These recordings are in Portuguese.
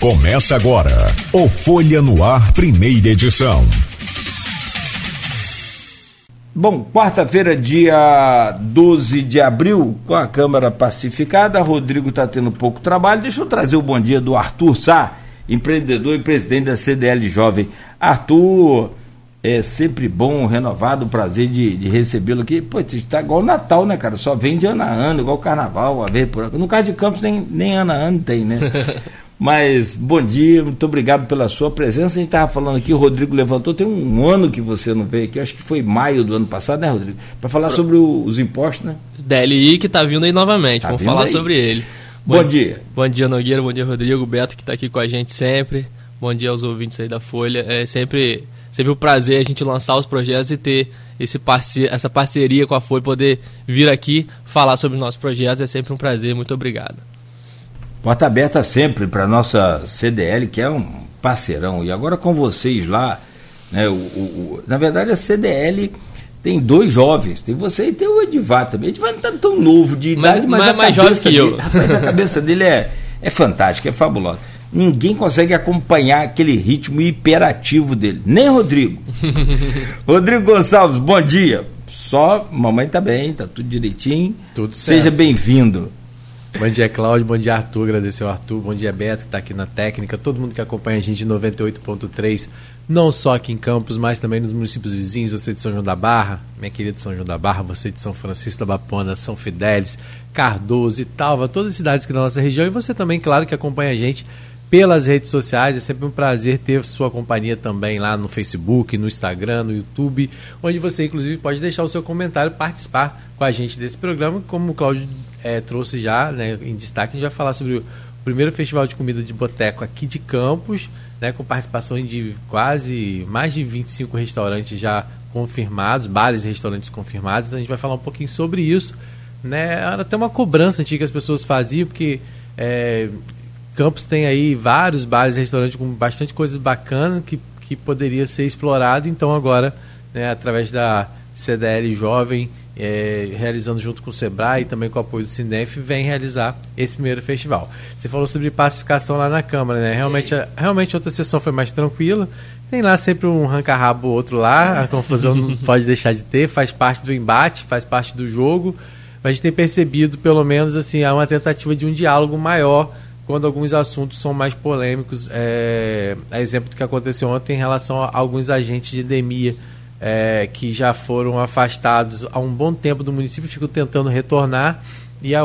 Começa agora o Folha no Ar, primeira edição. Bom, quarta-feira, dia 12 de abril, com a Câmara pacificada, Rodrigo está tendo pouco trabalho. Deixa eu trazer o bom dia do Arthur Sá, empreendedor e presidente da CDL Jovem. Arthur, é sempre bom, renovado, o prazer de recebê-lo aqui. Pô, tá igual Natal, né, cara? Só vem de ano a ano, igual Carnaval, a ver por aqui. No caso de Campos, nem ano a ano tem, né? Mas, bom dia, muito obrigado pela sua presença. A gente estava falando aqui, o Rodrigo levantou, tem um ano que você não veio aqui, acho que foi maio do ano passado, né, Rodrigo? Para falar sobre os impostos, né? DLI que está vindo aí novamente, vamos falar sobre ele. Bom dia. Bom dia, Nogueira, bom dia, Rodrigo, Beto, que está aqui com a gente sempre. Bom dia aos ouvintes aí da Folha. É sempre um prazer a gente lançar os projetos e ter essa parceria com a Folha, poder vir aqui falar sobre os nossos projetos. É sempre um prazer, muito obrigado. Porta aberta sempre para a nossa CDL, que é um parceirão. E agora com vocês lá, né, na verdade a CDL tem dois jovens, tem você e tem o Edivar também. O Edivar não está tão novo de idade, mas mais jovem que eu. Rapaz, a cabeça dele é fantástica, é fabulosa. Ninguém consegue acompanhar aquele ritmo hiperativo dele, nem Rodrigo. Rodrigo Gonçalves, bom dia. Só, mamãe tá bem, tá tudo direitinho. Tudo certo. Seja bem-vindo. Bom dia, Cláudio, bom dia, Arthur, agradecer ao Arthur, bom dia, Beto, que está aqui na técnica, todo mundo que acompanha a gente em 98.3, não só aqui em Campos, mas também nos municípios vizinhos, você de São João da Barra, minha querida São João da Barra, você de São Francisco da Bapana, São Fidélis, Cardoso, Italva, todas as cidades aqui da nossa região, e você também, claro, que acompanha a gente pelas redes sociais. É sempre um prazer ter sua companhia também lá no Facebook, no Instagram, no YouTube, onde você, inclusive, pode deixar o seu comentário, participar com a gente desse programa, como o Cláudio trouxe já, né, em destaque. A gente vai falar sobre o primeiro festival de comida de boteco aqui de Campos, né, com participação de mais de 25 restaurantes já confirmados, bares e restaurantes confirmados. Então a gente vai falar um pouquinho sobre isso, né? Era até uma cobrança antiga que as pessoas faziam, porque Campos tem aí vários bares e restaurantes com bastante coisa bacana que poderia ser explorado. Então agora, né, através da CDL Jovem, realizando junto com o SEBRAE e também com o apoio do Sinef, vem realizar esse primeiro festival. Você falou sobre pacificação lá na Câmara, né? Realmente a outra sessão foi mais tranquila. Tem lá sempre um ranca-rabo outro lá, a confusão não pode deixar de ter, faz parte do embate, faz parte do jogo. Mas a gente tem percebido, pelo menos, assim, há uma tentativa de um diálogo maior quando alguns assuntos são mais polêmicos, a exemplo do que aconteceu ontem em relação a alguns agentes de endemia que já foram afastados há um bom tempo do município, ficam tentando retornar, e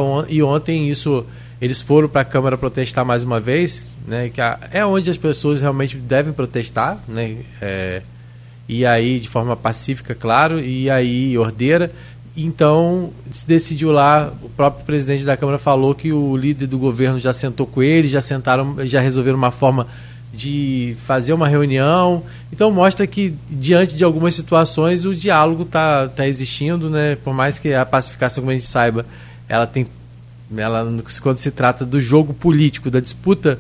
ontem isso, eles foram para a Câmara protestar mais uma vez, né, que é onde as pessoas realmente devem protestar, né, e aí de forma pacífica, claro, e aí ordeira. Então, se decidiu lá, o próprio presidente da Câmara falou que o líder do governo já sentou com ele, já resolveram uma forma de fazer uma reunião. Então, mostra que, diante de algumas situações, o diálogo tá existindo, né? Por mais que a pacificação, como a gente saiba, quando se trata do jogo político, da disputa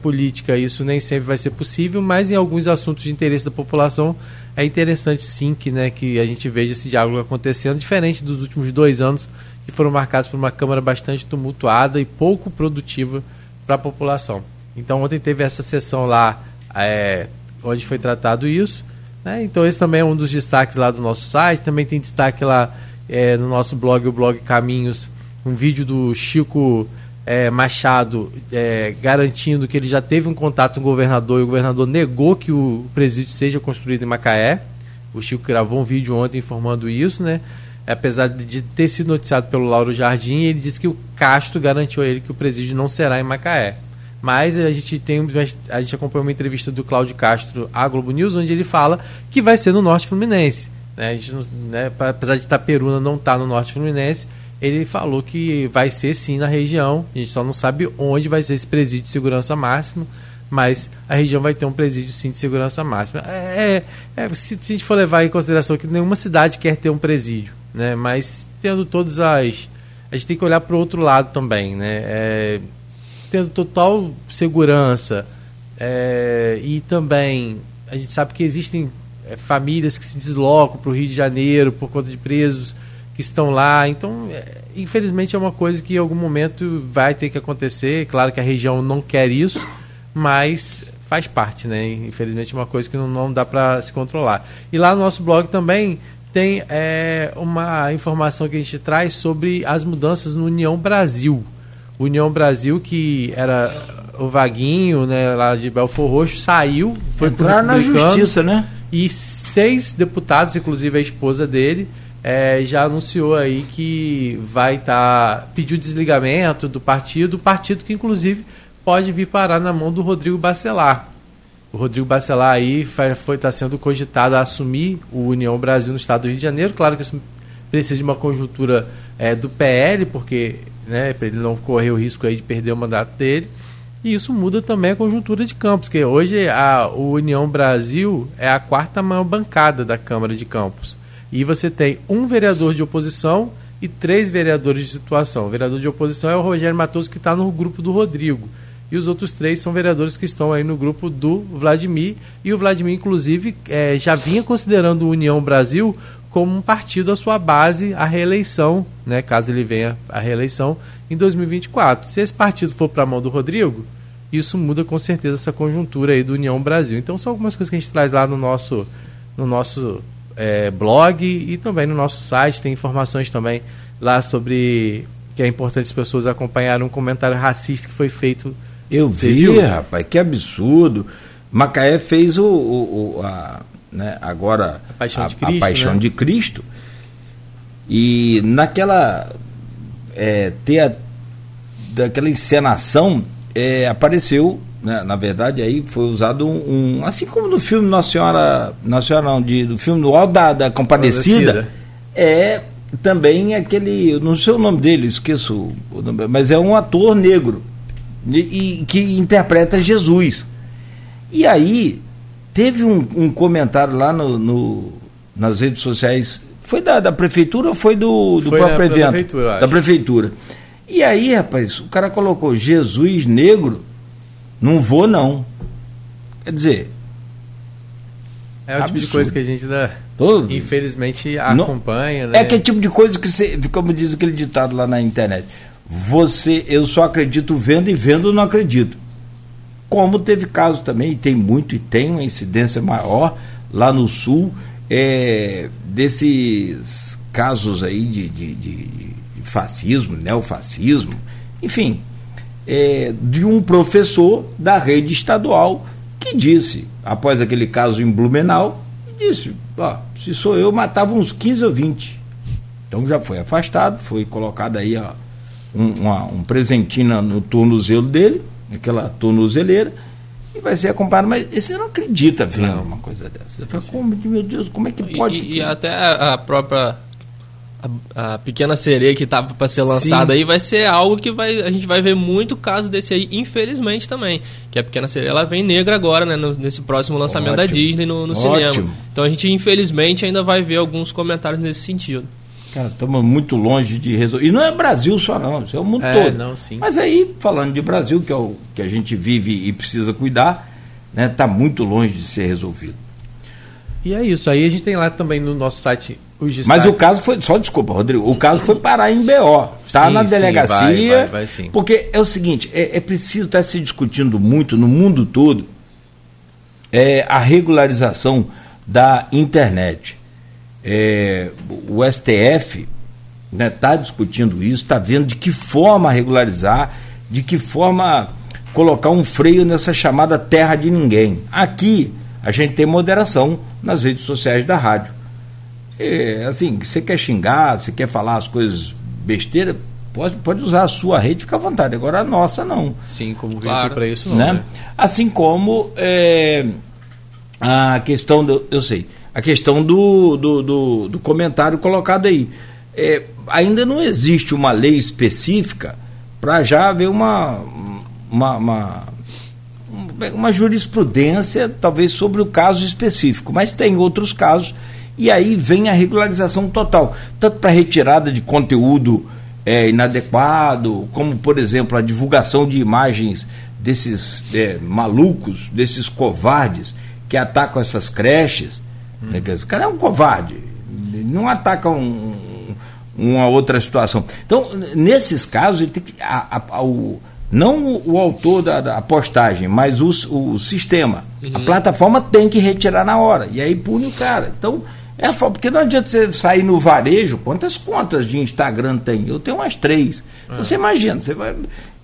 política, isso nem sempre vai ser possível, mas em alguns assuntos de interesse da população, é interessante sim que, né, que a gente veja esse diálogo acontecendo, diferente dos últimos 2 anos, que foram marcados por uma Câmara bastante tumultuada e pouco produtiva para a população. Então ontem teve essa sessão lá, onde foi tratado isso, né? Então esse também é um dos destaques lá do nosso site. Também tem destaque lá no nosso blog, o blog Caminhos, um vídeo do Chico Machado garantindo que ele já teve um contato com o governador, e o governador negou que o presídio seja construído em Macaé. O Chico gravou um vídeo ontem informando isso, né? Apesar de ter sido noticiado pelo Lauro Jardim, ele disse que o Castro garantiu a ele que o presídio não será em Macaé. Mas a gente acompanhou uma entrevista do Cláudio Castro à Globo News, onde ele fala que vai ser no Norte Fluminense, né? A gente não, né, apesar de Itaperuna não estar no Norte Fluminense, ele falou que vai ser sim na região. A gente só não sabe onde vai ser esse presídio de segurança máxima, mas a região vai ter um presídio sim de segurança máxima. Se a gente for levar em consideração que nenhuma cidade quer ter um presídio, né? Mas tendo todas as... A gente tem que olhar para o outro lado também, né? Tendo total segurança, e também a gente sabe que existem famílias que se deslocam para o Rio de Janeiro por conta de presos que estão lá. Então, infelizmente, é uma coisa que em algum momento vai ter que acontecer. Claro que a região não quer isso, mas faz parte, né? Infelizmente é uma coisa que não dá para se controlar. E lá no nosso blog também tem uma informação que a gente traz sobre as mudanças no União Brasil. O União Brasil, que era o Vaguinho, né, lá de Belford Roxo, saiu, foi entrar na justiça, né? E 6 deputados, inclusive a esposa dele, já anunciou aí que vai pediu desligamento do partido, que inclusive pode vir parar na mão do Rodrigo Bacelar. O Rodrigo Bacelar aí está sendo cogitado a assumir o União Brasil no estado do Rio de Janeiro. Claro que isso precisa de uma conjuntura do PL, porque, né, para ele não correr o risco aí de perder o mandato dele. E isso muda também a conjuntura de Campos, que hoje o União Brasil é a 4ª maior bancada da Câmara de Campos. E você tem um vereador de oposição e 3 vereadores de situação. O vereador de oposição é o Rogério Matoso, que está no grupo do Rodrigo. E os outros 3 são vereadores que estão aí no grupo do Vladimir. E o Vladimir, inclusive, já vinha considerando o União Brasil como um partido à sua base à reeleição, né, caso ele venha à reeleição em 2024. Se esse partido for para a mão do Rodrigo, isso muda com certeza essa conjuntura aí do União Brasil. Então são algumas coisas que a gente traz lá no nosso blog e também no nosso site. Tem informações também lá sobre que é importante as pessoas acompanharem um comentário racista que foi feito. Eu vi, rapaz, que absurdo. Macaé fez agora a Paixão de Cristo, e naquela daquela encenação apareceu, né, na verdade aí foi usado um assim como no filme do filme do Auto da Compadecida, também aquele, não sei o nome dele, esqueço o nome, mas é um ator negro e que interpreta Jesus. E aí teve um comentário lá nas redes sociais, foi da prefeitura ou foi do próprio evento? Da prefeitura. E aí, rapaz, o cara colocou Jesus negro, não vou não. Quer dizer, é o tipo de coisa que a gente infelizmente acompanha, né? É aquele tipo de coisa que você, como diz aquele ditado lá na internet, eu só acredito vendo não acredito. Como teve caso também, e tem uma incidência maior lá no sul, desses casos aí de fascismo, neofascismo, enfim, de um professor da rede estadual que disse, após aquele caso em Blumenau, disse, se sou eu, matava uns 15 ou 20. Então já foi afastado, foi colocado aí um presentinho no tornozelo dele, aquela tornozeleira, e vai ser acompanhado. Mas você não acredita vendo uma coisa dessa. Meu Deus, como é que pode? E até a própria a Pequena Sereia que estava para ser lançada aí vai ser algo que a gente vai ver muito caso desse aí, infelizmente também. Que a Pequena Sereia ela vem negra agora, né, nesse próximo lançamento da Disney no cinema. Então a gente infelizmente ainda vai ver alguns comentários nesse sentido. Cara, estamos muito longe de resolver. E não é Brasil só não, isso é o mundo todo. Não, sim. Mas aí, falando de Brasil, que é o que a gente vive e precisa cuidar, né, está muito longe de ser resolvido. E é isso, aí a gente tem lá também no nosso site os destaques. Mas o caso foi, só desculpa, Rodrigo, o caso foi parar em BO, está na delegacia, vai, sim. Porque é o seguinte, preciso estar se discutindo muito no mundo todo a regularização da internet. O STF está discutindo isso, está vendo de que forma regularizar, de que forma colocar um freio nessa chamada terra de ninguém. Aqui a gente tem moderação nas redes sociais da rádio. Assim, você quer xingar, você quer falar as coisas besteira, pode usar a sua rede, fica à vontade. Agora a nossa não. Sim, como claro, para isso não, né? Assim como a questão do, eu sei, a questão do comentário colocado aí. Ainda não existe uma lei específica para já haver uma jurisprudência, talvez, sobre o caso específico, mas tem outros casos, e aí vem a regularização total, tanto para retirada de conteúdo inadequado, como, por exemplo, a divulgação de imagens desses malucos, desses covardes que atacam essas creches. O cara é um covarde, não ataca uma outra situação. Então, nesses casos, ele tem que, Não o autor da postagem, mas o sistema. Uhum. A plataforma tem que retirar na hora. E aí pune o cara. Então, porque não adianta você sair no varejo. Quantas contas de Instagram tem? Eu tenho umas 3. É. Então, você imagina, você vai.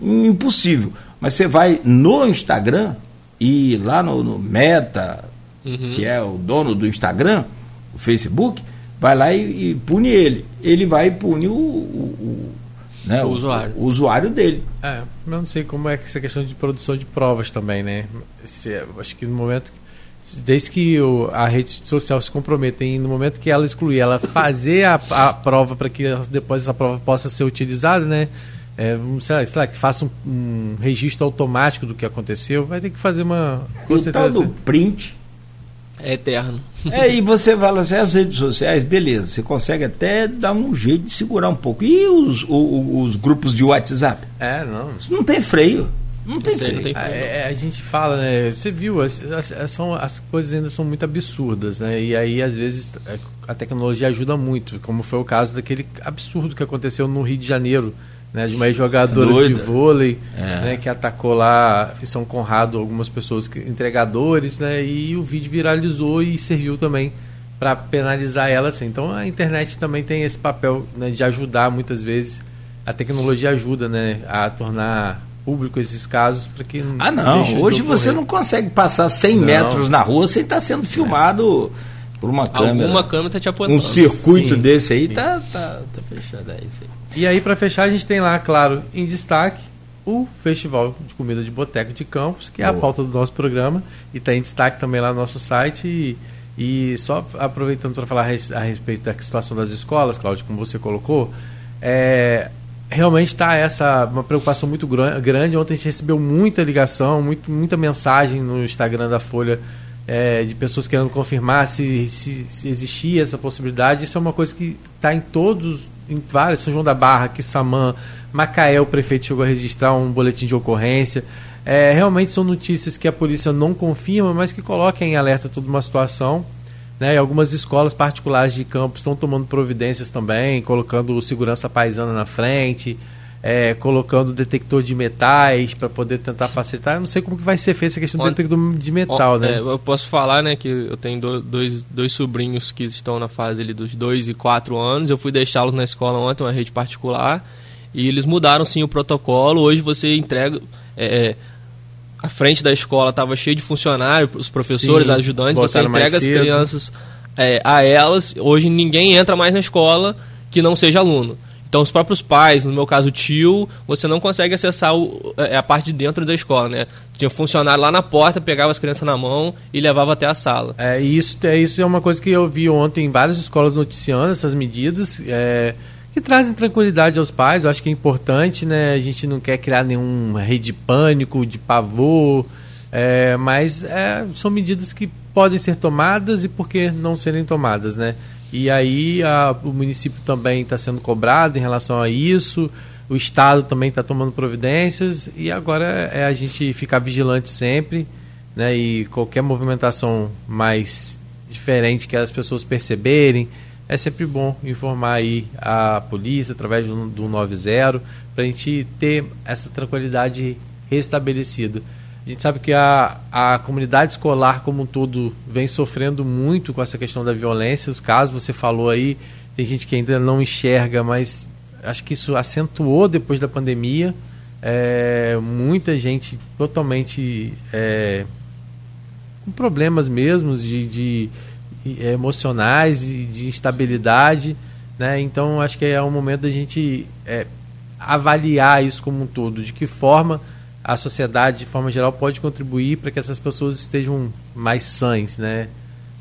Impossível. Mas você vai no Instagram e lá no Meta, uhum, que é o dono do Instagram, o Facebook, vai lá e pune ele. Ele vai e pune né, o usuário dele. É, eu não sei como é que essa questão de produção de provas também, né? Acho que no momento, desde que a rede social se comprometa, no momento que ela excluir, ela fazer a prova para que depois essa prova possa ser utilizada, né? Sei lá, que faça um registro automático do que aconteceu, vai ter que fazer uma... O tal do print é eterno. E você fala assim, as redes sociais, beleza, você consegue até dar um jeito de segurar um pouco. E os grupos de WhatsApp? Isso não tem freio. Não tem freio. A gente fala, né? Você viu, as coisas ainda são muito absurdas, né? E aí, às vezes, a tecnologia ajuda muito, como foi o caso daquele absurdo que aconteceu no Rio de Janeiro, né, de uma jogadora doida de vôlei, né, que atacou lá em São Conrado algumas pessoas, entregadores, né, e o vídeo viralizou e serviu também para penalizar ela. Assim. Então a internet também tem esse papel, né, de ajudar muitas vezes. A tecnologia ajuda, né, a tornar público esses casos para que não. Hoje você não consegue passar 100 metros na rua sem estar sendo filmado por uma câmera. Alguma câmera está te apontando. Um circuito desse aí tá fechado. É isso aí. E aí, para fechar, a gente tem lá, claro, em destaque, o Festival de Comida de Boteco de Campos, que é a pauta do nosso programa, e está em destaque também lá no nosso site. E só aproveitando para falar a respeito da situação das escolas, Cláudio, como você colocou, realmente está uma preocupação muito grande. Ontem a gente recebeu muita ligação, muita mensagem no Instagram da Folha, de pessoas querendo confirmar se existia essa possibilidade. Isso é uma coisa que está em vários, São João da Barra, Quissamã, Macaé, o prefeito chegou a registrar um boletim de ocorrência. Realmente são notícias que a polícia não confirma, mas que coloca em alerta toda uma situação, né? E algumas escolas particulares de Campos estão tomando providências também, colocando segurança paisana na frente, colocando detector de metais para poder tentar facilitar. Eu não sei como que vai ser feita essa questão do detector de metal, né? Eu posso falar, né, que eu tenho dois sobrinhos que estão na fase ali dos 2 e 4 anos. Eu fui deixá-los na escola ontem, uma rede particular, e eles mudaram sim o protocolo. Hoje você entrega... a frente da escola estava cheia de funcionários, os professores, sim, ajudantes, você entrega as crianças a elas. Hoje ninguém entra mais na escola que não seja aluno. Então, os próprios pais, no meu caso o tio, você não consegue acessar a parte de dentro da escola, né? Tinha funcionário lá na porta, pegava as crianças na mão e levava até a sala. Isso é uma coisa que eu vi ontem em várias escolas noticiando essas medidas, que trazem tranquilidade aos pais. Eu acho que é importante, né? A gente não quer criar nenhuma rede de pânico, de pavor, mas são medidas que podem ser tomadas e por que não serem tomadas, né? E aí o município também está sendo cobrado em relação a isso, o Estado também está tomando providências, e agora é a gente ficar vigilante sempre, né? E qualquer movimentação mais diferente que as pessoas perceberem, é sempre bom informar aí a polícia através do 90, para a gente ter essa tranquilidade restabelecida. A gente sabe que a comunidade escolar como um todo vem sofrendo muito com essa questão da violência. Os casos, você falou aí, tem gente que ainda não enxerga, mas acho que isso acentuou depois da pandemia. Muita gente totalmente com problemas mesmo de emocionais e de instabilidade, né? Então acho que é um momento da gente avaliar isso como um todo, de que forma a sociedade, de forma geral, pode contribuir para que essas pessoas estejam mais sãs, né?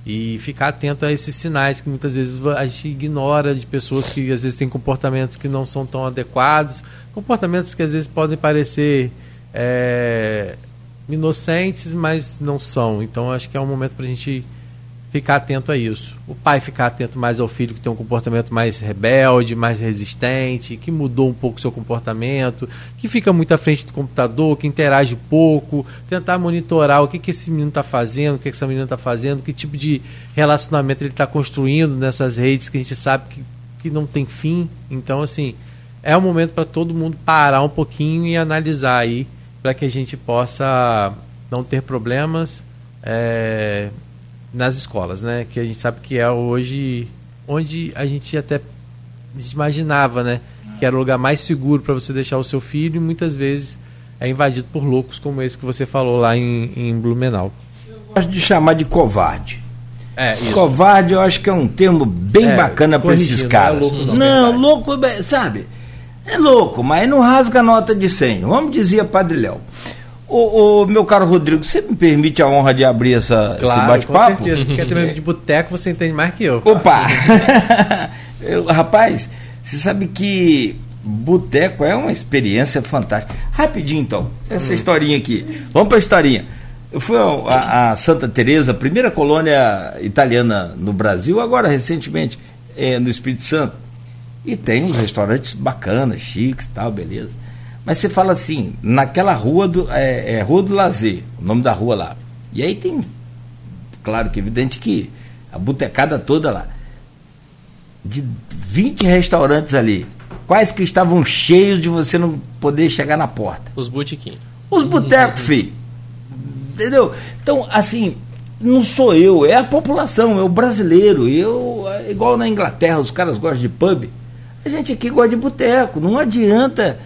E ficar atento a esses sinais que muitas vezes a gente ignora, de pessoas que às vezes têm comportamentos que não são tão adequados, comportamentos que às vezes podem parecer inocentes, mas não são. Então acho que é um momento para a gente ficar atento a isso. O pai ficar atento mais ao filho que tem um comportamento mais rebelde, mais resistente, que mudou um pouco o seu comportamento, que fica muito à frente do computador, que interage pouco, tentar monitorar o que esse menino está fazendo, o que essa menina está fazendo, que tipo de relacionamento ele está construindo nessas redes que a gente sabe que não tem fim. Então, assim, é o momento para todo mundo parar um pouquinho e analisar aí, para que a gente possa não ter problemas nas escolas, né? Que a gente sabe que é hoje onde a gente até imaginava, né? Que era o lugar mais seguro para você deixar o seu filho, e muitas vezes é invadido por loucos como esse que você falou lá em Blumenau. Eu gosto de chamar de covarde. Isso. Covarde eu acho que é um termo bem bacana para esses caras. Não, é louco, não, louco, sabe? É louco, mas não rasga a nota de 100. Vamos dizer, Padre Léo. Ô, meu caro Rodrigo, você me permite a honra de abrir esse bate-papo? Com certeza. Quer ter de boteco, você entende mais que eu. Opa! Rapaz, você sabe que boteco é uma experiência fantástica. Rapidinho, então, essa historinha aqui. Vamos para a historinha. Eu fui a Santa Teresa, a primeira colônia italiana no Brasil, agora recentemente no Espírito Santo. E tem uns restaurantes bacanas, chiques e tal, beleza. Mas você fala assim, naquela rua Rua do Lazer, o nome da rua lá. E aí tem, claro que é evidente que a botecada toda lá, de 20 restaurantes ali, quais que estavam cheios de você não poder chegar na porta? Os botequinhos. Os botecos, filho. Entendeu? Então, assim, não sou eu, é a população, é o brasileiro. Igual na Inglaterra, os caras gostam de pub. A gente aqui gosta de boteco, não adianta...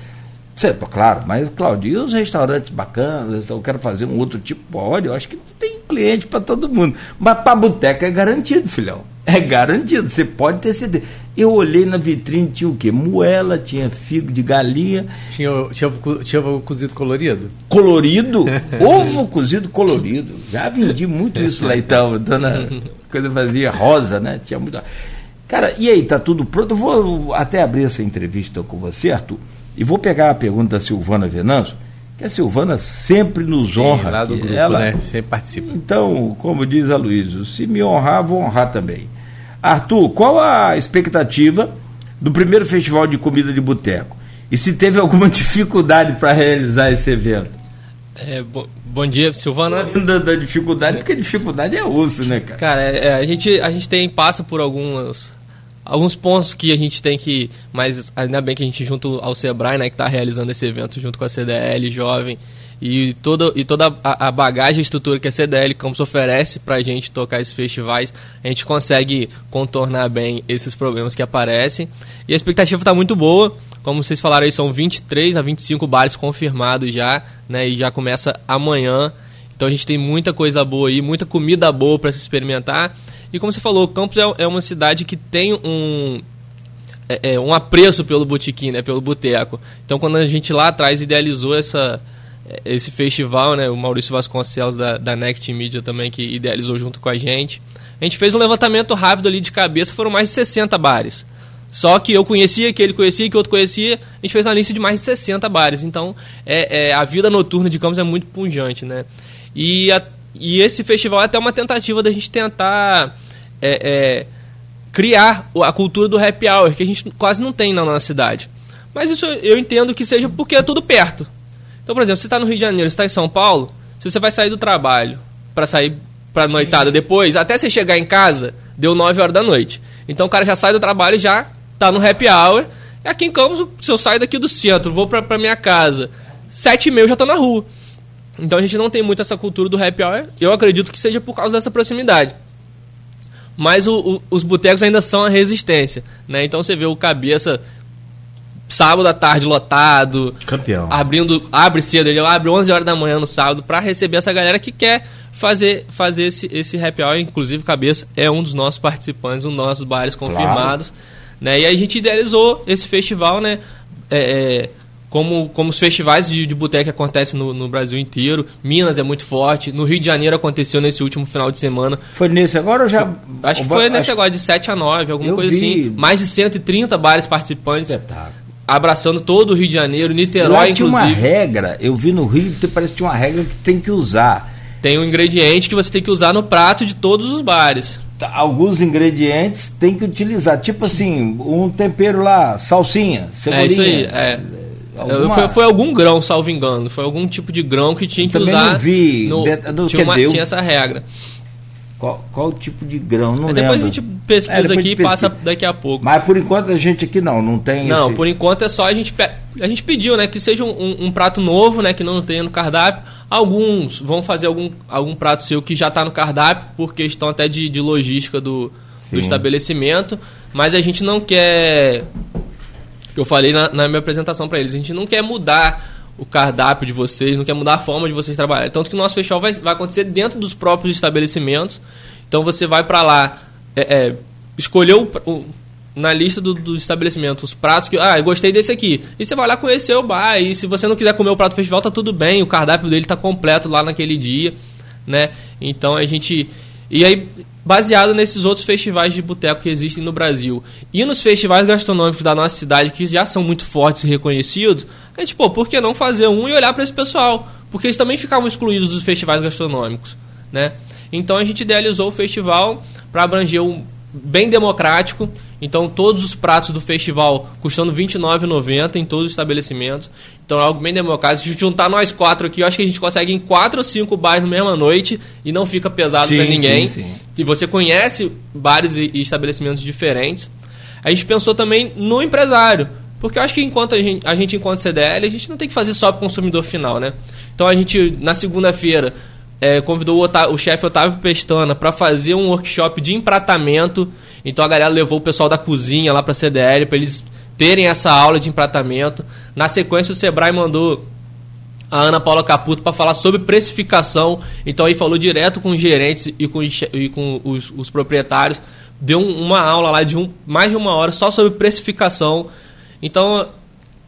Claro, mas Claudio, e os restaurantes bacanas, eu quero fazer um outro tipo, pode, eu acho que tem cliente para todo mundo, mas para boteca é garantido, filhão, é garantido, você pode ter certeza. Eu olhei na vitrine, tinha o quê? Moela, tinha figo de galinha, tinha ovo cozido colorido? Colorido? Ovo cozido colorido, já vendi muito isso lá, então, quando fazia rosa, né, tinha muito... Cara, e aí, tá tudo pronto? Eu vou até abrir essa entrevista com você, Arthur. E vou pegar a pergunta da Silvana Venâncio, que a Silvana sempre nos honra. Lá do grupo, ela, né? Sempre participa. Então, como diz a Luísa, se me honrar, vou honrar também. Arthur, qual a expectativa do primeiro festival de comida de boteco? E se teve alguma dificuldade para realizar esse evento? Bom dia, Silvana. Da dificuldade, porque dificuldade é osso, né, cara? Cara, a gente passa por alguns pontos que a gente tem que... Mas ainda bem que a gente, junto ao SEBRAE, né, que está realizando esse evento junto com a CDL Jovem, e toda a bagagem e estrutura que a CDL Campos oferece para a gente tocar esses festivais, a gente consegue contornar bem esses problemas que aparecem. E a expectativa está muito boa. Como vocês falaram aí, são 23 a 25 bares confirmados já, né, e já começa amanhã. Então a gente tem muita coisa boa aí, muita comida boa para se experimentar. E como você falou, Campos é uma cidade que tem um apreço pelo botequim, né, pelo boteco. Então, quando a gente lá atrás idealizou esse festival, né, o Maurício Vasconcelos da Next Media também, que idealizou junto com a gente fez um levantamento rápido ali de cabeça, foram mais de 60 bares. Só que eu conhecia, que ele conhecia, que outro conhecia, a gente fez uma lista de mais de 60 bares. Então, a vida noturna de Campos é muito pungente, né? E esse festival é até uma tentativa da gente tentar criar a cultura do happy hour, que a gente quase não tem na nossa cidade. Mas isso eu entendo que seja porque é tudo perto. Então, por exemplo, você está no Rio de Janeiro, você está em São Paulo, se você vai sair do trabalho para sair para a noitada depois, até você chegar em casa, deu 9 horas da noite. Então o cara já sai do trabalho e já está no happy hour. E aqui em Campos, se eu saio daqui do centro, vou para minha casa, 7h30 eu já estou na rua. Então a gente não tem muito essa cultura do happy hour. Eu acredito que seja por causa dessa proximidade. Mas os botecos ainda são a resistência, né? Então você vê o Cabeça sábado à tarde lotado, campeão. Abre cedo, ele abre 11 horas da manhã no sábado para receber essa galera que quer fazer esse happy hour. Inclusive Cabeça é um dos nossos participantes, um dos nossos bares confirmados, claro, né? E a gente idealizou esse festival, né? Como os festivais de boteca acontecem no Brasil inteiro. Minas é muito forte. No Rio de Janeiro aconteceu nesse último final de semana. Foi nesse agora ou já... Acho que foi nesse agora, de 7 a 9, alguma coisa assim. Mais de 130 bares participantes. Espetáculo. Abraçando todo o Rio de Janeiro, Niterói, inclusive. Lá tinha uma regra, eu vi no Rio, parece que tinha uma regra que tem que usar. Tem um ingrediente que você tem que usar no prato de todos os bares. Alguns ingredientes tem que utilizar. Tipo assim, um tempero lá, salsinha, cebolinha. É isso aí, Foi algum grão, salvo engano. Foi algum tipo de grão que tinha que usar. Também não vi. Tinha essa regra. Qual o tipo de grão? Não lembro. Depois a gente pesquisa aqui e passa daqui a pouco. Mas por enquanto a gente aqui não tem... Não, esse... por enquanto é só a gente pediu, né, que seja um prato novo, né, que não tenha no cardápio. Alguns vão fazer algum prato seu que já está no cardápio, por questão até de logística do estabelecimento. Mas a gente não quer... Eu falei na minha apresentação para eles, a gente não quer mudar o cardápio de vocês, não quer mudar a forma de vocês trabalharem. Tanto que o nosso festival vai acontecer dentro dos próprios estabelecimentos. Então você vai para lá, escolher na lista do estabelecimento os pratos que... Ah, eu gostei desse aqui. E você vai lá conhecer o bar. E se você não quiser comer o prato do festival, tá tudo bem. O cardápio dele tá completo lá naquele dia, né? Então a gente... E aí, baseado nesses outros festivais de boteco que existem no Brasil e nos festivais gastronômicos da nossa cidade, que já são muito fortes e reconhecidos, a gente, por que não fazer um e olhar para esse pessoal? Porque eles também ficavam excluídos dos festivais gastronômicos, né? Então a gente idealizou o festival para abranger um bem democrático. Então todos os pratos do festival custando R$ 29,90 em todos os estabelecimentos. Então é algo bem democrático. Se juntar nós quatro aqui, eu acho que a gente consegue em 4 ou 5 bares na mesma noite e não fica pesado para ninguém. Sim. E você conhece bares e estabelecimentos diferentes. A gente pensou também no empresário, porque eu acho que enquanto a gente enquanto CDL, a gente não tem que fazer só para o consumidor final, né? Então a gente, na segunda-feira, convidou o chefe Otávio Pestana para fazer um workshop de empratamento. Então a galera levou o pessoal da cozinha lá para a CDL para eles terem essa aula de empratamento. Na sequência, o Sebrae mandou a Ana Paula Caputo para falar sobre precificação. Então aí falou direto com os gerentes e com os proprietários. Deu uma aula lá de mais de 1 hora só sobre precificação. Então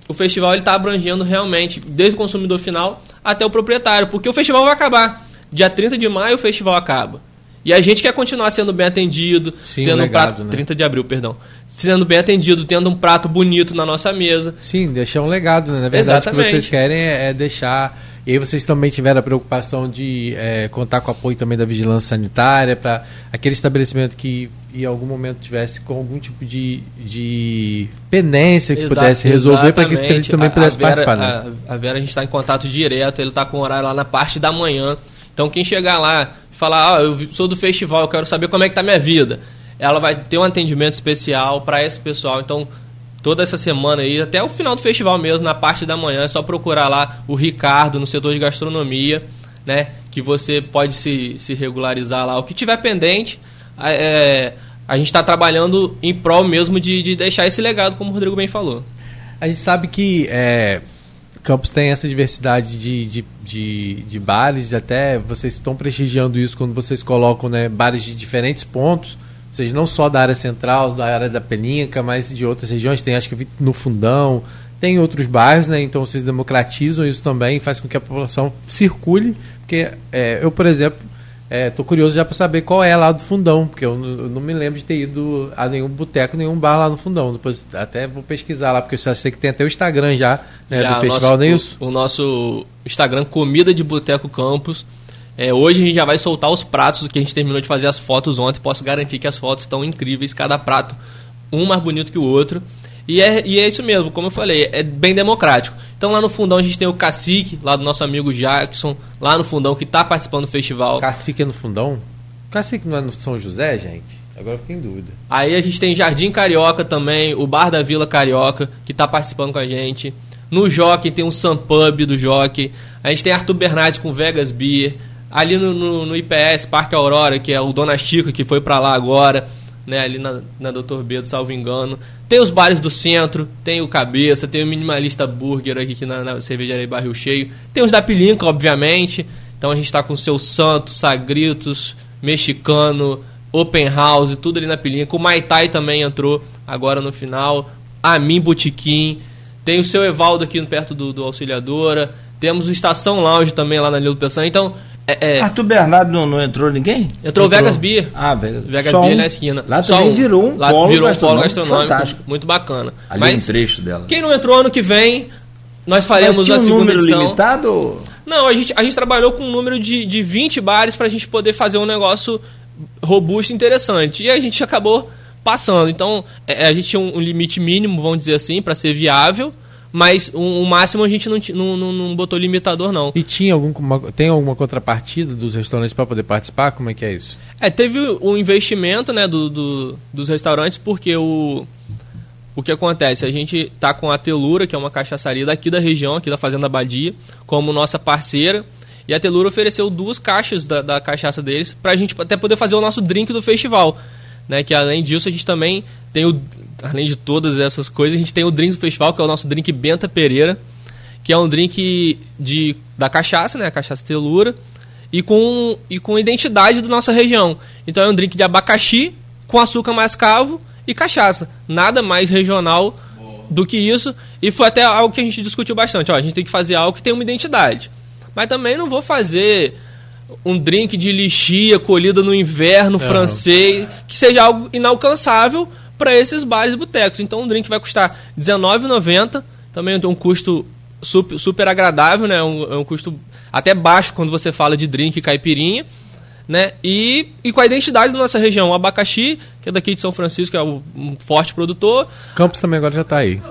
o festival está abrangendo realmente desde o consumidor final até o proprietário, porque o festival vai acabar. Dia 30 de maio o festival acaba. E a gente quer continuar sendo bem atendido, sim, tendo legado, um prato... Né? 30 de abril, perdão. Sendo bem atendido, tendo um prato bonito na nossa mesa. Sim, deixar um legado, né? Na verdade, exatamente. O que vocês querem é deixar... E aí vocês também tiveram a preocupação de contar com o apoio também da vigilância sanitária para aquele estabelecimento que em algum momento tivesse com algum tipo de penência que pudesse resolver, para que ele também pudesse participar. Né? A Vera, a gente está em contato direto, ele está com o horário lá na parte da manhã. Então quem chegar lá e falar, eu sou do festival, eu quero saber como é que está a minha vida, ela vai ter um atendimento especial para esse pessoal. Então toda essa semana aí, até o final do festival mesmo, na parte da manhã, é só procurar lá o Ricardo no setor de gastronomia, né? Que você pode se regularizar lá. O que tiver pendente, a gente está trabalhando em prol mesmo de deixar esse legado, como o Rodrigo bem falou. A gente sabe que Campos tem essa diversidade de bares, até vocês estão prestigiando isso quando vocês colocam, né, bares de diferentes pontos. Ou seja, não só da área central, da área da Peninca, mas de outras regiões. Tem, acho que no Fundão, tem outros bairros, né? Então vocês democratizam isso também, faz com que a população circule. Porque eu, por exemplo, estou curioso já para saber qual é lá do Fundão, porque eu não me lembro de ter ido a nenhum boteco, nenhum bar lá no Fundão. Depois até vou pesquisar lá, porque eu já sei que tem até o Instagram já, né, já do festival, não é isso? O nosso Instagram, Comida de Boteco Campos. Hoje a gente já vai soltar os pratos, que a gente terminou de fazer as fotos ontem. Posso garantir que as fotos estão incríveis, cada prato um mais bonito que o outro. E é isso mesmo, como eu falei, é bem democrático. Então lá no Fundão a gente tem o Cacique, lá do nosso amigo Jackson, lá no Fundão, que está participando do festival. Cacique é no Fundão? Cacique não é no São José, gente? Agora eu fiquei em dúvida. Aí a gente tem Jardim Carioca também, o Bar da Vila Carioca, que está participando com a gente. No Jockey tem um Sun Pub do Jockey. A gente tem Arthur Bernardes com Vegas Beer. Ali no IPS, Parque Aurora, que é o Dona Chica, que foi pra lá agora, né? Ali na Doutor Bedo, salvo engano. Tem os bares do centro, tem o Cabeça, tem o Minimalista Burger aqui na cervejaria Barril Cheio. Tem os da Pilinca, obviamente. Então a gente tá com o Seu Santo, Sagritos, Mexicano, Open House, tudo ali na Pilinca. O Mai Tai também entrou agora no final. Amin Botequim. Tem o Seu Evaldo aqui perto do Auxiliadora. Temos o Estação Lounge também lá na Ilha do Peçanha. Então... Arthur Bernardo não entrou ninguém? Entrou o Vegas Beer. Vegas Beer na esquina. Lá só também virou um polo gastronômico fantástico. Muito bacana. Ali mas um trecho dela. Quem não entrou, ano que vem nós faremos a segunda edição. Número limitado? Não, a gente trabalhou com um número de 20 bares para a gente poder fazer um negócio robusto e interessante. E a gente acabou passando. Então a gente tinha um limite mínimo, vamos dizer assim, para ser viável. Mas o máximo a gente não botou limitador, não. E tem alguma contrapartida dos restaurantes para poder participar? Como é que é isso? Teve um investimento, né, dos restaurantes, porque o que acontece? A gente tá com a Telura, que é uma cachaçaria daqui da região, aqui da Fazenda Badia, como nossa parceira. E a Telura ofereceu 2 caixas da cachaça deles pra gente até poder fazer o nosso drink do festival, né? Que além disso a gente também tem além de todas essas coisas, a gente tem o drink do festival, que é o nosso drink Benta Pereira, que é um drink da cachaça, né? A cachaça Telura, e com identidade da nossa região. Então é um drink de abacaxi com açúcar mascavo e cachaça. Nada mais regional do que isso. E foi até algo que a gente discutiu bastante. Ó, a gente tem que fazer algo que tem uma identidade. Mas também não vou fazer um drink de lixia colhida no inverno francês, que seja algo inalcançável para esses bares e botecos. Então um drink vai custar R$19,90. Também tem um custo super, super agradável, né? É um custo até baixo quando você fala de drink caipirinha, né? E com a identidade da nossa região. O abacaxi, que é daqui de São Francisco, é um forte produtor. Campos também agora já está aí.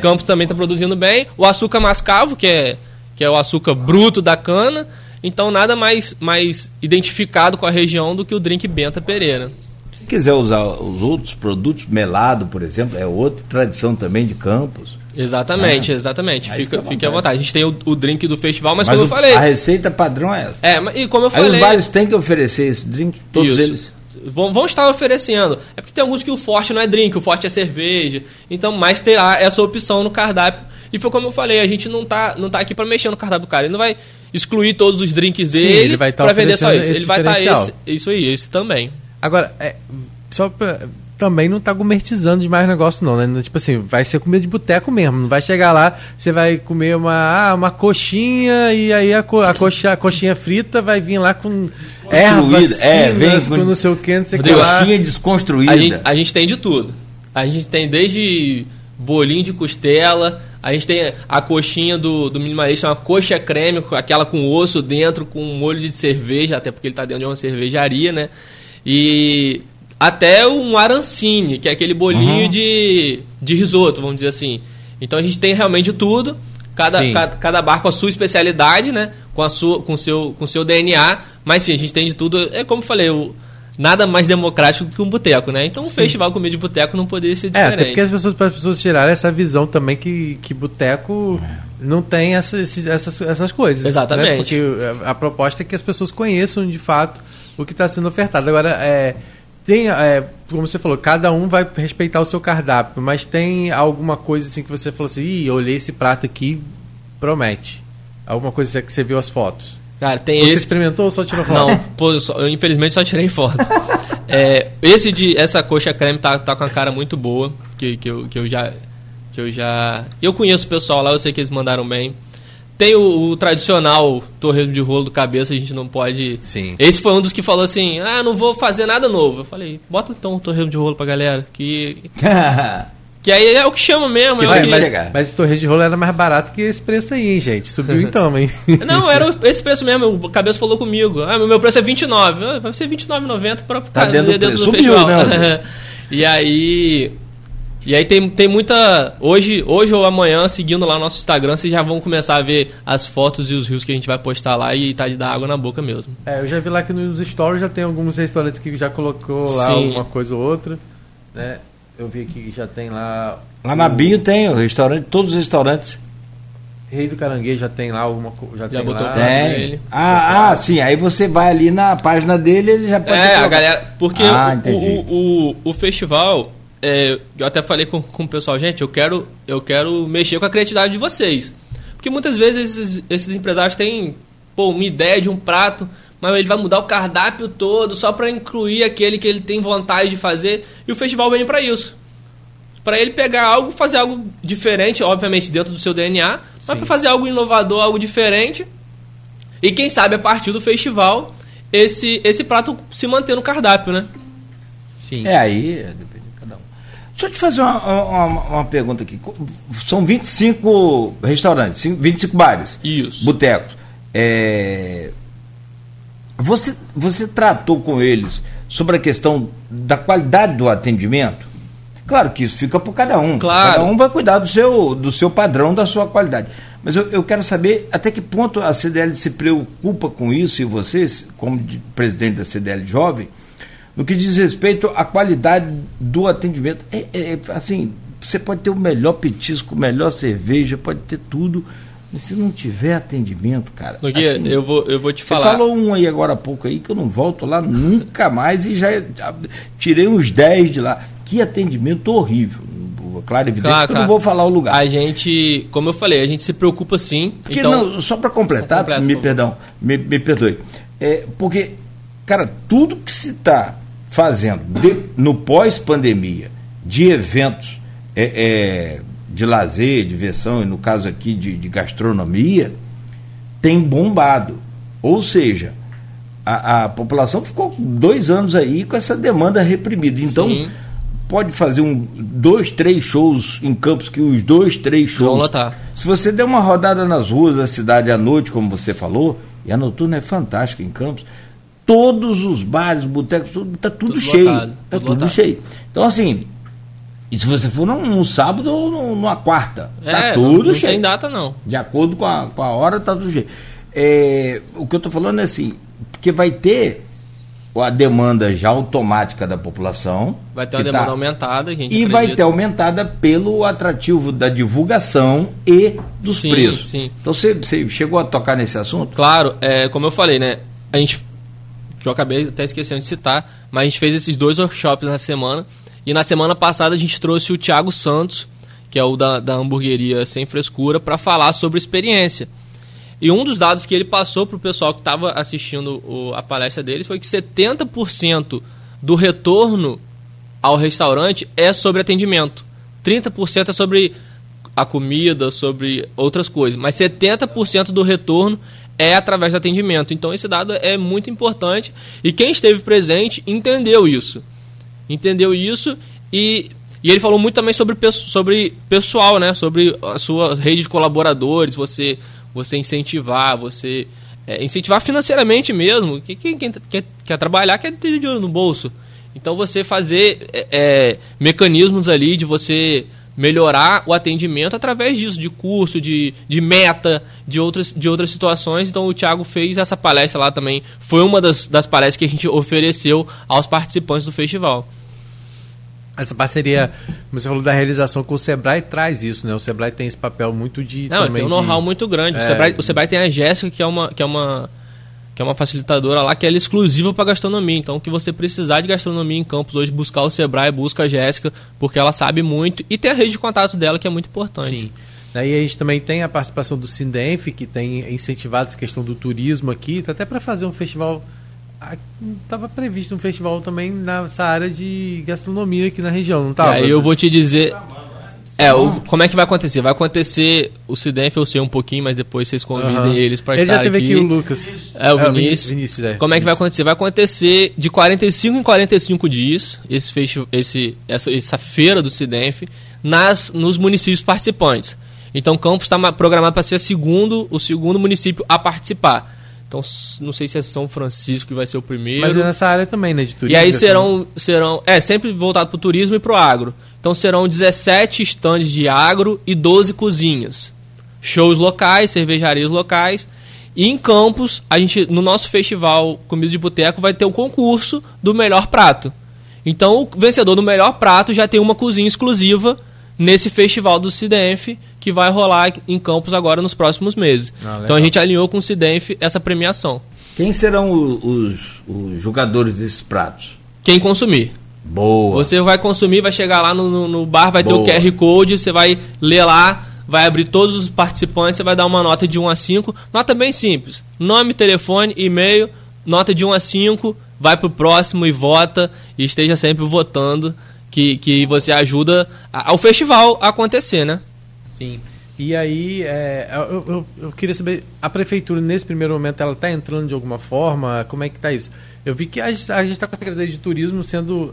Campos também está produzindo bem. O açúcar mascavo, que é o açúcar bruto da cana. Então nada mais identificado com a região do que o drink Benta Pereira. Se quiser usar os outros produtos, melado, por exemplo, é outra tradição também de Campos. Exatamente, exatamente. Fique à vontade. A gente tem o drink do festival, mas como eu falei... A receita padrão é essa. E como eu falei... Aí os bares têm que oferecer esse drink, todos eles... Vão estar oferecendo. É porque tem alguns que o forte não é drink, o forte é cerveja. Então, mas terá essa opção no cardápio. E foi como eu falei, a gente não tá aqui para mexer no cardápio do cara. Ele não vai excluir todos os drinks dele para vender só isso. Ele vai estar isso aí, esse também. Agora, só para... Também não tá gourmetizando demais o negócio, não, né? Tipo assim, vai ser comida de boteco mesmo. Não vai chegar lá, você vai comer uma coxinha e aí a coxinha frita vai vir lá com ervas, com não sei o que, não sei o que lá. Coxinha desconstruída. A gente tem de tudo. A gente tem desde bolinho de costela, a gente tem a coxinha do minimalista, uma coxa creme, aquela com osso dentro, com molho de cerveja, até porque ele tá dentro de uma cervejaria, né? E... Até um arancine, que é aquele bolinho de risoto, vamos dizer assim. Então a gente tem realmente tudo, cada bar com a sua especialidade, né? Com o seu DNA, mas sim, a gente tem de tudo. É como eu falei, nada mais democrático do que um boteco, né? Então um festival comida de boteco não poderia ser diferente. Até porque para as pessoas tirarem essa visão também que boteco... Não tem essas coisas. Exatamente. Né? Porque a proposta é que as pessoas conheçam de fato o que está sendo ofertado. Agora, como você falou, cada um vai respeitar o seu cardápio, mas tem alguma coisa assim que você falou assim, eu olhei esse prato aqui, promete. Alguma coisa que você viu as fotos. Cara, você experimentou ou só tirou foto? Não, eu infelizmente só tirei foto. Essa coxa creme tá com uma cara muito boa, eu conheço o pessoal lá, eu sei que eles mandaram bem. Tem o tradicional torresmo de rolo do cabeça, a gente não pode... Sim. Esse foi um dos que falou assim, não vou fazer nada novo. Eu falei, bota então um torresmo de rolo pra galera, que aí é o que chama mesmo. Mas o torresmo de rolo era mais barato que esse preço aí, gente. Subiu então, hein? Não, era esse preço mesmo, o cabeça falou comigo. Meu preço é R$29,00. Vai ser R$29,90 pra... Tá dentro do subiu, né? E aí tem muita... Hoje ou amanhã, seguindo lá o nosso Instagram, vocês já vão começar a ver as fotos e os rios que a gente vai postar lá e tá de dar água na boca mesmo. Eu já vi lá que nos stories já tem alguns restaurantes que já colocou lá alguma coisa ou outra, né? Eu vi que já tem lá... Lá na bio tem o restaurante, todos os restaurantes. Rei do Caranguejo já tem lá alguma coisa. Já botou lá, dele. Sim. Aí você vai ali na página dele e ele já pode... a galera... Porque o festival... eu até falei com o pessoal, gente, eu quero mexer com a criatividade de vocês. Porque muitas vezes esses empresários têm uma ideia de um prato, mas ele vai mudar o cardápio todo só para incluir aquele que ele tem vontade de fazer. E o festival vem para isso. Para ele pegar algo, fazer algo diferente, obviamente dentro do seu DNA, mas para fazer algo inovador, algo diferente. E quem sabe a partir do festival, esse prato se manter no cardápio, né? Sim. Aí... Deixa eu te fazer uma pergunta aqui. São 25 restaurantes, 25 bares. Isso. Botecos. Você tratou com eles sobre a questão da qualidade do atendimento? Claro que isso fica por cada um. Claro. Cada um vai cuidar do seu padrão, da sua qualidade. Mas eu quero saber até que ponto a CDL se preocupa com isso, e vocês, como presidente da CDL Jovem, No que diz respeito à qualidade do atendimento, assim, você pode ter o melhor petisco, melhor cerveja, pode ter tudo, mas se não tiver atendimento, cara... Porque assim, eu vou te falar... Você falou um aí agora há pouco aí, que eu não volto lá nunca mais e já tirei uns 10 de lá. Que atendimento horrível. Claro, evidente que eu não vou falar o lugar. A gente, como eu falei, a gente se preocupa sim. Porque então, não, só para completar, me perdoe. É, porque, cara, tudo que se está fazendo no pós-pandemia de eventos de lazer, diversão, e no caso aqui de gastronomia, tem bombado. Ou seja, a população ficou 2 anos aí com essa demanda reprimida. Então... Sim. Pode fazer 2, 3 shows em Campos, que os 2, 3 shows... Vão lotar. Se você der uma rodada nas ruas da cidade à noite, como você falou, e a noturna é fantástica em Campos, todos os bares, botecos, está tudo cheio. Está tudo cheio. Então, assim, e se você for num sábado ou numa quarta, está tudo não cheio. Não tem data, não. De acordo com a hora, está tudo cheio. É, o que eu estou falando é assim, porque vai ter... a demanda já automática da população. Vai ter uma demanda aumentada, a gente acredita. Vai ter aumentada pelo atrativo da divulgação e dos preços. Sim. Então você chegou a tocar nesse assunto? Claro, como eu falei, né? A gente, que eu acabei até esquecendo de citar, mas a gente fez esses 2 workshops na semana, e na semana passada a gente trouxe o Thiago Santos, que é o da hamburgueria Sem Frescura, para falar sobre experiência. E um dos dados que ele passou para o pessoal que estava assistindo a palestra deles foi que 70% do retorno ao restaurante é sobre atendimento. 30% é sobre a comida, sobre outras coisas. Mas 70% do retorno é através do atendimento. Então esse dado é muito importante. E quem esteve presente entendeu isso. E ele falou muito também sobre pessoal, né? Sobre a sua rede de colaboradores, você incentivar, incentivar financeiramente mesmo, que quem quer trabalhar quer ter dinheiro no bolso. Então você fazer mecanismos ali de você melhorar o atendimento através disso, de curso, de meta, de outras situações. Então o Thiago fez essa palestra lá também, foi uma das palestras que a gente ofereceu aos participantes do festival. Essa parceria, como você falou, da realização com o Sebrae, traz isso, né? O Sebrae tem esse papel muito de... Não, também tem um know-how muito grande. O Sebrae tem a Jéssica, que é uma facilitadora lá, que ela é exclusiva para gastronomia. Então, o que você precisar de gastronomia em Campos hoje, buscar o Sebrae, busca a Jéssica, porque ela sabe muito. E tem a rede de contato dela, que é muito importante. Sim. Daí a gente também tem a participação do Sindenf, que tem incentivado essa questão do turismo aqui, até para fazer um festival... Estava previsto um festival também nessa área de gastronomia aqui na região, não estava? Aí eu vou te dizer... como é que vai acontecer? Vai acontecer o Sidenf, eu sei um pouquinho, mas depois vocês convidem eles para estar aqui. Ele já teve aqui o Lucas. O Vinícius. Como é que vai acontecer? Vai acontecer de 45 em 45 dias, essa feira do Sidenf, nos municípios participantes. Então Campos está programado para ser o segundo município a participar. Então, não sei se é São Francisco que vai ser o primeiro. Mas é nessa área também, né, de turismo. E aí serão sempre voltado para o turismo e para o agro. Então, serão 17 estandes de agro e 12 cozinhas. Shows locais, cervejarias locais. E em Campos, a gente, no nosso festival Comida de Boteco, vai ter um concurso do melhor prato. Então, o vencedor do melhor prato já tem uma cozinha exclusiva nesse festival do Sidenf, que vai rolar em Campos agora nos próximos meses. Então a gente alinhou com o Sidenf essa premiação. Quem serão os jogadores desses pratos? Quem consumir. Boa. Você vai consumir, vai chegar lá no bar, vai ter o QR Code, você vai ler lá, vai abrir todos os participantes, você vai dar uma nota de 1 a 5, nota bem simples, nome, telefone, e-mail, nota de 1 a 5, vai pro próximo e vota, e esteja sempre votando. Que você ajuda ao festival a acontecer, né? Sim. E aí, eu queria saber, a prefeitura, nesse primeiro momento, ela está entrando de alguma forma? Como é que está isso? Eu vi que a gente está com a Secretaria de Turismo sendo,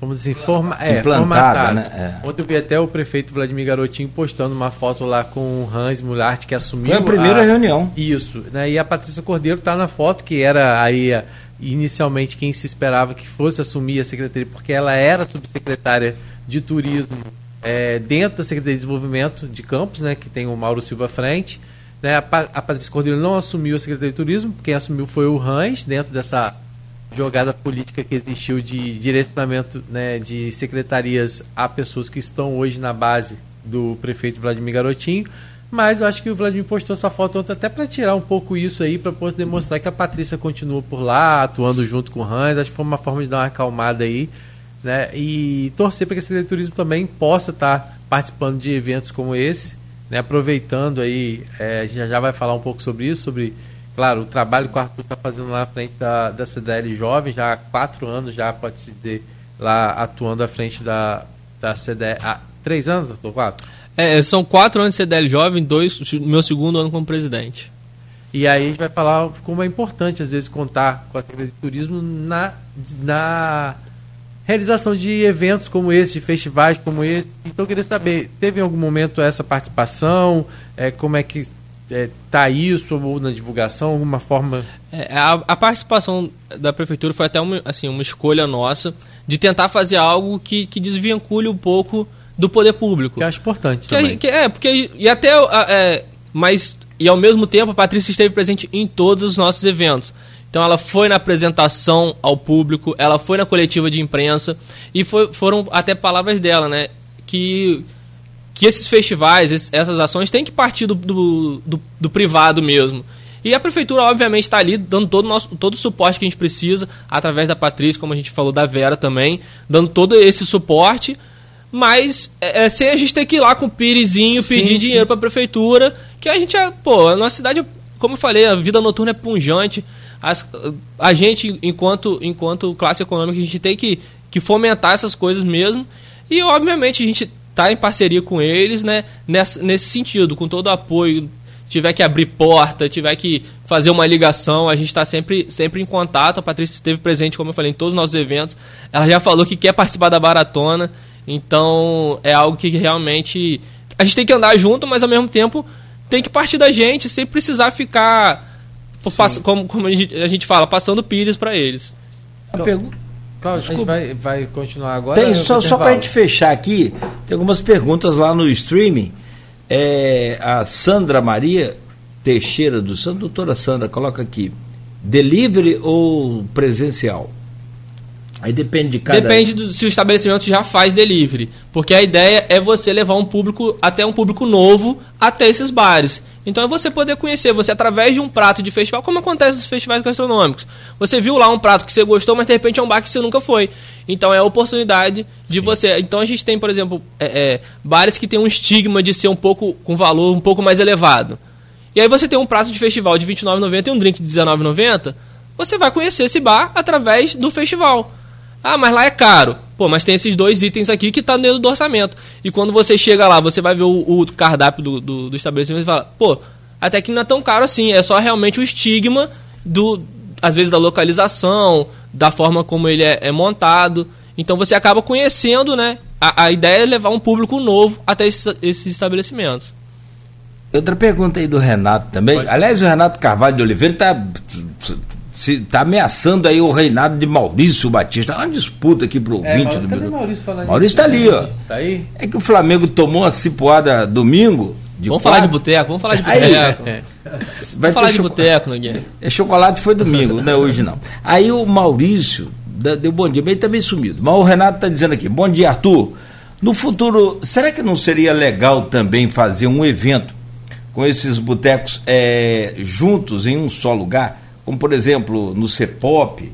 vamos dizer, formatada. Né? É. Ontem eu vi até o prefeito Vladimir Garotinho postando uma foto lá com o Hans Mulhart, que assumiu... Foi a primeira reunião. Isso. Né? E a Patrícia Cordeiro está na foto, que era aí... Inicialmente quem se esperava que fosse assumir a secretaria, porque ela era subsecretária de turismo dentro da Secretaria de Desenvolvimento de Campos, né, que tem o Mauro Silva à frente, né, a Patrícia Cordeiro não assumiu a Secretaria de Turismo, quem assumiu foi o Rans, dentro dessa jogada política que existiu de direcionamento, né, de secretarias a pessoas que estão hoje na base do prefeito Vladimir Garotinho, mas eu acho que o Vladimir postou essa foto ontem até para tirar um pouco isso aí, para poder demonstrar que a Patrícia continua por lá, atuando junto com o Hans. Acho que foi uma forma de dar uma acalmada aí, né, e torcer para que a Secretaria de Turismo também possa estar participando de eventos como esse, né, aproveitando aí, a gente já vai falar um pouco sobre isso, sobre, claro, o trabalho que o Arthur está fazendo lá à frente da CDL Jovem, já há 4 anos, já pode-se dizer, lá atuando à frente da CDL. Há 3 anos, Arthur? 4? São 4 anos de CDL Jovem, 2, meu segundo ano como presidente. E aí a gente vai falar como é importante, às vezes, contar com a Secretaria de Turismo na realização de eventos como esse, de festivais como esse. Então eu queria saber, teve em algum momento essa participação? Como é que... tá isso, ou na divulgação, alguma forma? A participação da prefeitura foi até uma escolha nossa de tentar fazer algo que desvincule um pouco do poder público. Que eu acho importante também. E ao mesmo tempo a Patrícia esteve presente em todos os nossos eventos. Então ela foi na apresentação ao público, ela foi na coletiva de imprensa e foram até palavras dela, né, que esses festivais, essas ações têm que partir do privado mesmo. E a prefeitura, obviamente, está ali dando todo o suporte que a gente precisa, através da Patrícia, como a gente falou, da Vera também, dando todo esse suporte, mas sem a gente ter que ir lá com o pirezinho, pedir dinheiro para a prefeitura, que a gente, a nossa cidade, como eu falei, a vida noturna é punjante, a gente, enquanto classe econômica, a gente tem que fomentar essas coisas mesmo, e obviamente a gente tá em parceria com eles, né, nesse sentido, com todo o apoio. Tiver que abrir porta, tiver que fazer uma ligação, a gente está sempre em contato. A Patrícia esteve presente, como eu falei, em todos os nossos eventos. Ela já falou que quer participar da maratona, então é algo que realmente a gente tem que andar junto, mas ao mesmo tempo tem que partir da gente, sem precisar ficar, como a gente fala, passando pires para eles. A pergunta... Claro, a gente vai continuar agora. Só para a gente fechar aqui, tem algumas perguntas lá no streaming. A Sandra Maria Teixeira do Santo, doutora Sandra, coloca aqui: delivery ou presencial? Aí depende de cada... Depende se o estabelecimento já faz delivery, porque a ideia é você levar um público novo até esses bares. Então é você poder conhecer, você através de um prato de festival, como acontece nos festivais gastronômicos. Você viu lá um prato que você gostou, mas de repente é um bar que você nunca foi. Então é a oportunidade de você... Então a gente tem, por exemplo, bares que tem um estigma de ser um pouco com valor um pouco mais elevado. E aí você tem um prato de festival de R$ 29,90 e um drink de R$ 19,90, você vai conhecer esse bar através do festival. Ah, mas lá é caro. Mas tem esses 2 itens aqui que tá dentro do orçamento. E quando você chega lá, você vai ver o cardápio do estabelecimento e fala: até que não é tão caro assim. É só realmente o estigma, às vezes, da localização, da forma como ele é montado. Então você acaba conhecendo, né? A ideia é levar um público novo até esses estabelecimentos. Outra pergunta aí do Renato também. Pode. Aliás, o Renato Carvalho de Oliveira está ameaçando aí o reinado de Maurício Batista. Uma disputa aqui pro ouvinte. Cadê Maurício falando? Maurício tá ali, ó. Tá aí? É que o Flamengo tomou uma cipuada domingo. Vamos falar de boteco. Ninguém. Chocolate foi domingo, não é hoje não. Aí o Maurício deu bom dia, mas ele tá meio sumido. Mas o Renato tá dizendo aqui: bom dia, Arthur. No futuro, será que não seria legal também fazer um evento com esses botecos juntos em um só lugar? Como, por exemplo, no CEPOP,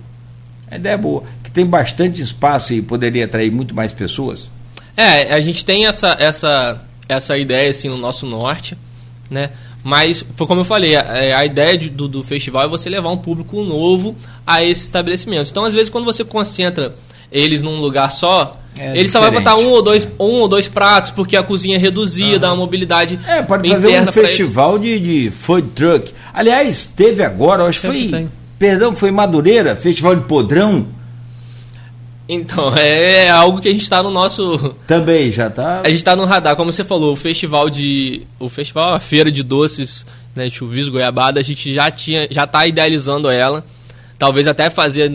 a ideia é boa, que tem bastante espaço e poderia atrair muito mais pessoas. A gente tem essa ideia assim, no nosso norte, né? Mas, foi como eu falei, a ideia do festival é você levar um público novo a esse estabelecimento. Então, às vezes, quando você concentra eles num lugar só, ele só vai botar um ou dois pratos, porque a cozinha é reduzida, dá uma mobilidade. Pode fazer um festival de food truck. Aliás, teve agora, acho que foi Madureira, festival de podrão. Então, é algo que a gente está no nosso... Também já está... A gente está no radar, como você falou, a feira de doces, né, de chuvisco, goiabada, a gente já está idealizando ela, talvez até fazer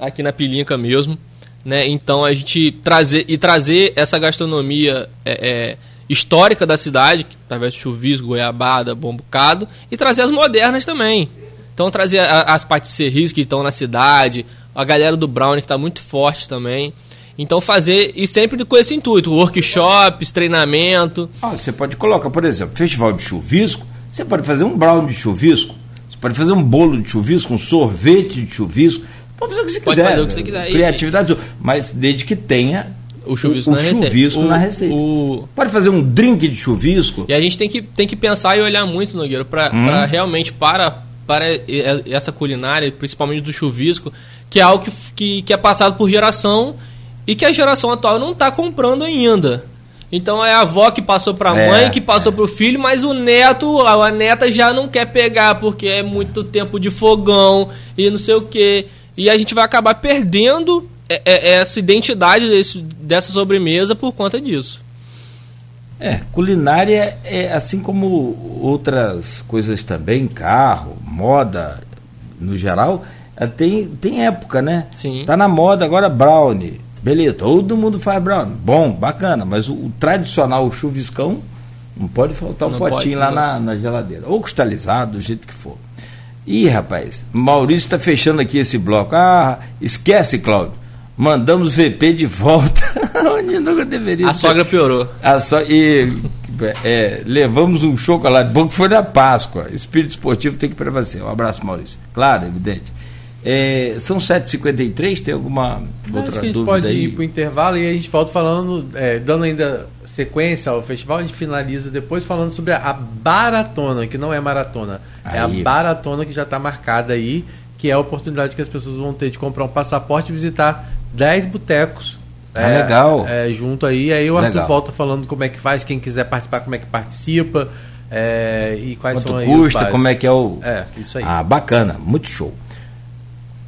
aqui na Pilinca mesmo, né? Então a gente trazer essa gastronomia histórica da cidade, através do chuvisco, goiabada, bom bocado, e trazer as modernas também. Então trazer as patisseries que estão na cidade, a galera do brownie que está muito forte também. Então fazer, e sempre com esse intuito, workshops, treinamento. Ah, você pode colocar, por exemplo, festival de chuvisco, você pode fazer um brownie de chuvisco, você pode fazer um bolo de chuvisco, um sorvete de chuvisco, pode fazer o que você quiser. Fazer o que você quiser. Criatividade, mas desde que tenha o chuvisco, na receita. Pode fazer um drink de chuvisco. E a gente tem que pensar e olhar muito, Nogueira, para realmente para essa culinária, principalmente do chuvisco, que é algo que é passado por geração e que a geração atual não está comprando ainda. Então é a avó que passou para a mãe, que passou para o filho, mas o neto, a neta já não quer pegar porque é muito tempo de fogão e não sei o quê. E a gente vai acabar perdendo essa identidade dessa sobremesa por conta disso. Culinária é assim como outras coisas também, carro, moda, no geral, tem época, né? Sim. Tá na moda agora brownie. Beleza, todo mundo faz brownie. Bom, bacana, mas o tradicional, o chuviscão, não pode faltar um potinho lá na geladeira. Ou cristalizado, do jeito que for. Ih, rapaz, Maurício está fechando aqui esse bloco. Ah, esquece, Cláudio. Mandamos o VP de volta onde nunca deveria ter. Sogra piorou. Levamos um chocolate bom que foi na Páscoa. Espírito esportivo tem que prevalecer. Um abraço, Maurício. Claro, evidente. São 7h53, tem alguma outra dúvida? A gente pode ir para o intervalo e a gente volta falando, dando ainda sequência ao festival. A gente finaliza depois falando sobre a baratona, que não é maratona, é a baratona que já está marcada aí, que é a oportunidade que as pessoas vão ter de comprar um passaporte e visitar 10 botecos. Legal. Junto aí. Aí o Arthur volta falando como é que faz, quem quiser participar, como é que participa, e quais são aí os bares. Quanto custa, como é que é o... isso aí. Ah, bacana, muito show.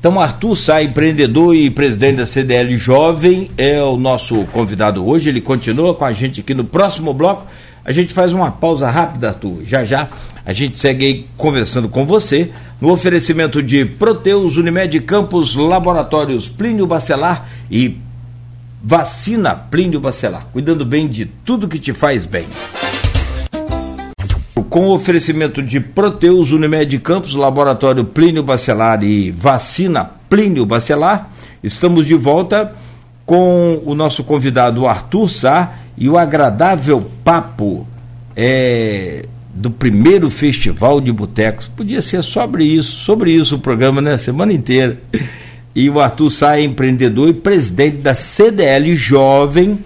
Então, Arthur Sá, empreendedor e presidente da CDL Jovem, é o nosso convidado hoje. Ele continua com a gente aqui no próximo bloco. A gente faz uma pausa rápida, Arthur. Já a gente segue aí conversando com você no oferecimento de Proteus, Unimed Campos, Laboratórios Plínio Bacelar e Vacina Plínio Bacelar. Cuidando bem de tudo que te faz bem. Com o oferecimento de Proteus, Unimed Campos, Laboratório Plínio Bacelar e Vacina Plínio Bacelar, estamos de volta com o nosso convidado Arthur Sá e o agradável papo do primeiro Festival de Botecos. Podia ser sobre isso o programa, né? Semana inteira. E o Arthur Sá é empreendedor e presidente da CDL Jovem,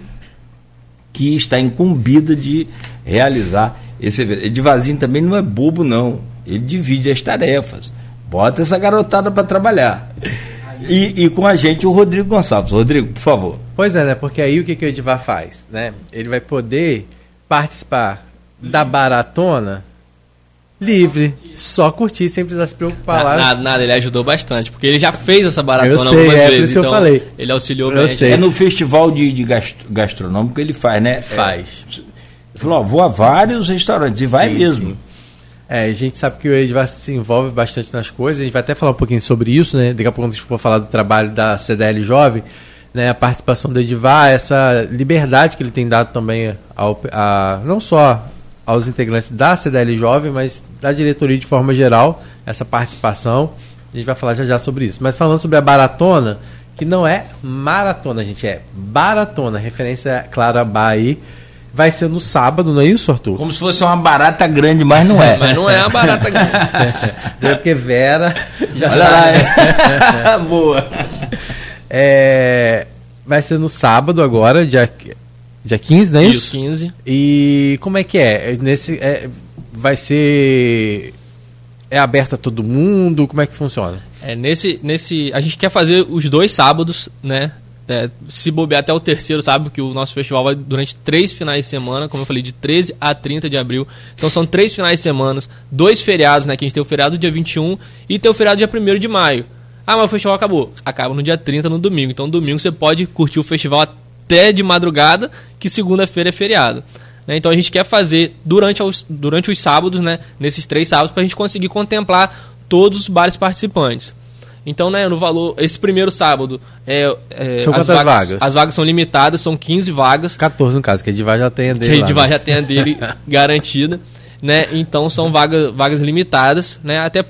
que está incumbida de realizar esse evento. Edivazinho também não é bobo, não. Ele divide as tarefas. Bota essa garotada para trabalhar. E com a gente o Rodrigo Gonçalves. Rodrigo, por favor. Pois é, né? Porque aí o que o Edivar faz? Né? Ele vai poder participar da baratona livre. Só curtir, sem precisar se preocupar lá. Nada, ele ajudou bastante, porque ele já fez essa baratona algumas vezes. Por isso então eu falei. Ele auxiliou bem. É no festival de gastronômico que ele faz, né? Faz. Falou, vou a vários restaurantes, e vai mesmo. Sim. A gente sabe que o Edivar se envolve bastante nas coisas, a gente vai até falar um pouquinho sobre isso, né? Daqui a pouco a gente for falar do trabalho da CDL Jovem, né? A participação do Edivar, essa liberdade que ele tem dado também, não só aos integrantes da CDL Jovem, mas da diretoria de forma geral, essa participação, a gente vai falar já sobre isso. Mas falando sobre a baratona, que não é maratona, gente, é baratona, referência clara a Bahia. Vai ser no sábado, não é isso, Arthur? Como se fosse uma barata grande, mas não é. Mas não é uma barata grande. É porque Vera... já olha lá. Boa. Vai ser no sábado agora, dia 15, não é isso? Dia 15. E como é que é? Vai ser... é aberto a todo mundo? Como é que funciona? A gente quer fazer os 2 sábados, né? Se bobear até o terceiro, sabe? Que o nosso festival vai durante 3 finais de semana, como eu falei, de 13 a 30 de abril. Então são 3 finais de semana, 2 feriados, né? Que a gente tem o feriado dia 21 e tem o feriado dia 1º de maio. Ah, mas o festival acabou. Acaba no dia 30, no domingo. Então domingo você pode curtir o festival até de madrugada, que segunda-feira é feriado. Né? Então a gente quer fazer durante os sábados, né? Nesses 3 sábados, para a gente conseguir contemplar todos os bares participantes. Então, né, no valor, esse primeiro sábado, são as vagas? As vagas são limitadas, são 15 vagas. 14 no caso, que a Edivar já tem a dele. Que a Edivar já tem a dele garantida. Né? Então, são vagas limitadas, né? Até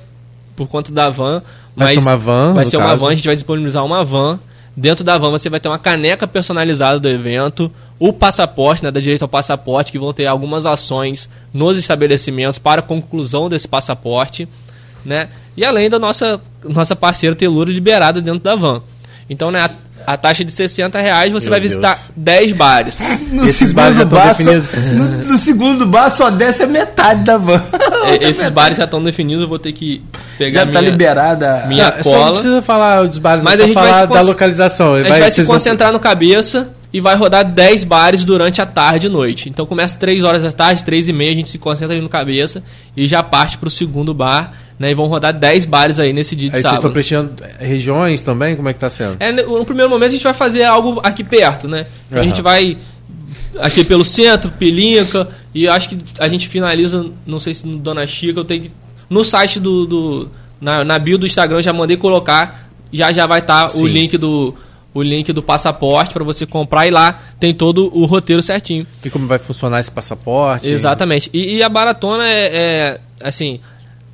por conta da van. Mas vai ser uma van, vai ser uma van, a gente vai disponibilizar uma van. Dentro da van você vai ter uma caneca personalizada do evento, o passaporte, né, dá direito ao passaporte, que vão ter algumas ações nos estabelecimentos para a conclusão desse passaporte, né? E além da nossa parceira Telura liberada dentro da van. Então, né, a taxa de R$60 você vai visitar 10 bares. Esses bares já estão definidos. No segundo bar só desce a metade da van. Esses bares já estão definidos, eu vou ter que pegar. Já está liberada minha cola. Só não precisa falar dos bares, mas a gente falar da localização. A gente vai se concentrar no Cabeça e vai rodar 10 bares durante a tarde e noite. Então começa 3 horas da tarde, 3h30, a gente se concentra ali no Cabeça e já parte para o segundo bar. Né, e vão rodar 10 bares aí nesse dia de sábado. Vocês estão preenchendo regiões também? Como é que tá sendo? No primeiro momento a gente vai fazer algo aqui perto, né? Então, a gente vai aqui pelo centro, Pelinca, e acho que a gente finaliza, não sei se no Dona Chica, eu tenho que... No site na bio do Instagram eu já mandei colocar, já vai estar o link do passaporte para você comprar, e lá tem todo o roteiro certinho. E como vai funcionar esse passaporte? Exatamente. E a maratona é assim...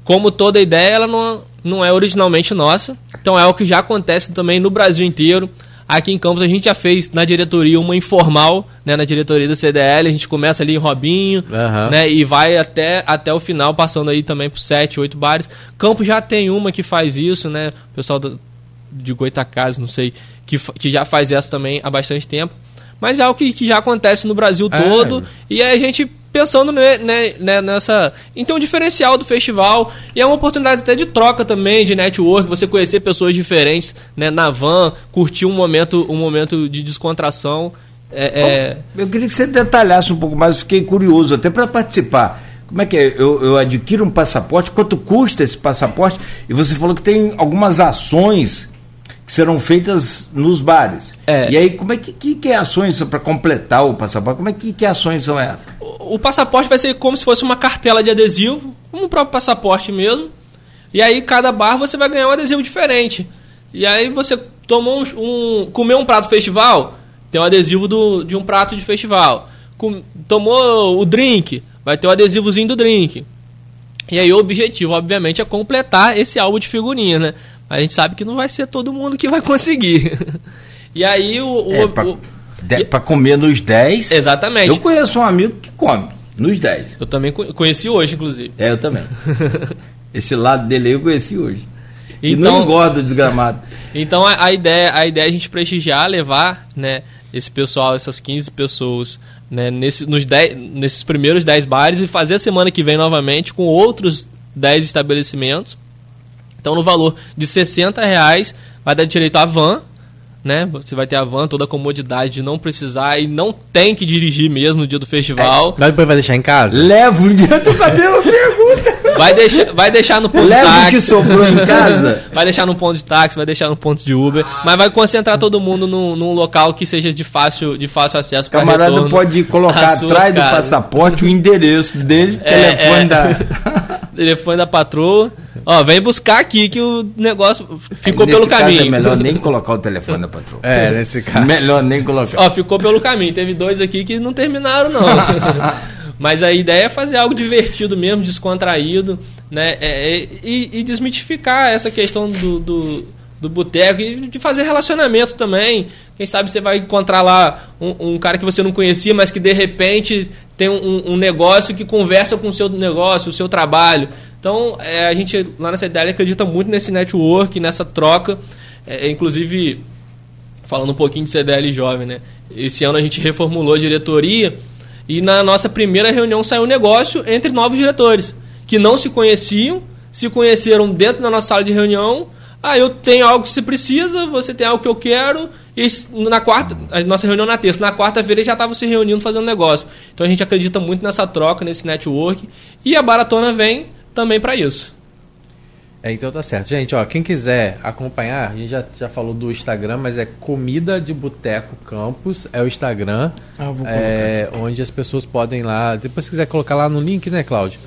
Como toda ideia, ela não é originalmente nossa. Então é o que já acontece também no Brasil inteiro. Aqui em Campos a gente já fez na diretoria uma informal, né, na diretoria da CDL. A gente começa ali em Robinho, né, e vai até o final, passando aí também por 7, 8 bares. Campos já tem uma que faz isso, né? O pessoal de Goitacazes, não sei, que já faz essa também há bastante tempo. Mas é algo que já acontece no Brasil todo. E aí a gente... pensando nessa... Então, o diferencial do festival, e é uma oportunidade até de troca também, de network, você conhecer pessoas diferentes, né, na van, curtir um momento de descontração. Eu queria que você detalhasse um pouco mais, fiquei curioso até para participar. Como é que é? Eu adquiro um passaporte, quanto custa esse passaporte? E você falou que tem algumas ações que serão feitas nos bares. E aí, como é que ações para completar o passaporte? Como é que ações são essas? O passaporte vai ser como se fosse uma cartela de adesivo, como o próprio passaporte mesmo. E aí, cada bar você vai ganhar um adesivo diferente. E aí, você tomou comeu um prato festival, tem um adesivo de um prato de festival. Tomou o drink, vai ter um adesivozinho do drink. E aí, o objetivo, obviamente, é completar esse álbum de figurinha, né? A gente sabe que não vai ser todo mundo que vai conseguir. E aí para comer nos 10. Exatamente. Eu conheço um amigo que come nos 10. Eu também conheci hoje, inclusive. Eu também. Esse lado dele eu conheci hoje. Então, e não engorda o desgramado. Então a ideia é a gente prestigiar, levar, né, esse pessoal, essas 15 pessoas, né, nesses primeiros 10 bares, e fazer a semana que vem novamente com outros 10 estabelecimentos. Então, no valor de R$60, vai dar direito à van, né? Você vai ter a van, toda a comodidade de não precisar e não tem que dirigir mesmo no dia do festival. Mas depois vai deixar em casa? Leva o dia do cabelo, pergunta! Vai deixar no ponto de táxi. Leva o que sobrou em casa? Vai deixar no ponto de táxi, vai deixar no ponto de Uber, mas vai concentrar todo mundo num local que seja de fácil acesso para retorno. O camarada pode colocar atrás do passaporte o endereço dele, telefone da patroa. Ó, vem buscar aqui que o negócio ficou pelo caminho. É melhor nem colocar o telefone da patroa. Nesse caso. Melhor nem colocar. Ó, ficou pelo caminho. Teve 2 aqui que não terminaram, não. Mas a ideia é fazer algo divertido mesmo, descontraído, né? E desmitificar essa questão do boteco e de fazer relacionamento também. Quem sabe você vai encontrar lá um cara que você não conhecia, mas que de repente tem um negócio que conversa com o seu negócio, o seu trabalho. Então, a gente lá na CDL acredita muito nesse network, nessa troca. Inclusive, falando um pouquinho de CDL jovem, né? Esse ano a gente reformulou a diretoria e na nossa primeira reunião saiu um negócio entre novos diretores que não se conheciam, se conheceram dentro da nossa sala de reunião. Eu tenho algo que você precisa, você tem algo que eu quero. E a nossa reunião na terça. Na quarta-feira eles já estavam se reunindo fazendo negócio. Então, a gente acredita muito nessa troca, nesse network. E a Maratona vem também para isso. Então tá certo. Gente, ó, quem quiser acompanhar, a gente já falou do Instagram, mas é Comida de Boteco Campos, é o Instagram, onde as pessoas podem lá, depois se quiser colocar lá no link, né, Cláudio?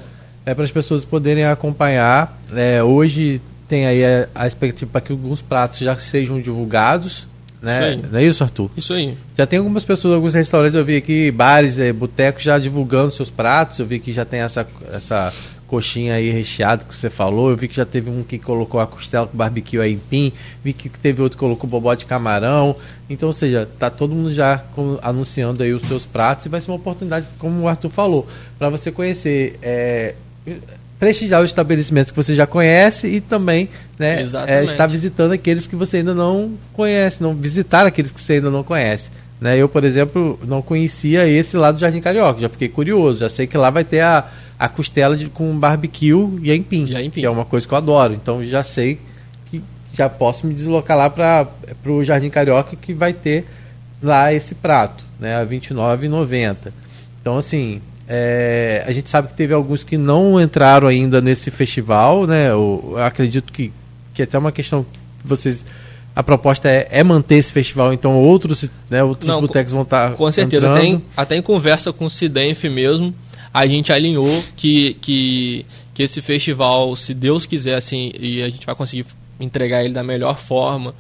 É para as pessoas poderem acompanhar. Hoje tem aí a expectativa para que alguns pratos já sejam divulgados, né? Não é isso, Arthur? Isso aí. Já tem algumas pessoas, alguns restaurantes, eu vi aqui, bares, botecos já divulgando seus pratos, eu vi que já tem essa coxinha aí recheado que você falou. Eu vi que já teve um que colocou a costela com barbecue aí em pim. Vi que teve outro que colocou bobó de camarão. Então, ou seja, tá todo mundo já anunciando aí os seus pratos. E vai ser uma oportunidade, como o Arthur falou, para você conhecer... prestigiar o estabelecimento que você já conhece e também, né, estar visitando aqueles que você ainda não conhece, não visitar aqueles que você ainda não conhece. Né? Eu, por exemplo, não conhecia esse lá do Jardim Carioca, já fiquei curioso, já sei que lá vai ter a costela com barbecue e aipim, que é uma coisa que eu adoro, então já sei que já posso me deslocar lá para o Jardim Carioca, que vai ter lá esse prato, né, a R$ 29,90. Então, assim... a gente sabe que teve alguns que não entraram ainda nesse festival, né? Eu acredito que até uma questão que vocês... A proposta é manter esse festival, então outros, né, outros botecos vão estar com certeza, até em conversa com o Cidenf mesmo, a gente alinhou que esse festival, se Deus quiser, assim, e a gente vai conseguir entregar ele da melhor forma,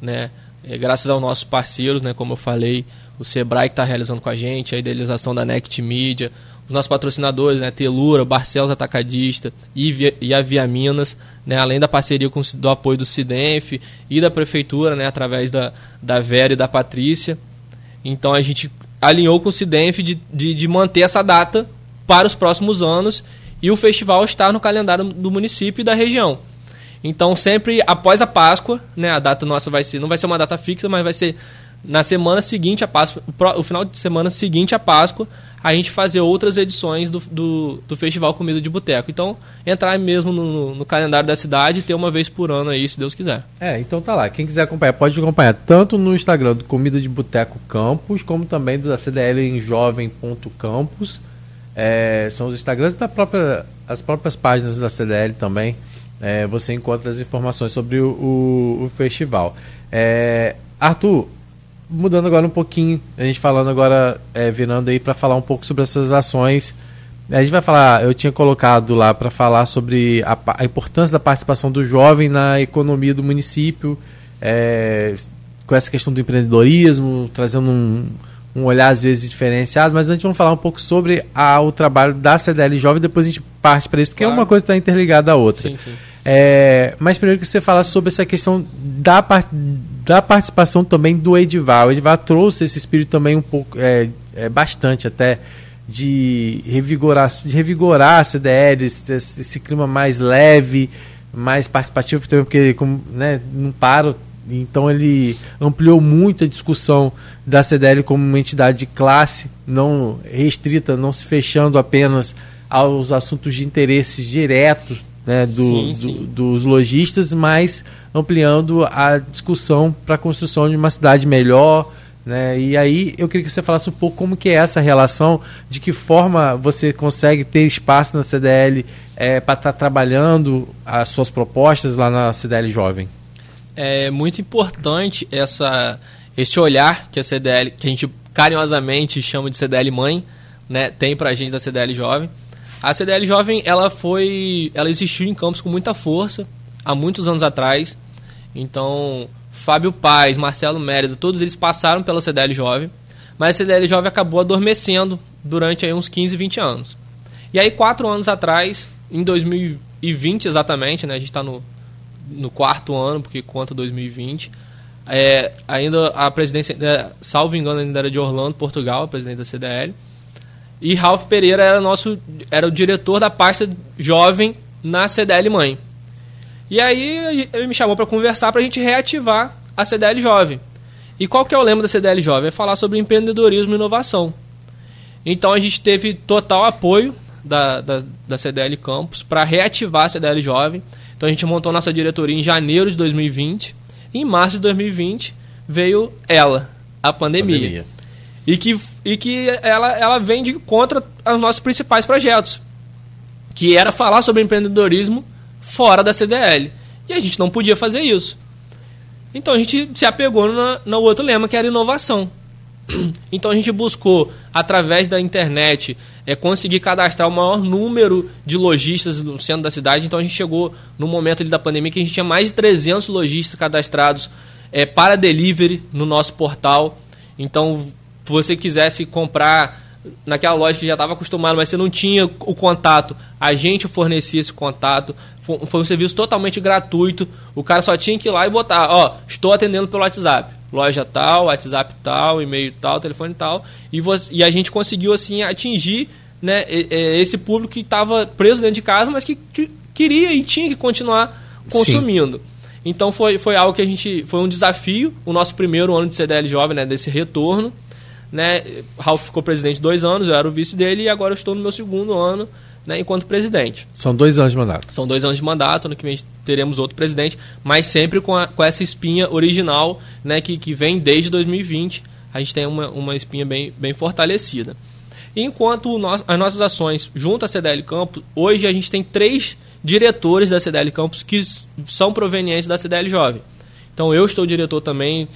né? Graças aos nossos parceiros, né? Como eu falei, o Sebrae que está realizando com a gente, a idealização da Nect Media, os nossos patrocinadores, né, Telura, Barcelos Atacadista e a Via Minas, né, além da parceria do apoio do Cidenf e da Prefeitura, né, através da Vera e da Patrícia. Então a gente alinhou com o Cidenf de manter essa data para os próximos anos e o festival está no calendário do município e da região. Então sempre após a Páscoa, né, a data nossa não vai ser uma data fixa, mas vai ser na semana seguinte à Páscoa, o final de semana seguinte à Páscoa, a gente fazer outras edições do Festival Comida de Boteco. Então, entrar mesmo no calendário da cidade e ter uma vez por ano aí, se Deus quiser. Então tá lá. Quem quiser acompanhar, pode acompanhar tanto no Instagram do Comida de Boteco Campos, como também da CDL em jovem.campos. São os Instagrams as próprias páginas da CDL também. Você encontra as informações sobre o festival. Arthur, mudando agora um pouquinho, a gente falando agora, virando aí para falar um pouco sobre essas ações. A gente vai falar, eu tinha colocado lá para falar sobre a importância da participação do jovem na economia do município, com essa questão do empreendedorismo, trazendo um olhar às vezes diferenciado, mas antes vamos falar um pouco sobre o trabalho da CDL Jovem, depois a gente parte para isso, porque uma coisa está interligada à outra. Sim, sim. Mas primeiro que você fala sobre essa questão da participação também do Edivar. O Edivar trouxe esse espírito também um pouco, bastante até, de revigorar a CDL, esse clima mais leve, mais participativo, porque não para. Então ele ampliou muito a discussão da CDL como uma entidade de classe, não restrita, não se fechando apenas aos assuntos de interesses diretos, né, dos lojistas, mas ampliando a discussão para a construção de uma cidade melhor, né? E aí eu queria que você falasse um pouco como que é essa relação, de que forma você consegue ter espaço na CDL para estar trabalhando as suas propostas lá na CDL Jovem. É muito importante esse olhar que a CDL, que a gente carinhosamente chama de CDL Mãe, né, tem para a gente da CDL Jovem. A CDL Jovem, ela existiu em Campos com muita força, há muitos anos atrás. Então, Fábio Paz, Marcelo Mérida, todos eles passaram pela CDL Jovem, mas a CDL Jovem acabou adormecendo durante aí, uns 15, 20 anos. E aí, 4 anos atrás, em 2020 exatamente, né, a gente está no 4º ano, porque conta 2020, ainda a presidência, salvo engano, ainda era de Orlando, Portugal, a presidente da CDL, e Ralf Pereira era o diretor da pasta jovem na CDL Mãe. E aí ele me chamou para conversar, para a gente reativar a CDL Jovem. E qual que é o lema da CDL Jovem? É falar sobre empreendedorismo e inovação. Então a gente teve total apoio da CDL Campos para reativar a CDL Jovem. Então a gente montou nossa diretoria em janeiro de 2020. Em março de 2020 veio a pandemia. E que ela vem de contra aos nossos principais projetos, que era falar sobre empreendedorismo fora da CDL. E a gente não podia fazer isso. Então a gente se apegou no outro lema, que era inovação. Então a gente buscou, através da internet, conseguir cadastrar o maior número de lojistas no centro da cidade. Então a gente chegou no momento ali da pandemia que a gente tinha mais de 300 lojistas cadastrados para delivery no nosso portal. Então, se você quisesse comprar naquela loja que já estava acostumado, mas você não tinha o contato, a gente fornecia esse contato, foi um serviço totalmente gratuito, o cara só tinha que ir lá e botar, ó, estou atendendo pelo WhatsApp, loja tal, WhatsApp tal, e-mail tal, telefone tal, e a gente conseguiu assim atingir, né, esse público que estava preso dentro de casa, mas que queria e tinha que continuar consumindo. Sim. Então foi algo que a gente, foi um desafio, o nosso primeiro ano de CDL Jovem, né, desse retorno, né, Ralf ficou presidente 2 anos, eu era o vice dele e agora eu estou no meu 2º ano, né, enquanto presidente. São 2 anos de mandato. São 2 anos de mandato, ano que vem teremos outro presidente, mas sempre com essa espinha original, né, que vem desde 2020, a gente tem uma espinha bem, bem fortalecida. Enquanto as nossas ações junto à CDL Campos, hoje a gente tem 3 diretores da CDL Campos que são provenientes da CDL Jovem. Então eu estou diretor também,